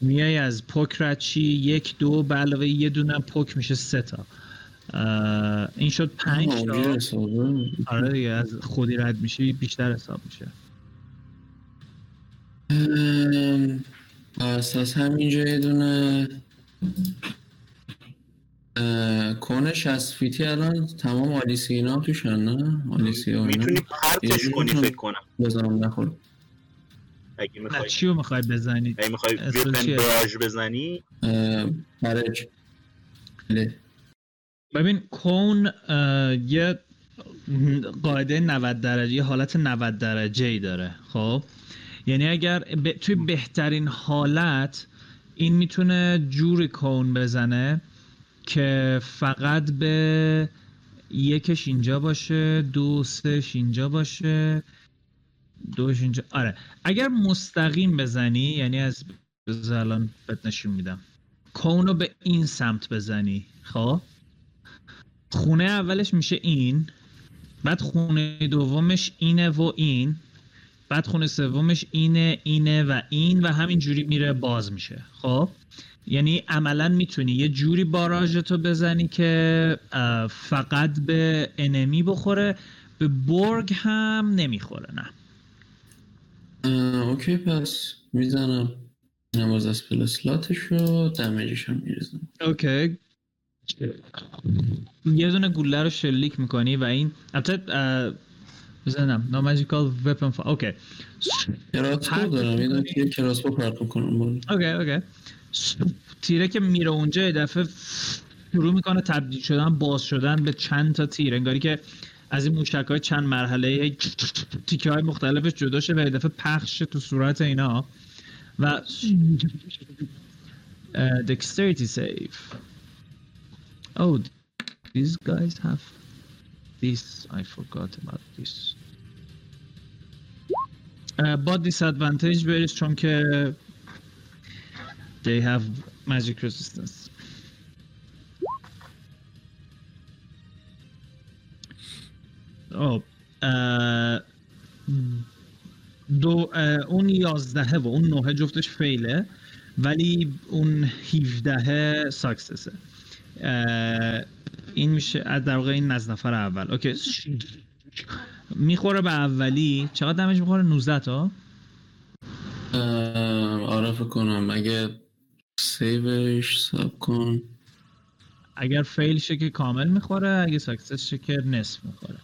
میای از پوک رچی، یک دو به علاوه یه دونه پوک میشه سه تا. این شد پنج تا. آره دیگه، از خودی رد میشی بیشتر حساب میشه. اساس همینجا یه دونه کنش از فیتی الان تمام آلیسی اینا توشن، نه؟ آلیسی اینا میتونی پرتش کنی فکر کنم. بزنم نخور اگه میخوای. نه چیو میخوای بزنی؟ اگه میخوای ویپن براج بزنی براج. ببین کون یه قاعده نود درجه، یه حالت نود درجه ای داره. خب یعنی اگر ب... توی بهترین حالت این میتونه جوری کون بزنه که فقط به یکش اینجا باشه، دو سهش اینجا باشه، دوش اینجا. آره اگر مستقیم بزنی، یعنی از الان بهت نشون میدم، کون رو به این سمت بزنی، خب خونه اولش میشه این، بعد خونه دومش اینه و این، بعد خونه سومش اینه، اینه و این، و همین جوری میره باز میشه. خب یعنی عملا میتونی یه جوری باراژتو بزنی که فقط به انمی بخوره، به برگ هم نمیخوره. نه اوکی، پس میزنم نماز از پلسلاتشو، دمیجش هم میرزم. اوکی، یه دونه گوله رو شلیک میکنی و این البته بزنم نو ماجیکال وپن فا. اوکی کراسپو دارم، این هم کراسپو پرت میکنم. اوکی اوکی، تیره که میره اونجا یه دفعه شروع میکنه تبدیل شدن، باز شدن به چند تا تیر، انگاری که از این موشک های چند مرحله تیکه های مختلفش جدا شه و یه دفعه پخش تو صورت اینا. و دکستریتی سیف. Oh, these guys have this. I forgot about this. Uh, but disadvantage very strong. They have magic resistance. Oh, uh, دو uh, اون یازده و اون نه جفتش فیله، ولی اون هفده ساکسسه. این میشه در واقع این نزد نفر اول. اوکی میخوره به اولی. چقدر دمیج میخوره؟ نوزده تا؟ آره فکر کنم اگه سیوش ساب کن، اگر فیل شه که کامل میخوره، اگه ساکسس شه که نصف میخوره.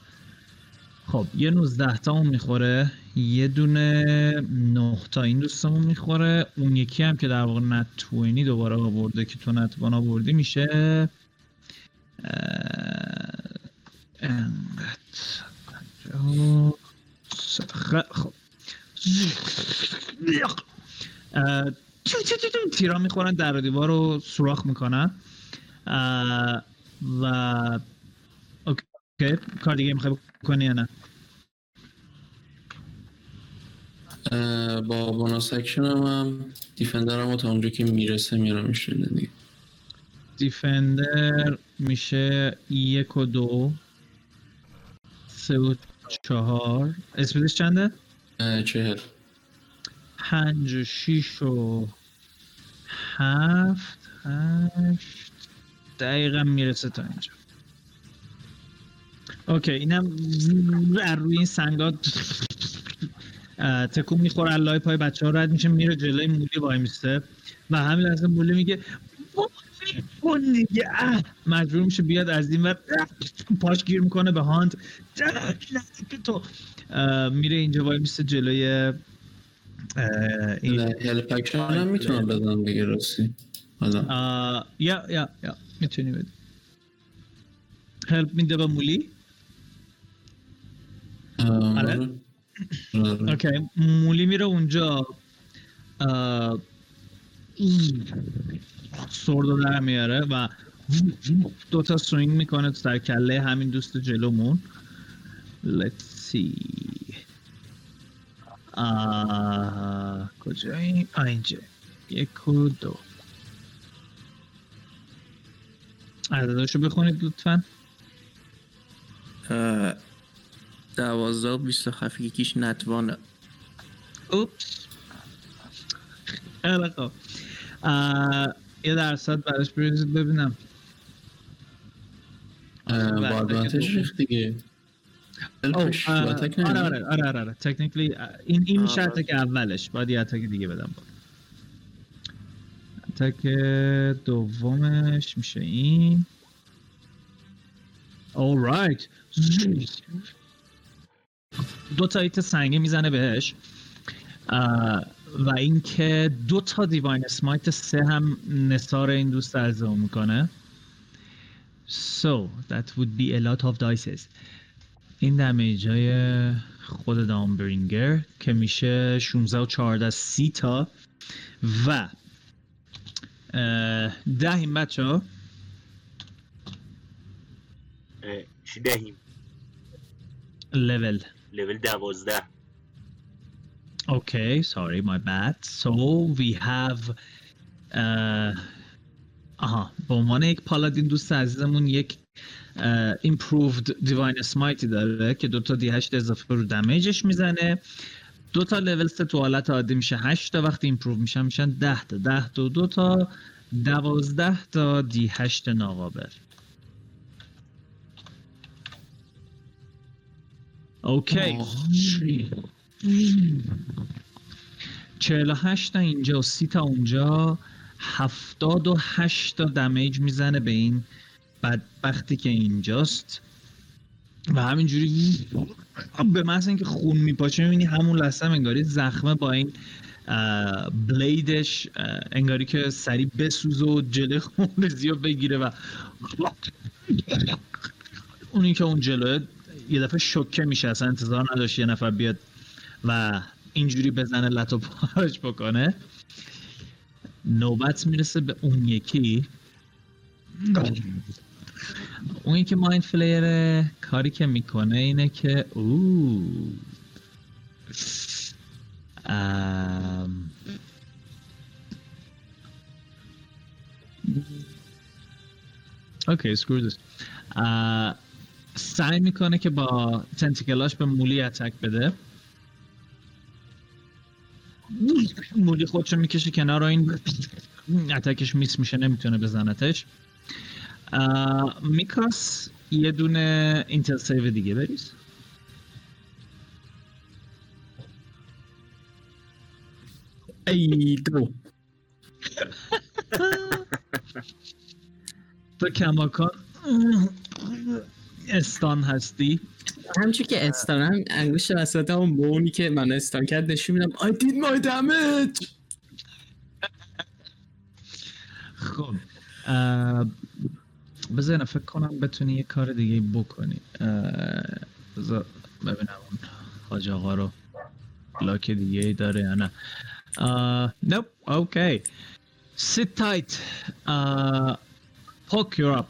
خب یه نوزده تا اون میخوره، یه دونه نه تا این دوستمون میخوره، اون یکی هم که در واقع نت توینی دوباره آورده که تو نت بان آوردی میشه خب تیرا میخورن، در و دیوار رو سوراخ میکنن و اوکی. کار دیگه میخوای بکنی یا نه؟ با بونوس اکشنم هم دیفندرمو تا اونجا که میرسه میارم میشه دیگه. دیفندر میشه یک و دو، سه و چهار. اسپیدش چنده؟ چهل. پنج و شیش و هفت هشت دقیقا میرسه تا اینجا. اوکی اینم در روی این سنگا تکون میخوره، لای پای بچه ها رد میشه، میره جلوی مولی وای میسته و همین لحظه مولی میگه بازی کن دیگه. مجبور میشه بیاد از این ور، پاش گیر میکنه به هاند، میره اینجا وای میسته جلوی این. هلپکشن هم میتونم بزنم دیگه راستی؟ یا یا یا میتونی بدی. هلپ میده به مولی. آره اوکی مولی میره اونجا سوردو در میاره و دوتا سوینگ میکنه در کله همین دوست جلومون. Let's see کجایی؟ اینجا یک و دو. عدداشو بخونید لطفاً. دوازده و بیست و خفیقی کیش نتوانه. اوپس خیلی خوب، یه درصد برش بریزید ببینم. بادواتش ریخت دیگه. آره آره آره آره تکنیکلی این این میشه اتک اولش، باید یه اتک دیگه بدم. اتک دومش میشه این. Alright. دو تا ایت سنگی میزنه بهش و اینکه دو تا دیواین اسمایت سه هم نثار این دوست الزام میکنه. So that would be a lot of dices. این دمیج های خود دامبرینگر که میشه شانزده و چهارده سی تا و دهیم بچه ها. چی دهیم؟ level level twelve. Okay, sorry, my bad. So we have uh آها به عنوان یک پالادین دوست عزیزمون یک improved divine smite داره که دو تا دی هشت اضافه رو دمیجش میزنه. دو تا level سه تو حالت عادی میشه هشت تا، وقتی improve میشن میشن ده تا، ده تا دو تا دوازده تا دی هشت ناقابل. اوکی چهل و هشت تا اینجا و سی تا اونجا، هفتاد و هشت تا دمیج میزنه به این بدبختی که اینجاست و همینجوری به محض اینکه خون میپاچه میبینی همون لحظه انگاری زخمه با این بلیدش انگاری که سریع بسوزه و جله خونریزی رو بگیره و اونی که اون جلوه یه دفعه شوکه میشه، اصلا انتظار نداشت یه نفر بیاد و اینجوری بزنه لتو پارش بکنه. نوبت میرسه به اون یکی، اون یکی مایند فلیر کاری که میکنه اینه که اوه ام اوکی سکرو دیس ا سعی میکنه که با تنتیکلاش به مولی اتک بده. مولی خودشو میکشه کنار و این اتکش میس میشه، نمیتونه بزنتش. میکاس یه دونه اینتل سیو دیگه بریز. ای دو تو کماکان استان هستی، همچون که استان هم انگوش وسط همون بونی که من استان کرد نشون میدم I did my damage. خب بذارین فکر کنم بتونی یه کار دیگه بکنی. بذار ببینم اون حاج آقا رو لاک دیگه داره یا نه. نوپ اوکی sit tight. Pok you're up.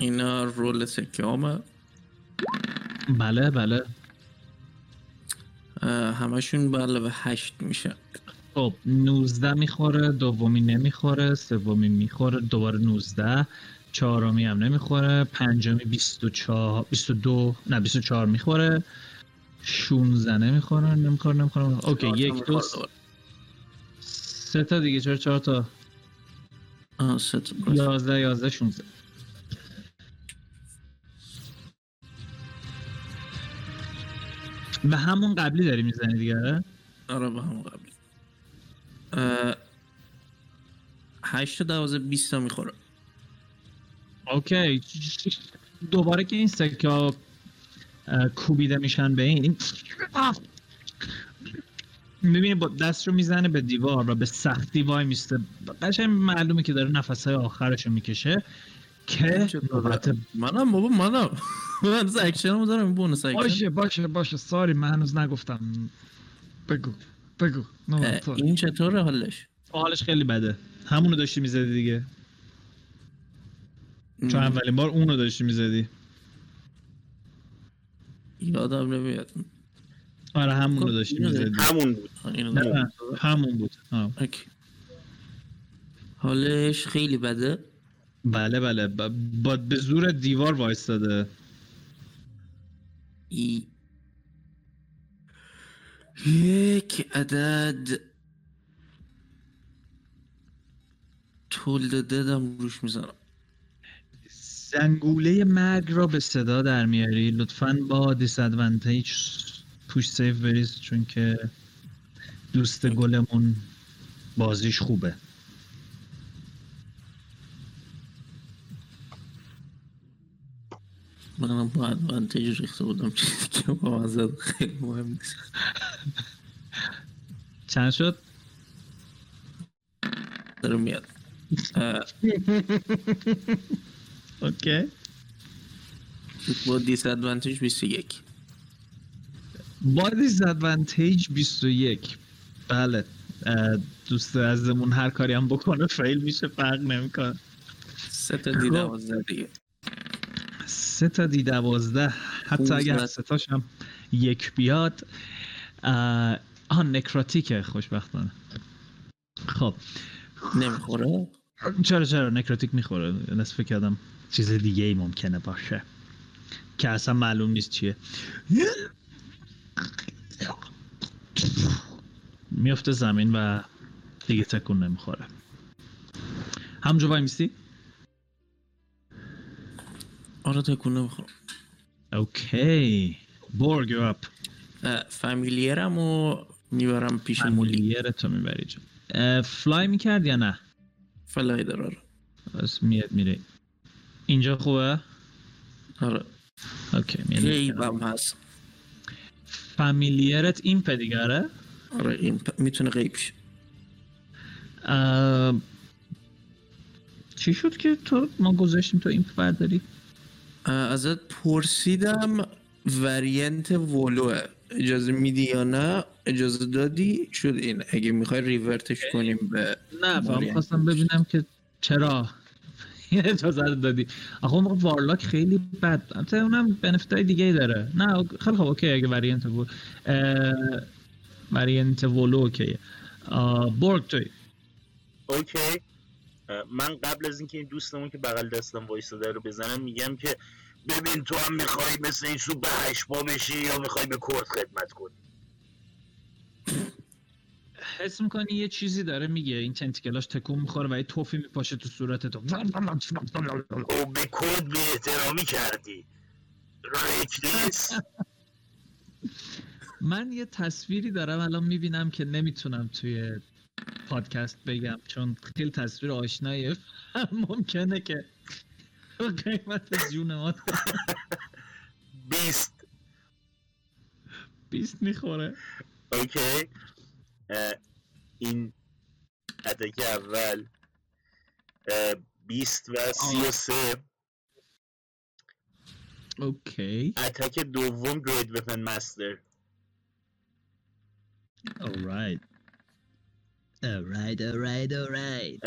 اینا رول سکه آمد. بله بله همشون بله و هشت میشه. خب نوزده میخوره، دومی نمیخوره، سومی میخوره، دوباره نوزده، چهارمی هم نمیخوره، پنجمی بیست و چهار بیست و دو نه بیست و چهار میخوره، شونزده نمیخوره نمیخوره نمیخوره. اوکی یک دو سه تا دیگه، چهار چهار تا آه سه تا یازده یازده شونزده. به همون قبلی داری میزنی دیگه؟ آره به همون قبلی. هشت تا دوازده بیست تا میخوره. اوکی دوباره که این سکه ها کوبیده میشن به این، میبینی با دست رو میزنه به دیوار و به سختی وای میسته. قشنگ معلومه که داره نفسهای آخرش رو میکشه که نوبت منم. بابا منم من از اکشنمو دارم بونس اکشن. باشه باشه باشه ساری من هنوز نگفتم. بگو بگو نوبت این چطوره حالش؟ حالش خیلی بده. همونو داشتی میزدی دیگه ام. چون اولین بار اونو داشتی میزدی یادم نمیاد. آره همونو داشتی میزدی. همون بود نه همون بود ها. اوکی حالش خیلی بده. بله بله با به زور دیوار وایستاده. ای... یک عدد تولد دادم روش میزنم. زنگوله مرگ را به صدا در میاری. لطفاً با دیسادوانتیج پوش سیف بریز چون که دوست گلمون بازیش خوبه. منم با ادوانتیج ریخته بودم چیزی که با مزد خیلی مهم نیست. چند شد؟ داره میاد. اوکی با دیس ادوانتیج بیست و یک. با دیس ادوانتیج بیست و یک. بله دوست عزیزمون هر کاری هم بکنه فیل میشه، فرق نمیکنه. سه تا دی دوازده دیگه. سه تا دی دوازده حتی اگر سه تاش هم یک بیاد. آها نکراتیکه خوشبختانه. خب نمیخوره؟ چرا چرا نکراتیک میخوره. نصف کردم چیز دیگه ای ممکنه باشه که اصلا معلوم نیست چیه. میفته زمین و دیگه تکون نمیخوره. همجا وای میستی؟ آره تکون نمیخوره. اوکی بورگ یو اپ. فامیلیرمو میبرم پیش مولی. فامیلیرتو میبری جا. فلای میکرد یا نه؟ فلای داره بس میاد میره. اینجا خوبه؟ آره اوکی میاد. غیبم هست. فامیلیرت این پدیگاره؟ آره این پ... میتونه غیب شه. آه... چی شد که تو ما گذاشتیم تو این برداری؟ ازت پرسیدم وریانت ولوه اجازه میدی یا نه، اجازه دادی شد این. اگه میخوای ریورتش کنیم به نه فهم خواستم ببینم که چرا اجازه دادی. آخه اون وارلاک خیلی بد البته اونم بنفتای دیگه داره. نه خیلی خوب اوکی اگه وریانت ولو وریانت ولو اوکیه. بورگ توی اوکی. من قبل از اینکه این دوستمون که بغل دستم وایساده رو بزنم میگم که ببین تو هم میخوای مثل این سو به هشپا بشی یا میخوای به کرد خدمت کنی؟ حس میکنی یه چیزی داره میگه، این تنتیکلاش تکون میخوره و یه توفی میپاشه تو صورت تو. او به کرد به احترامی کردی رایک نیست. من یه تصویری دارم الان میبینم که نمیتونم توی پادکست بگم چون خیلی تصویر آشنایه. ممکنه که قیمت جون ما بیست بیست میخوره. اوکی این عدد اول بیست و سی و سه. اوکی اتک دوم گرید وپن مستر. آلرایت آلرایت آلرایت آلرایت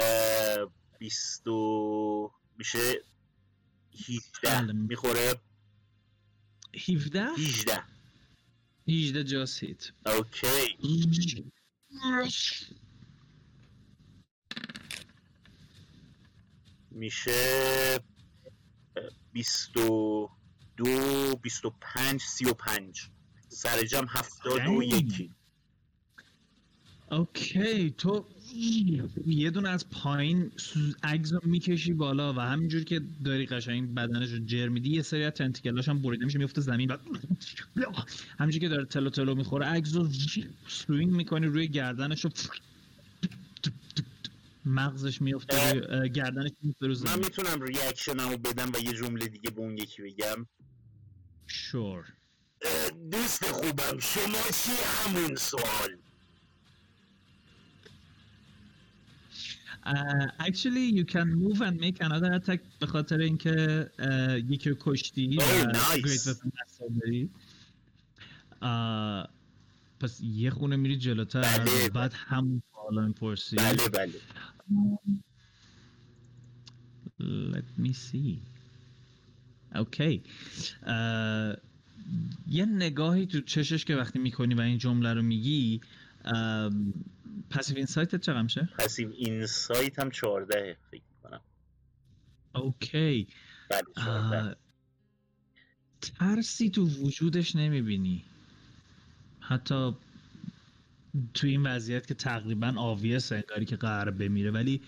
بیست و میشه هیجده میخوره. هیجده؟ هیجده هیجده جاسید. اوکی میشه بیست و دو بیست و پنج سی و پنج سر جمع هفتاد و یکی. اوکی تو یه دونه از پایین اگزو میکشی بالا و همینجور که داری قشنگ بدنش رو جر میدی یه سری از تنتیکلاش هم بریده میشه میفته زمین و همینجور که داره تلو تلو میخوره اگزو سوینگ میکنی روی گردنش و مغزش میفته روی گردنش میفته رو زمین. من میتونم ریاکشنمو بدم و یه جمله دیگه به اون یکی بگم؟ شور دوست خوبم شما چی؟ همون سوال. Uh, actually you can move and make another attack به خاطر اینکه uh, یکی رو کشتی. Oh, nice. uh, پس یه خونه میری جلوتر. بله. بعد همون حالا میپرسی. بله بله. Let me see. Okay. uh, یه نگاهی تو چشش که وقتی میکنی و این جمله رو میگی uh, پسیو اینسایتت چقدر میشه؟ پسیو اینسایت هم چهارده فکر کنم. اوکی بله چهارده. ترسی تو وجودش نمیبینی حتی تو این وضعیت که تقریبا آویسه انگاری که قراره بمیره ولی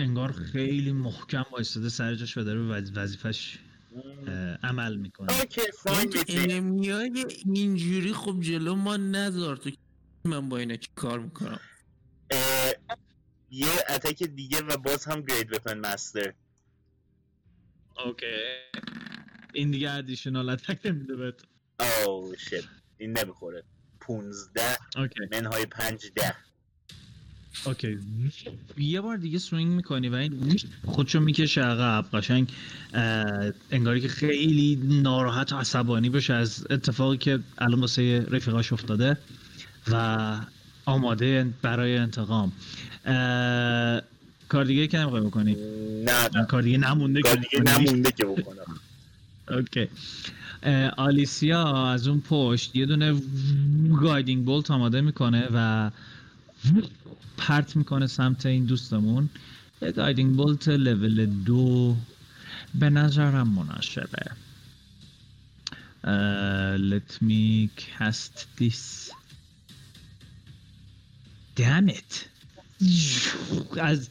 انگار خیلی محکم وایساده سر جاش و داره وظیفش عمل میکنه. اوکی فاین. اینجوری خب جلو ما نذار تو من با اینا چی کار میکنم. یه اتک دیگه و باز هم گرید وپن مستر. اوکی این دیگه ادیشنال اتک نمیده بهت. اوه شت این نمیخوره. پونزده منهای پنج ده. اوکی یه بار دیگه سوینگ میکنی و این خودشو میکشه عقب، قشنگ انگاری که خیلی ناراحت و عصبانی بشه از اتفاقی که الان واسه رفیقاش افتاده و آماده برای انتقام. کار دیگه که نمیخوای بکنی؟ نه کار دیگه نمونده که نمونده که بکنم. اوکی آلیسیا از اون پشت یه دونه گایدینگ بولت آماده میکنه و پرت میکنه سمت این دوستمون. یه گایدینگ بولت لول دو به نظرم مناسبه. Let me cast this. Damn it. از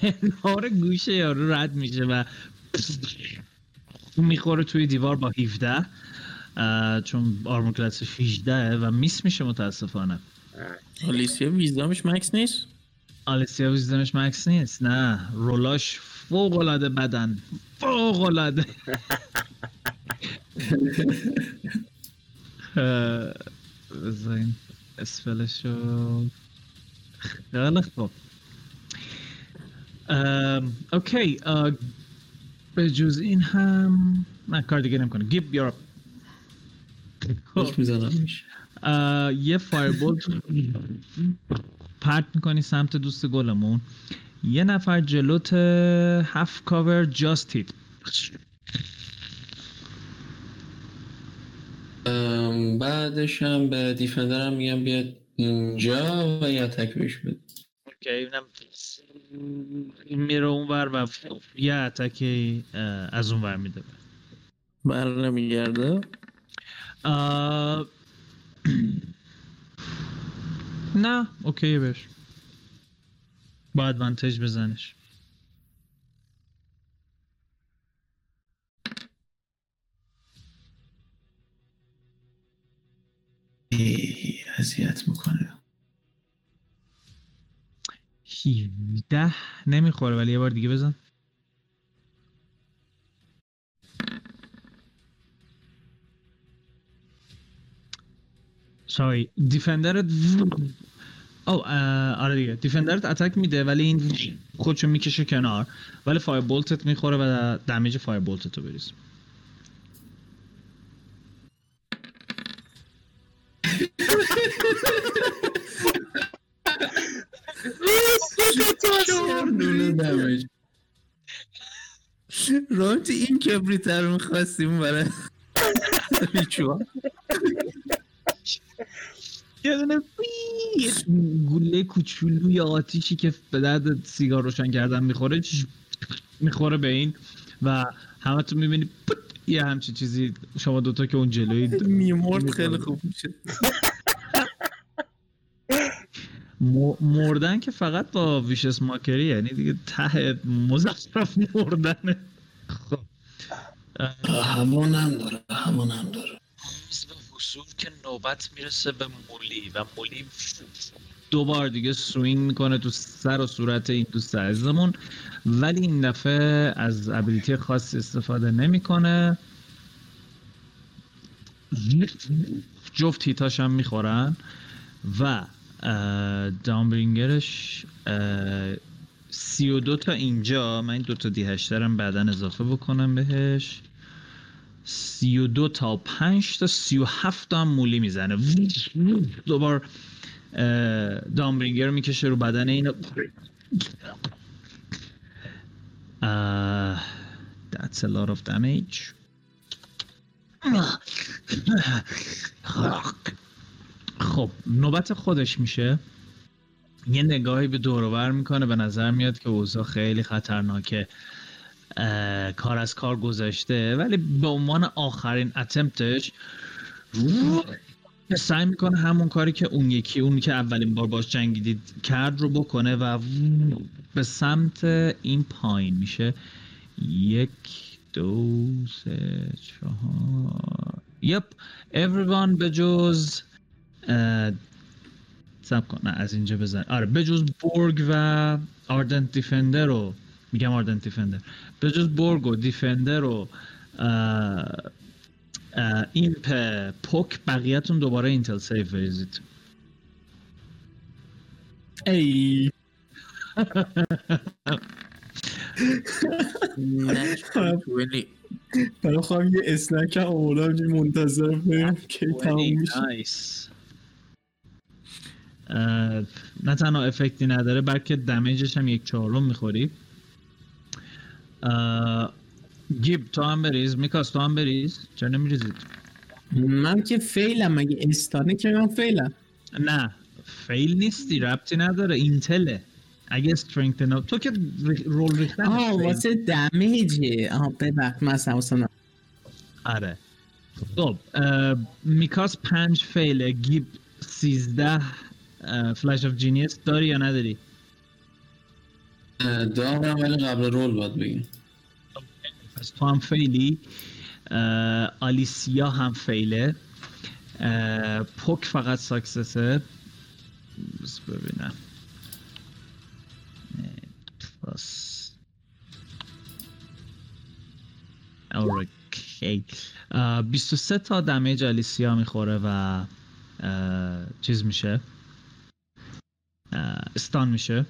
کنار گوشه یارو رد میشه و میخوره توی دیوار با هفده، چون آرمور کلاس هجده و میس میشه متاسفانه. آلیسیا ویزدمش مکس نیست؟ آلیسیا ویزدمش مکس نیست، نه. رولاش فوق‌العاده بدن، فوق‌العاده. زین اسفلشو خیلی خوب. اوکی به جز این هم نه کار دیگه نمیکنه. گیب بیار خوش میزنم یه فایربولت پرت میکنی سمت دوست گلمون. یه نفر جلوت هاف کاور جاست هیت. بعدش هم به دیفندرم میگم بیاد اینجا و یه اتک بهش بده. اوکی اینم میره اونور و یه اتک از اونور میده. بر نمیگرده. نه اوکی بهش با ادوانتج بزنش. ای اذیت میکنه. هیده نمیخوره ولی یه بار دیگه بزن. سوری دیفندرت او آره دیگه دیفندرت اتک میده ولی این خودشو میکشه کنار ولی فایر بولتت میخوره و دمیج فایر بولتتو بریز. رانت این کبریت رو میخواستیم برای بیچوها یه دونه گوله کوچولو یا آتیشی که به درد سیگار روشن کردن میخوره میخوره به این و همه تو میبینی یه همچین چیزی شما دوتا که اون جلوی میمورد. خیلی خوب میشه مردن که فقط با ویشس ماکری، یعنی دیگه ته مزخرف مردنه. خب همون هم داره همون هم داره با وصول که نوبت میرسه به مولی و مولی دوبار دیگه سوینگ میکنه تو سر و صورت این دوست عزیزمون ولی این دفعه از ابیلیتی خاص استفاده نمیکنه. جفت هیتاش هم میخورن و دامبرینگرش سی و دو تا اینجا. من این دو تا دی هشت درم بعدن اضافه بکنم بهش. سی و دو تا پنج تا سی و هفت تا هم مولی میزنه. دوبار دامبرینگر میکشه رو بدن اینو. That's a lot of damage. خب نوبت خودش میشه. یه نگاهی به دور و بر میکنه، به نظر میاد که اوضاع خیلی خطرناکه، کار از کار گذشته، ولی به عنوان آخرین اتمپتش سعی میکنه همون کاری که اون یکی اون که اولین بار باش جنگیدید کرد رو بکنه و به سمت این پایین میشه. یک دو سه چهار یپ everyone به جز سب کن نه از اینجا بزن. آره به جز بورگ و آردنت دیفندر رو میگم آردنت دیفندر به جز بورگ و دیفندر و این پوک بقیه‌تون دوباره اینتل سیو بریزید. Hey. برای خواهم یه اسنک هم آوردم جی منتظر بریم که تمام میشه. نه تنها افکتی نداره بلکه دمیجش هم یک چهارم میخوری. گیب تو هم بریز، میکاس تو هم بریز. چرا نمیریزید؟ من که فیلم، مگه استانه که من فیلم. نه فیل نیستی، ربطی نداره، اینتله. اگه استرنگتن ها تو که رول ریختن آه واسه دمیجه. آه ببخت من سمسانم. آره خب میکاس پنج فیله، گیب سیزده. فلاش آف جینیس داری یا نداری؟ دارم ولی قبل رول باید بگیم. پس تو هم فیلی، آلیسیا هم فیله، پوک فقط ساکسسه. بس ببینم پس اوکی بیست و سه تا دمیج آلیسیا میخوره و چیز میشه، استان میشه.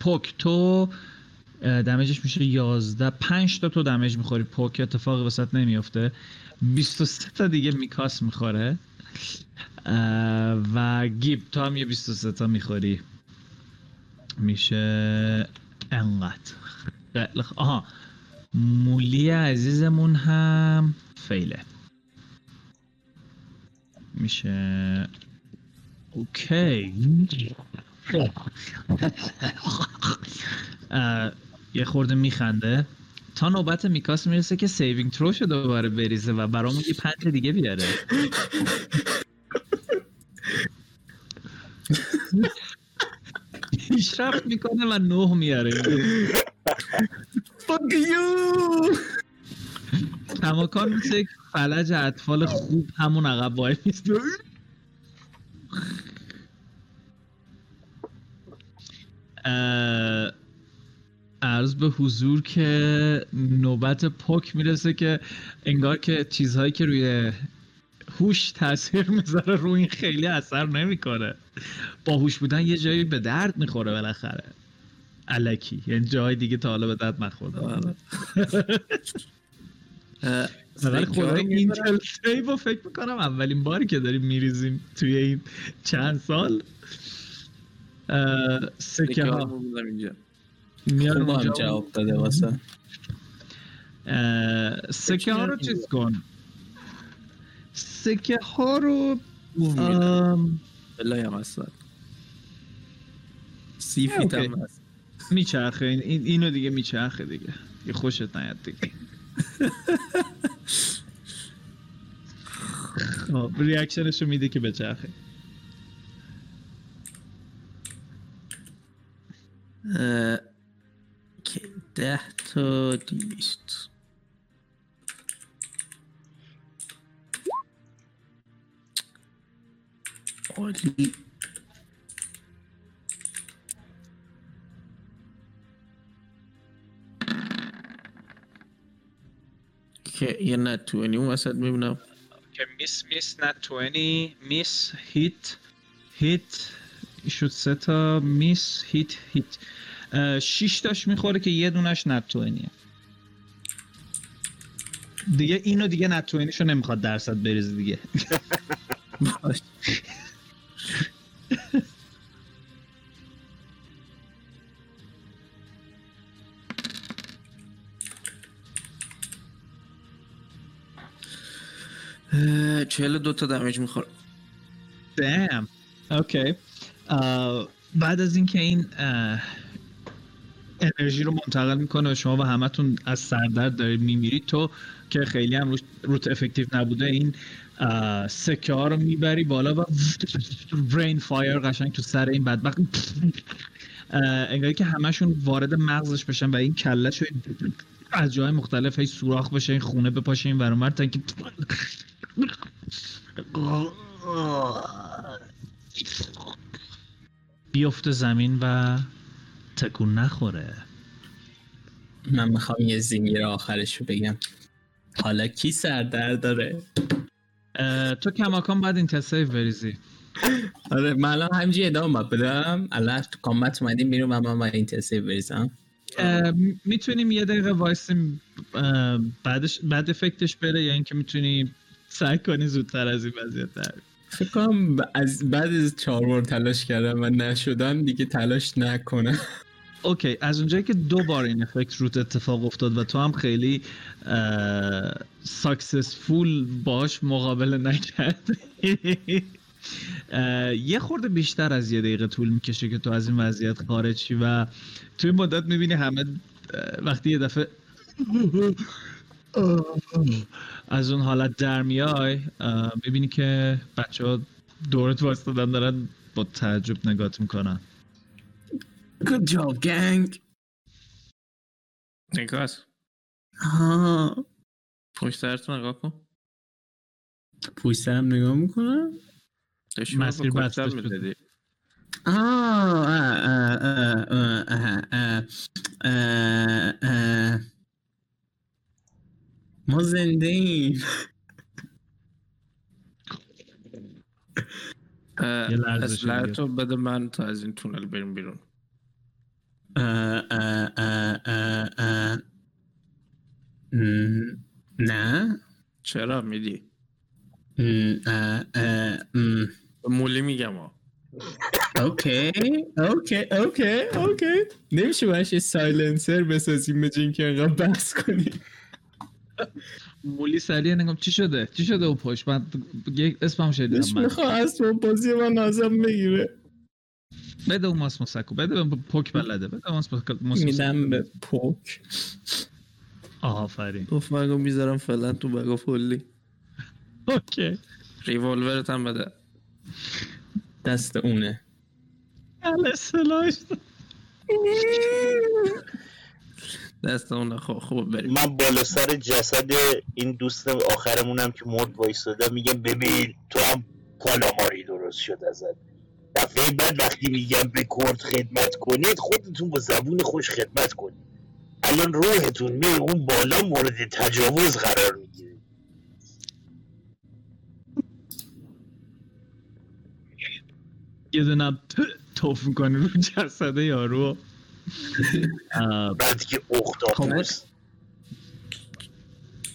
پوک تو دمیجش میشه یازده. پنج تا تو دمیج میخوری پوک، اتفاقی وسط نمیفته. بیست و سه تا دیگه میکاس میخوره و گیب تو هم یه بیست و سه تا میخوری، میشه انقدر. آها مولی عزیزمون هم فیله، میشه اوکی. یه خورده میخنده تا نوبت میکاس میرسه که سیوینگ ترو شو دوباره بریزه و برامون یه پنج دیگه بیاره. پیشرفت میکنه و نه میاره. Fuck you. تماکان میشه یک فلج اطفال خوب همون عقب وای میست. عرض به حضور که نوبت پوک میرسه که انگار که چیزهایی که روی هوش تاثیر میذاره روی این خیلی اثر نمیکنه. با هوش بودن یه جایی به درد میخوره بالاخره، الکی، یعنی جای دیگه تا حالا به درد نخورده. ولی خدا اینتل سیو فکر میکنم اولین باری که داریم میریزیم توی این چند سال. سکه ها بودم اینجا میارم اینجا جواب داده واسه سکه ها رو چیز کن. سکه ها رو بلای هم هست سی فیت هم هست، میچرخه. این اینو دیگه میچرخه دیگه، یه خوشت نیاد دیگه. خب ریاکشنشو میده که بچرخه. که ده تا دیست عالی. که یه نت بیست اون وسط میبینم که میس میس نت بیست میس هیت هیت شد. سه تا میس هیت هیت شیش تاش میخوره که یه دونش نتوینیه دیگه. اینو دیگه نتوینیشو نمیخواد درصد بریز دیگه. چهل و دو تا دمیج میخوره. دم اوکی. بعد از اینکه این انرژی رو منتقل میکنه و شما و همتون از سردرد دارید میمیرید، تو که خیلی هم روت افکتیو نبوده این سکه ها رو میبری بالا و برین فایر قشنگ تو سر این بدبخت، انگاری که همشون وارد مغزش بشن و این کله شوی از جای مختلف هی سوراخ بشه، این خونه بپاشه این ورانور تا اینکه بیفته زمین و تکون نخوره. من میخوام یه زینگیر آخرش رو بگم. حالا کی سردرد داره؟ تو کماکان باید این تسایی بریزی. آره من الان همینجوری ادامه بدم. الان تو کامبت اومدیم بیرون و من باید این تسایی بریزم. میتونیم یه دقیقه وایسیم بعدش بعد افکتش بره، یا اینکه میتونی سعی کنی زودتر از این وضعیت در فکر کنم از بعد از چهار بار تلاش کردم و نشدم دیگه تلاش نکنم. اوکی، از اونجایی که دو بار این افکت روت اتفاق افتاد و تو هم خیلی ساکسسفول باش مقابله نکردی، یه خورده بیشتر از یه دقیقه طول میکشه که تو از این وضعیت خارج شی و توی مدت میبینی همه وقتی یه دفعه از اون حالت در میای میبینی که بچه ها دورت وایستادن دارن با تعجب نگات میکنن. Good job, gang. نگاس ها پشت سرتون نگاه کن. پشت سرم نگاه میکنم دشمن مسیر بسته شده. ما زنده ایم. اسلحه تو بده من تا از این تونل بریم بیرون. نه چرا میدی؟ مولی میگم ها. اوکی اوکی اوکی اوکی نمیشه باش یه سایلنسر بسازیم بجین که اینقدر بحث کنیم. مولی سریع نگم چی شده چی شده و پشت من اسمم شدیدم من میخواه اسم و بازی من نازم بگیره. بده اون ماس موسکو بده به پوک بلده بده ماس موسکو میدم به پوک. آفرین توف مگو میذارم فعلا تو بگو فولی. اوکی ریوالورت هم بده دست اونه. اله سلاش دست اونه. خوب خوب بریم. من بالا سر جسد این دوست آخرمونم که مرد وایستاده میگم ببین تو هم کالاماری درست شد ازت. دفعه بعد وقتی میگم به کرد خدمت کنید خودتون با زبون خوش خدمت کنید. الان روحتون میره اون بالا مورد تجاوز قرار میگیره. یه دونه توف میکنه رو جسد یارو بعد که اختاپوس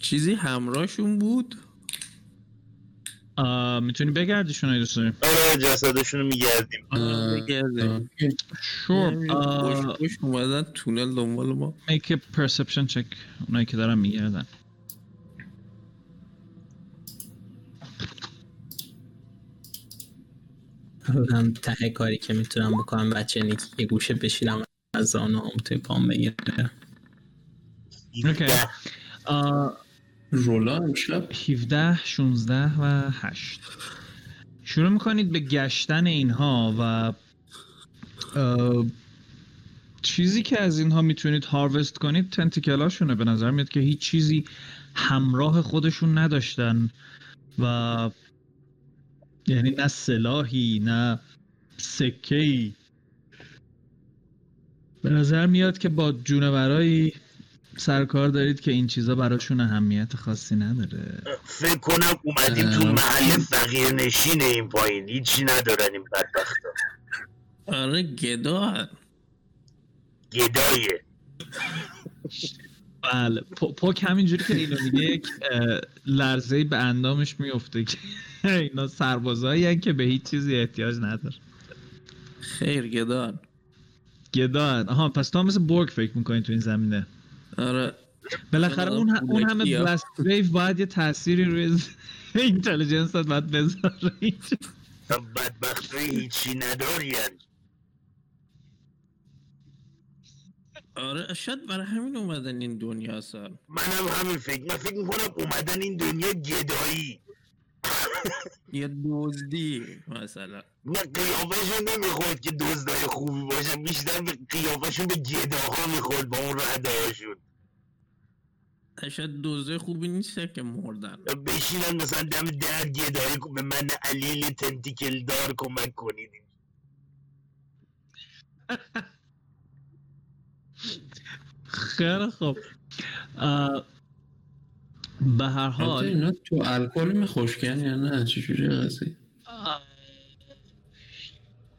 چیزی همراهشون بود. میتونی بگردیشون های دوستانیم؟ آره جسدشون رو میگردیم. بگردیم شور خوش اومدن تونل دنبال ما. make a perception check اونایی که دارن میگردن. من ته کاری که میتونم بکنم بچه نیکی یه گوشه بشیرم از آنها هم توی پام بگیرم. اوکی رولا امشب هفده، شانزده و هشت شروع میکنید به گشتن اینها و چیزی که از اینها میتونید هاروست کنید تنتیکلاشونه. به نظر میاد که هیچ چیزی همراه خودشون نداشتن و یعنی نه سلاحی نه سکه‌ای. به نظر میاد که با جونورایی سرکار دارید که این چیزا براشون اهمیت خاصی نداره. فکر کنم اومدیم اه... تو محل فقیر نشینه این پایین هیچی ندارن این بدبختا. آره گدا گدایه. بله پوک همینجوری که اینو میگه یک لرزهی به اندامش میفته که اینا سربازایی که به هیچ چیزی احتیاج نداره. خیر گدان گدان. آها پس تو هم مثل برگ فکر میکنی تو این زمینه. آره بالاخره اون, ه... اون همه بلست ویف باید یه تأثیری روی اینتلیجنس هست باید بذاره. بدبخت روی هیچی نداری. آره شاید برای همین اومدن این دنیا سر. من هم همین فکر من فکر میکنم اومدن این دنیا گدایی یه دزدی مثلا. نه قیافشون نمیخورد که دزدای خوبی باشن، بیشتر قیافشون به گداها میخورد با اون ردهاشون. شاید دزدای خوبی نیست که مردن بشینن مثلا دم در گدایی کن به من علیل تنتیکل دار کمک کنید. خیلی خوب به هر حال اینا تو الکل میخوشگن یا نه چه جوری قضیه؟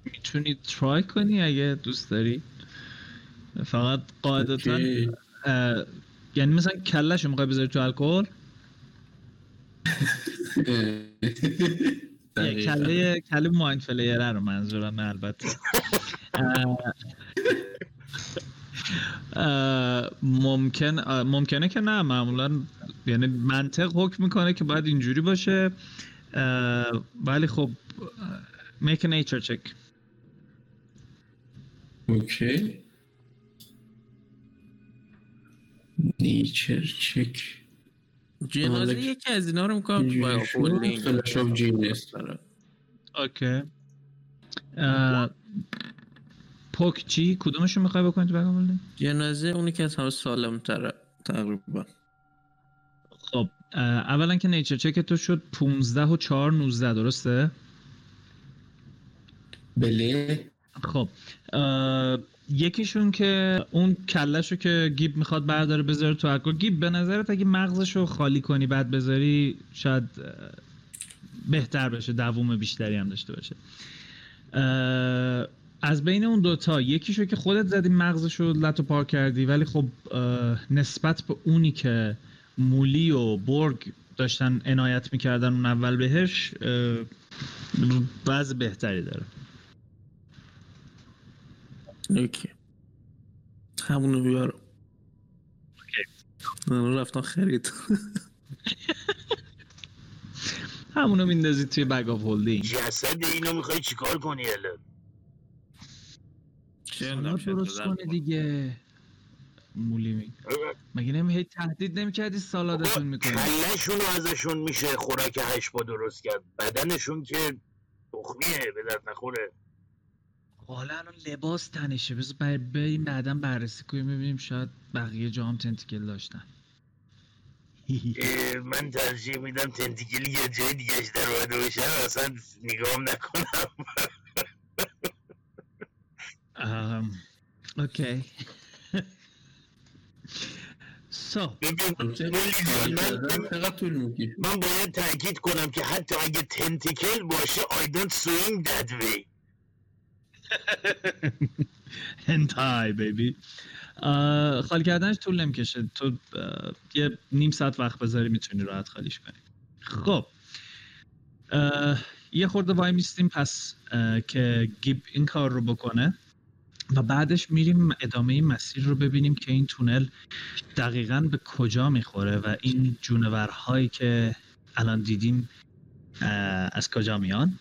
میتونی ترای کنی اگه دوست داری. فقط قاعدتا یعنی مثلا کلهشو میخوای بذاری تو الکل؟ کله کله مایند فلیر رو منظورم البته. ممکن ممکنه که نه، معمولا یعنی منطق حکم میکنه که باید اینجوری باشه، ولی خب make a nature check. اوکی نیچر چک. جنازه یکی از اینا رو میکنم با خودنی فلش آف جینیس داره. اوکی پوک چی؟ کدومشو میخوای بکنی تو بگم ولی؟ جنازه اونی که از همه سالم تره تقریبا. خب اولا که نیچر چک تو شد پونزده و چهار نوزده درسته؟ بله. خب یکیشون که اون کلهشو که گیب میخواد برداره بذاره تو الکل. گیب به نظرت اگه مغزشو خالی کنی بعد بذاری شاید بهتر بشه، دوام بیشتری هم داشته باشه. از بین اون دوتا یکیشو که خودت زدی مغزشو لتو پار کردی، ولی خب نسبت به اونی که مولی و برگ داشتن عنایت میکردن اون اول بهش وضع بهتری داره. اوکی همونو بیارم. اوکی من رفتم خرید همونو میندازی توی بگ آف هولدینگ. جسد اینو میخوای چیکار کنی الان؟ سالات درست کنه دیگه. مولی میگه مگه نمی هی تهدید نمی کردی سالادتون میکنه؟ کلشونو ازشون میشه خوراک هشت با درست کرد، بدنشون که تخمیه به درد نخوره. حالا الان لباس تنشه، بذار بریم بعدا بررسی کنیم ببینیم شاید بقیه جا هم تنتیکل داشتن. من ترجیح میدم تنتیکل یه جای دیگهش در اومده بشه اصلا نگام نکنم. اوکی سو من باید تأکید کنم که حتی اگه تنتیکل باشه I don't swing that way. هنتای بیبی خالی کردنش طول نمیکشه، تو یه نیم ساعت وقت بذاری میتونی راحت خالیش کنی. خب یه خورده وای میستیم پس که گیب این کار رو بکنه و بعدش میریم ادامه این مسیر رو ببینیم که این تونل دقیقاً به کجا میخوره و این جونورهایی که الان دیدیم از کجا میان،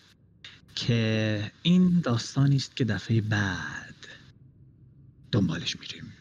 که این داستانی است که دفعه بعد دنبالش میریم.